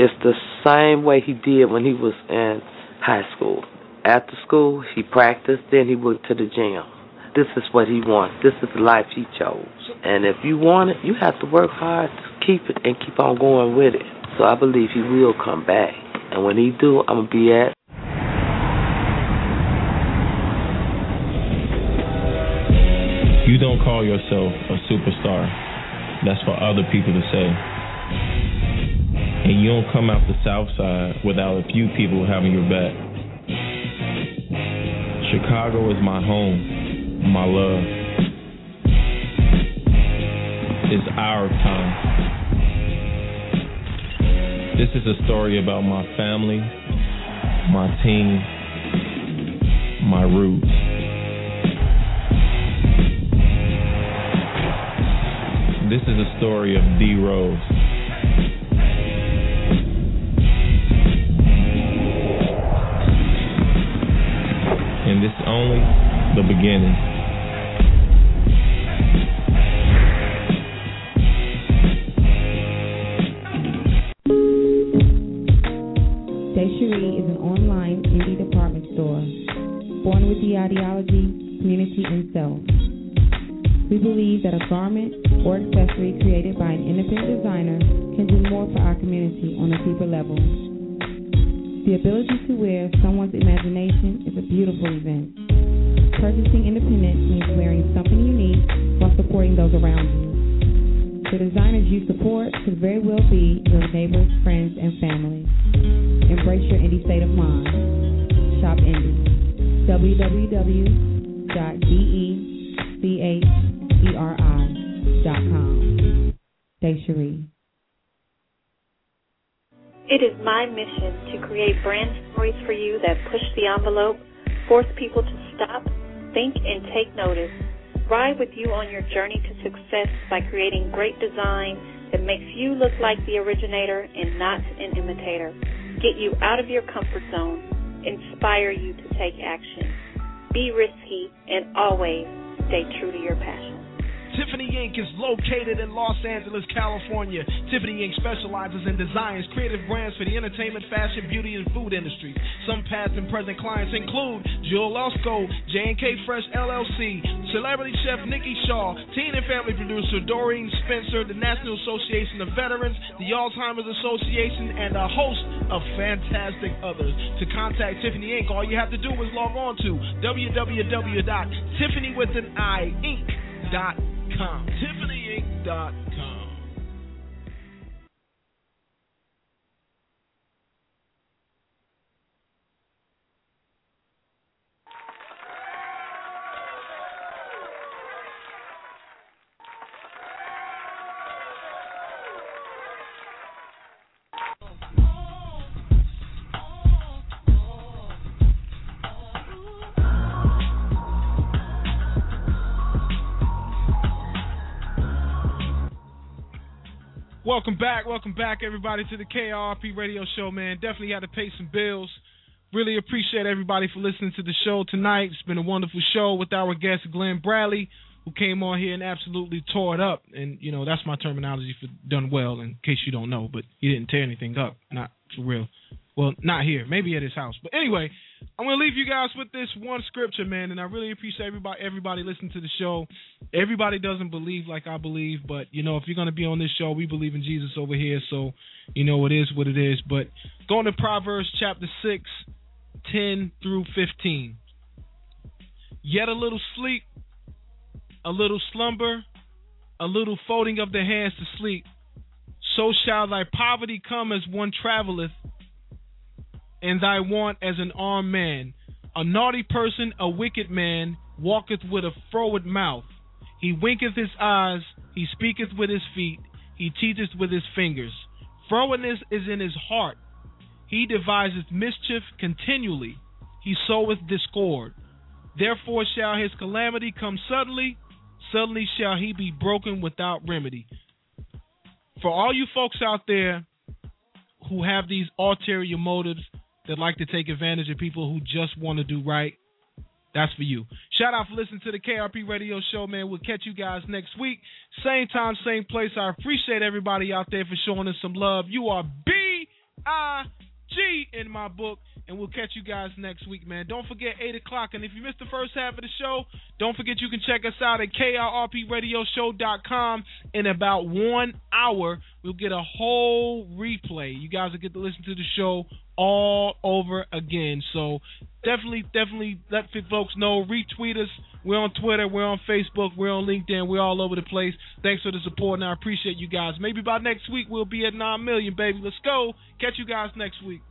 It's the same way he did when he was in high school. After school, he practiced, then he went to the gym. This is what he wants. This is the life he chose. And if you want it, you have to work hard to keep it and keep on going with it. So I believe he will come back. And when he do, I'm going to be at. You don't call yourself a superstar. That's for other people to say. And you don't come out the South Side without a few people having your back. Chicago is my home. My love, it's our time. This is a story about my family, my team, my roots. This is a story of D. Rose. And this is only the beginning. Desiree is an online indie department store, born with the ideology, community, and self. We believe that a garment or accessory created by an independent designer can do more for our community on a deeper level. The ability to wear someone's imagination is a beautiful event. Purchasing independence means wearing something unique while supporting those around you. The designers you support could very well be your neighbors, friends, and family. Embrace your indie state of mind. Shop indie. w w w dot d e c h e r i dot com. Desiree. It is my mission to create brand stories for you that push the envelope, force people to stop, think, and take notice. Ride with you on your journey to success by creating great design that makes you look like the originator and not an imitator. Get you out of your comfort zone. Inspire you to take action. Be risky and always stay true to your passion. Tiffany Incorporated is located in Los Angeles, California. Tiffany Incorporated specializes in designs, creative brands for the entertainment, fashion, beauty, and food industries. Some past and present clients include Jewel Osco, J and K Fresh L L C, celebrity chef Nikki Shaw, teen and family producer Doreen Spencer, the National Association of Veterans, the Alzheimer's Association, and a host of fantastic others. To contact Tiffany Incorporated, all you have to do is log on to w w w dot tiffany with an i inc dot com. Tiffany Inc dot com. Welcome back, welcome back, everybody, to the K R P Radio Show, man. Definitely had to pay some bills. Really appreciate everybody for listening to the show tonight. It's been a wonderful show with our guest, Glenn Bradley, who came on here and absolutely tore it up. And, you know, that's my terminology for done well, in case you don't know. But he didn't tear anything up. Not for real. Well, not here. Maybe at his house. But anyway, I'm going to leave you guys with this one scripture, man. And I really appreciate everybody everybody listening to the show. Everybody doesn't believe like I believe. But, you know, if you're going to be on this show, we believe in Jesus over here. So, you know, it is what it is. But going to Proverbs chapter six, ten through fifteen. Yet a little sleep, a little slumber, a little folding of the hands to sleep. So shall thy poverty come as one traveleth, and thy want as an armed man. A naughty person, a wicked man, walketh with a froward mouth. He winketh his eyes, he speaketh with his feet, he teacheth with his fingers. Frowardness is in his heart. He deviseth mischief continually. He soweth discord. Therefore shall his calamity come suddenly. Suddenly shall he be broken without remedy. For all you folks out there who have these ulterior motives that like to take advantage of people who just want to do right, that's for you. Shout out for listening to the K R P Radio Show, man. We'll catch you guys next week. Same time, same place. I appreciate everybody out there for showing us some love. You are B I G in my book. And we'll catch you guys next week, man. Don't forget eight o'clock. And if you missed the first half of the show, don't forget you can check us out at K R P radio show dot com. In about one hour, we'll get a whole replay. You guys will get to listen to the show all over again. So definitely, definitely let folks know. Retweet us. We're on Twitter. We're on Facebook. We're on LinkedIn. We're all over the place. Thanks for the support, and I appreciate you guys. Maybe by next week, we'll be at nine million, baby. Let's go. Catch you guys next week.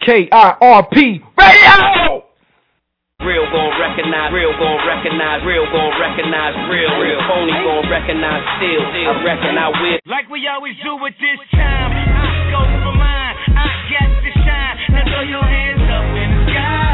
K I R P Radio! Real gon' recognize, real gon' recognize, real gon' recognize, real, real phony gon' recognize, still, still reckon I will. Like we always do with this time, I go for mine, I got to shine, now throw your hands up in the sky.